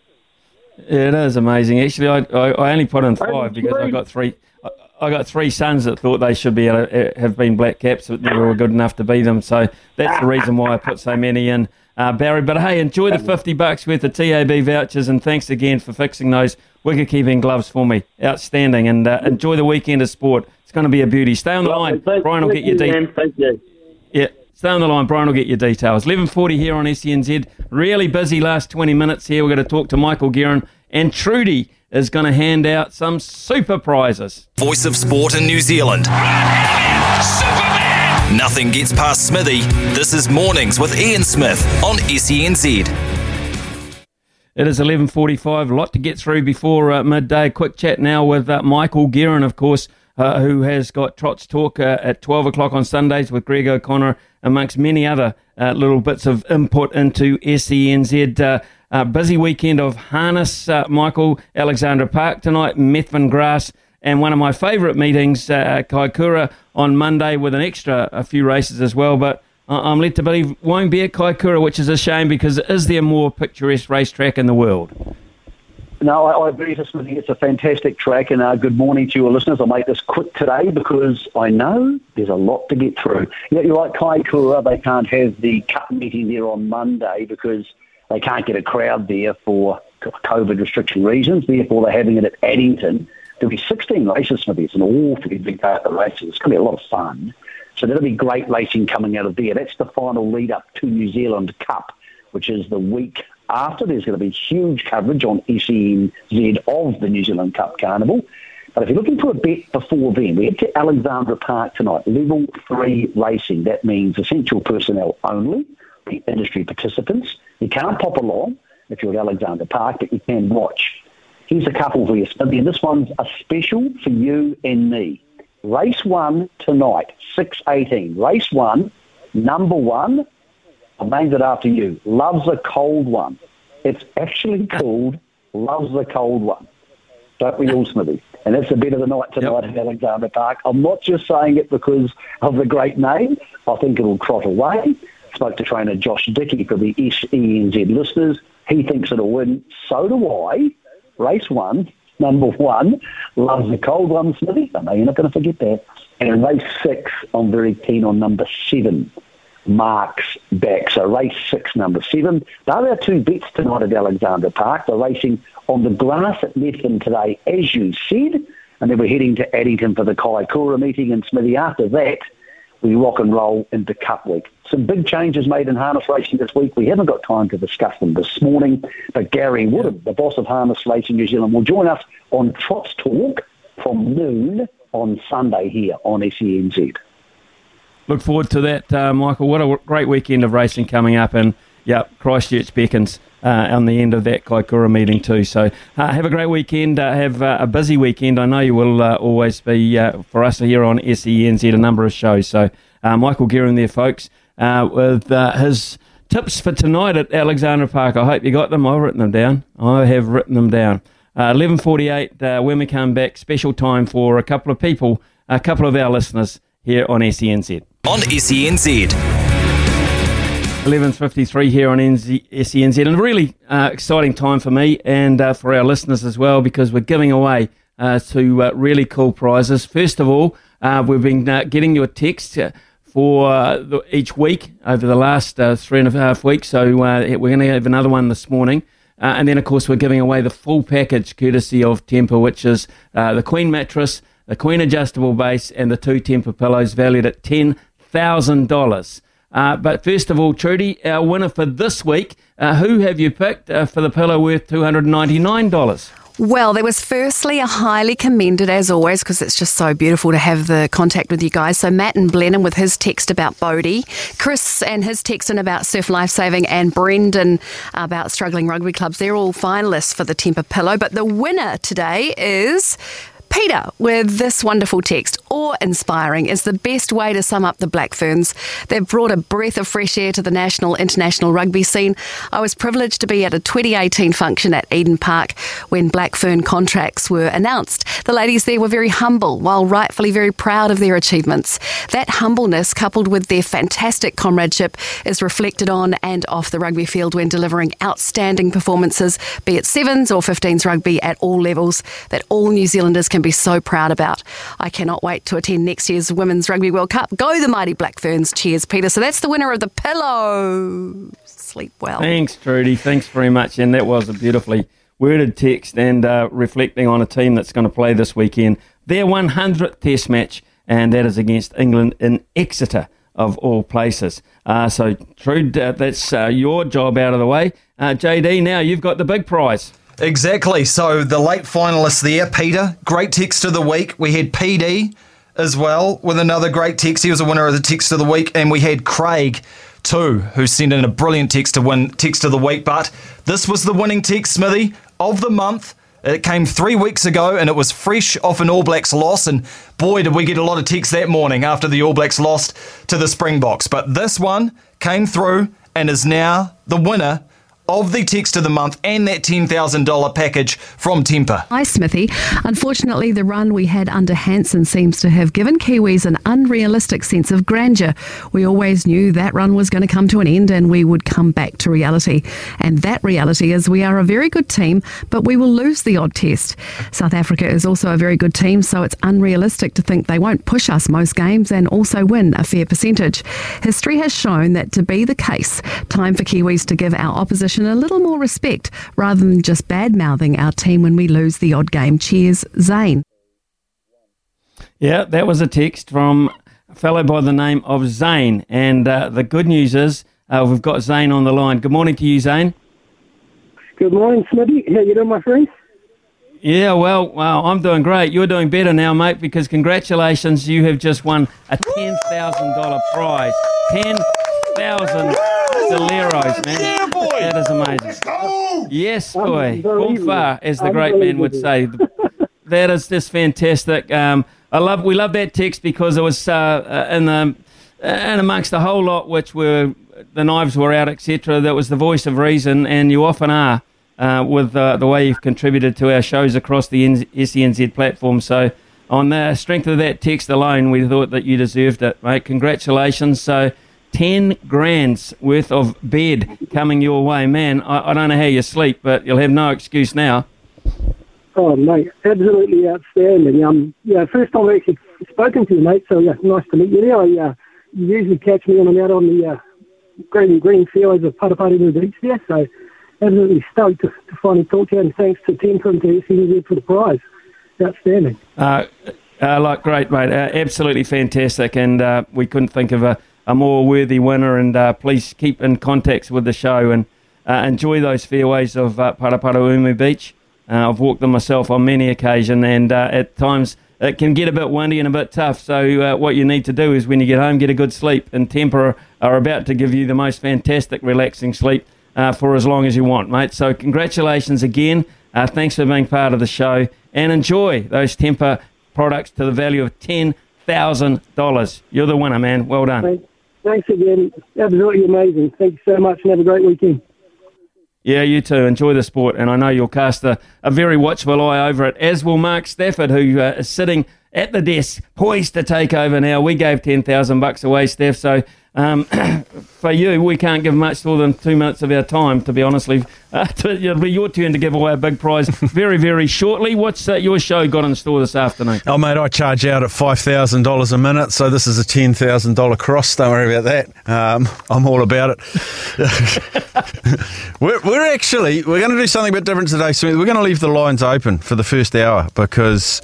Yeah, it is amazing. Actually, I, I, I only put in five because I got three. I, I got three sons that thought they should be uh, have been black caps, but never were good enough to be them. So that's the reason why I put so many in, uh, Barry. But hey, enjoy the fifty bucks worth of T A B vouchers, and thanks again for fixing those wicket-keeping gloves for me. Outstanding, and uh, enjoy the weekend of sport. It's going to be a beauty. Stay on the line, Brian. Will get your details. Thank you. Yeah, stay on the line, Brian. Will get your details. eleven forty here on S C N Z. Really busy last twenty minutes here. We're going to talk to Michael Guerin and Trudy is going to hand out some super prizes. Voice of sport in New Zealand. Superman! Superman! Nothing gets past Smithy. This is Mornings with Ian Smith on S E N Z. It is eleven forty-five, a lot to get through before uh, midday. Quick chat now with uh, Michael Guerin, of course, uh, who has got Trot's Talk uh, at twelve o'clock on Sundays with Greg O'Connor, amongst many other uh, little bits of input into S E N Z. Uh, Uh, busy weekend of harness, uh, Michael, Alexandra Park tonight, Methven Grass, and one of my favourite meetings, uh, Kaikoura, on Monday with an extra a few races as well. But I'm led to believe won't be at Kaikoura, which is a shame because is there more picturesque racetrack in the world? No, I, I agree, Smithy. It's a fantastic track, and uh, good morning to your listeners. I'll make this quick today because I know there's a lot to get through. Yeah, you're right, Kaikoura, they can't have the cup meeting there on Monday because they can't get a crowd there for COVID restriction reasons. Therefore, they're having it at Addington. There'll be sixteen races for this, an awfully big day at the races. It's going to be a lot of fun. So that'll be great racing coming out of there. That's the final lead-up to New Zealand Cup, which is the week after. There's going to be huge coverage on S E N Z of the New Zealand Cup Carnival. But if you're looking for a bet before then, we head to Alexandra Park tonight. Level three racing. That means essential personnel only. The industry participants. You can't pop along if you're at Alexander Park, but you can watch. Here's a couple for you, Smithy, and this one's a special for you and me. Race one tonight, six eighteen. Race one, number one, I named it after you, Loves a Cold One. It's actually called Loves a Cold One. Don't we all, Smithy? And that's the bet of the night tonight yep. at Alexander Park. I'm not just saying it because of the great name. I think it'll trot away. Spoke to trainer Josh Dickey for the S E N Z listeners. He thinks it'll win. So do I. Race one, number one, Loves the Cold One, Smithy. I know you're not going to forget that. And in race six, I'm very keen on number seven, Mark's Back. So race six, number seven. They're our two bets tonight at Alexander Park. They're racing on the grass at Methven today, as you said. And then we're heading to Addington for the Kaikoura meeting. And Smithy, after that, we rock and roll into Cup Week. Some big changes made in harness racing this week. We haven't got time to discuss them this morning, but Gary Woodham, the boss of Harness Racing New Zealand, will join us on Trot's Talk from noon on Sunday here on S E N Z. Look forward to that, uh, Michael. What a great weekend of racing coming up, and yeah, Christchurch beckons uh, on the end of that Kaikoura meeting too. So uh, have a great weekend. Uh, have uh, a busy weekend. I know you will uh, always be uh, for us here on S E N Z a number of shows. So uh, Michael Guerin there, folks. Uh, with uh, his tips for tonight at Alexandra Park. I hope you got them. I've written them down. I have written them down. Uh, eleven forty-eight, uh, when we come back, special time for a couple of people, a couple of our listeners here on S E N Z. On S E N Z. eleven fifty-three here on N Z, S E N Z, and a really uh, exciting time for me and uh, for our listeners as well, because we're giving away uh, two uh, really cool prizes. First of all, uh, we've been uh, getting your text uh, for uh, the, each week over the last uh, three and a half weeks, so uh, we're going to have another one this morning. Uh, and then, of course, we're giving away the full package courtesy of Temper, which is uh, the Queen mattress, the Queen adjustable base, and the two Temper pillows valued at ten thousand dollars. Uh, but first of all, Trudy, our winner for this week, uh, who have you picked uh, for the pillow worth two hundred ninety-nine dollars? Well, there was firstly a highly commended, as always, because it's just so beautiful to have the contact with you guys. So Matt and Blenheim with his text about Bodhi, Chris and his text in about surf lifesaving, and Brendan about struggling rugby clubs. They're all finalists for the Temper Pillow. But the winner today is Peter with this wonderful text. Awe-inspiring is the best way to sum up the Black Ferns. They've brought a breath of fresh air to the national, international rugby scene. I was privileged to be at a twenty eighteen function at Eden Park when Black Fern contracts were announced. The ladies there were very humble, while rightfully very proud of their achievements. That humbleness, coupled with their fantastic comradeship, is reflected on and off the rugby field when delivering outstanding performances, be it sevens or fifteens rugby at all levels, that all New Zealanders can be so proud about. I cannot wait to attend next year's Women's Rugby World Cup. Go the mighty Black Ferns. Cheers, Peter. So that's the winner of the pillow. Sleep well. Thanks, Trudy. Thanks very much. And that was a beautifully worded text and uh, reflecting on a team that's going to play this weekend, their one hundredth test match, and that is against England in Exeter, of all places. Uh, so, Trudy, uh, that's uh, your job out of the way. Uh, J D, now you've got the big prize. Exactly. So the late finalist there, Peter, great text of the week. We had P D as well with another great text. He was a winner of the text of the week. And we had Craig too, who sent in a brilliant text to win text of the week. But this was the winning text, Smithy, of the month. It came three weeks ago and it was fresh off an All Blacks loss. And boy, did we get a lot of texts that morning after the All Blacks lost to the Springboks. But this one came through and is now the winner of the text of the month and that ten thousand dollars package from Temper. Hi, Smithy. Unfortunately, the run we had under Hansen seems to have given Kiwis an unrealistic sense of grandeur. We always knew that run was going to come to an end and we would come back to reality. And that reality is we are a very good team, but we will lose the odd test. South Africa is also a very good team, so it's unrealistic to think they won't push us most games and also win a fair percentage. History has shown that to be the case, time for Kiwis to give our opposition a little more respect rather than just bad-mouthing our team when we lose the odd game. Cheers, Zane. Yeah, that was a text from a fellow by the name of Zane, and uh, the good news is uh, we've got Zane on the line. Good morning to you, Zane. Good morning, Smitty. How you doing, my friend? Yeah, well, well, I'm doing great. You're doing better now, mate, because congratulations, you have just won a ten thousand dollars prize. ten thousand dollars. Deleros, man. Yeah, boy. That is amazing. Yes, boy. Bonfa, as the great man would say. That is just fantastic. Um, I love. We love that text because it was uh, in the and amongst the whole lot, which were the knives were out, et cetera. That was the voice of reason, and you often are uh, with uh, the way you've contributed to our shows across the S E N Z platform. So, on the strength of that text alone, we thought that you deserved it, mate. Congratulations. So. Ten grand's worth of bed coming your way. Man, I, I don't know how you sleep, but you'll have no excuse now. Oh, mate, absolutely outstanding. Um, yeah, first time I've actually spoken to you, mate, so yeah, nice to meet you. Now, I, uh, you usually catch me when I'm out on the uh, green green fields of Paraparinu Beach there, so absolutely stoked to, to finally talk to you, and thanks to Temper and to S E N Z for the prize. Outstanding. Uh, uh, like, great, mate. Uh, absolutely fantastic, and uh, we couldn't think of a a more worthy winner, and uh, please keep in contact with the show and uh, enjoy those fairways of uh, Paraparaumu Beach. Uh, I've walked them myself on many occasions, and uh, at times it can get a bit windy and a bit tough, so uh, what you need to do is when you get home, get a good sleep, and Temper are about to give you the most fantastic relaxing sleep uh, for as long as you want, mate. So congratulations again, uh, thanks for being part of the show, and enjoy those Temper products to the value of ten thousand dollars. You're the winner, man. Well done. Thanks. Thanks again. Absolutely amazing. Thank you so much and have a great weekend. Yeah, you too. Enjoy the sport. And I know you'll cast a, a very watchful eye over it, as will Mark Stafford, who uh, is sitting at the desk, poised to take over now. We gave ten thousand bucks away, Steph, so Um, for you, we can't give much more than two minutes of our time, to be honest. Uh, it'll be your turn to give away a big prize very, very shortly. What's uh, your show got in store this afternoon? Oh, mate, I charge out at five thousand dollars a minute, so this is a ten thousand dollars cross. Don't worry about that. Um, I'm all about it. we're, we're actually, we're going to do something a bit different today. So we're going to leave the lines open for the first hour because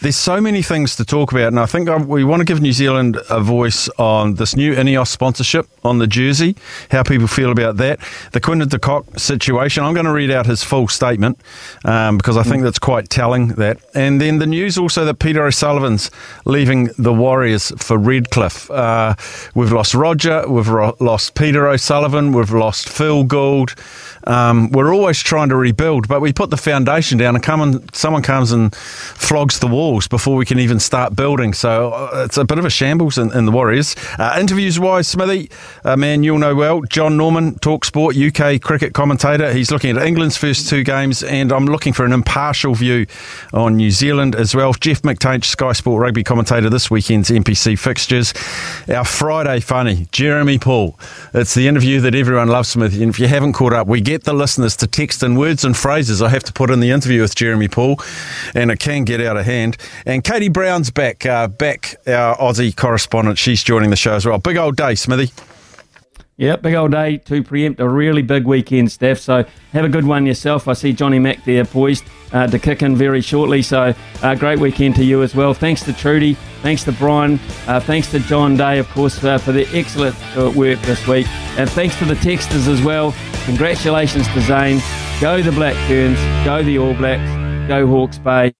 there's so many things to talk about, and I think we want to give New Zealand a voice on this new INEOS sponsorship on the jersey, how people feel about that, the Quinton de Kock situation. I'm going to read out his full statement um, because I think that's quite telling, that. And then the news also that Peter O'Sullivan's leaving the Warriors for Redcliffe. Uh, we've lost Roger, we've ro- lost Peter O'Sullivan, we've lost Phil Gould. Um, we're always trying to rebuild, but we put the foundation down and, come and someone comes and flogs the wall before we can even start building. So it's a bit of a shambles in, in the Warriors. Uh, interviews wise, Smithy, a man you'll know well, John Norman, TalkSport, U K cricket commentator. He's looking at England's first two games, and I'm looking for an impartial view on New Zealand as well. Jeff McTainsh, Sky Sport rugby commentator, this weekend's N P C fixtures. Our Friday funny, Jeremy Paul. It's the interview that everyone loves, Smithy, and if you haven't caught up, we get the listeners to text in words and phrases I have to put in the interview with Jeremy Paul, and it can get out of hand. And Katie Brown's back, uh, back our Aussie correspondent. She's joining the show as well. Big old day, Smithy. Yeah, big old day to preempt a really big weekend, Steph. So have a good one yourself. I see Johnny Mac there poised uh, to kick in very shortly. So uh, great weekend to you as well. Thanks to Trudy. Thanks to Brian. Uh, thanks to John Day, of course, uh, for the excellent work this week. And thanks to the texters as well. Congratulations to Zane. Go the Blackburns. Go the All Blacks. Go Hawke's Bay.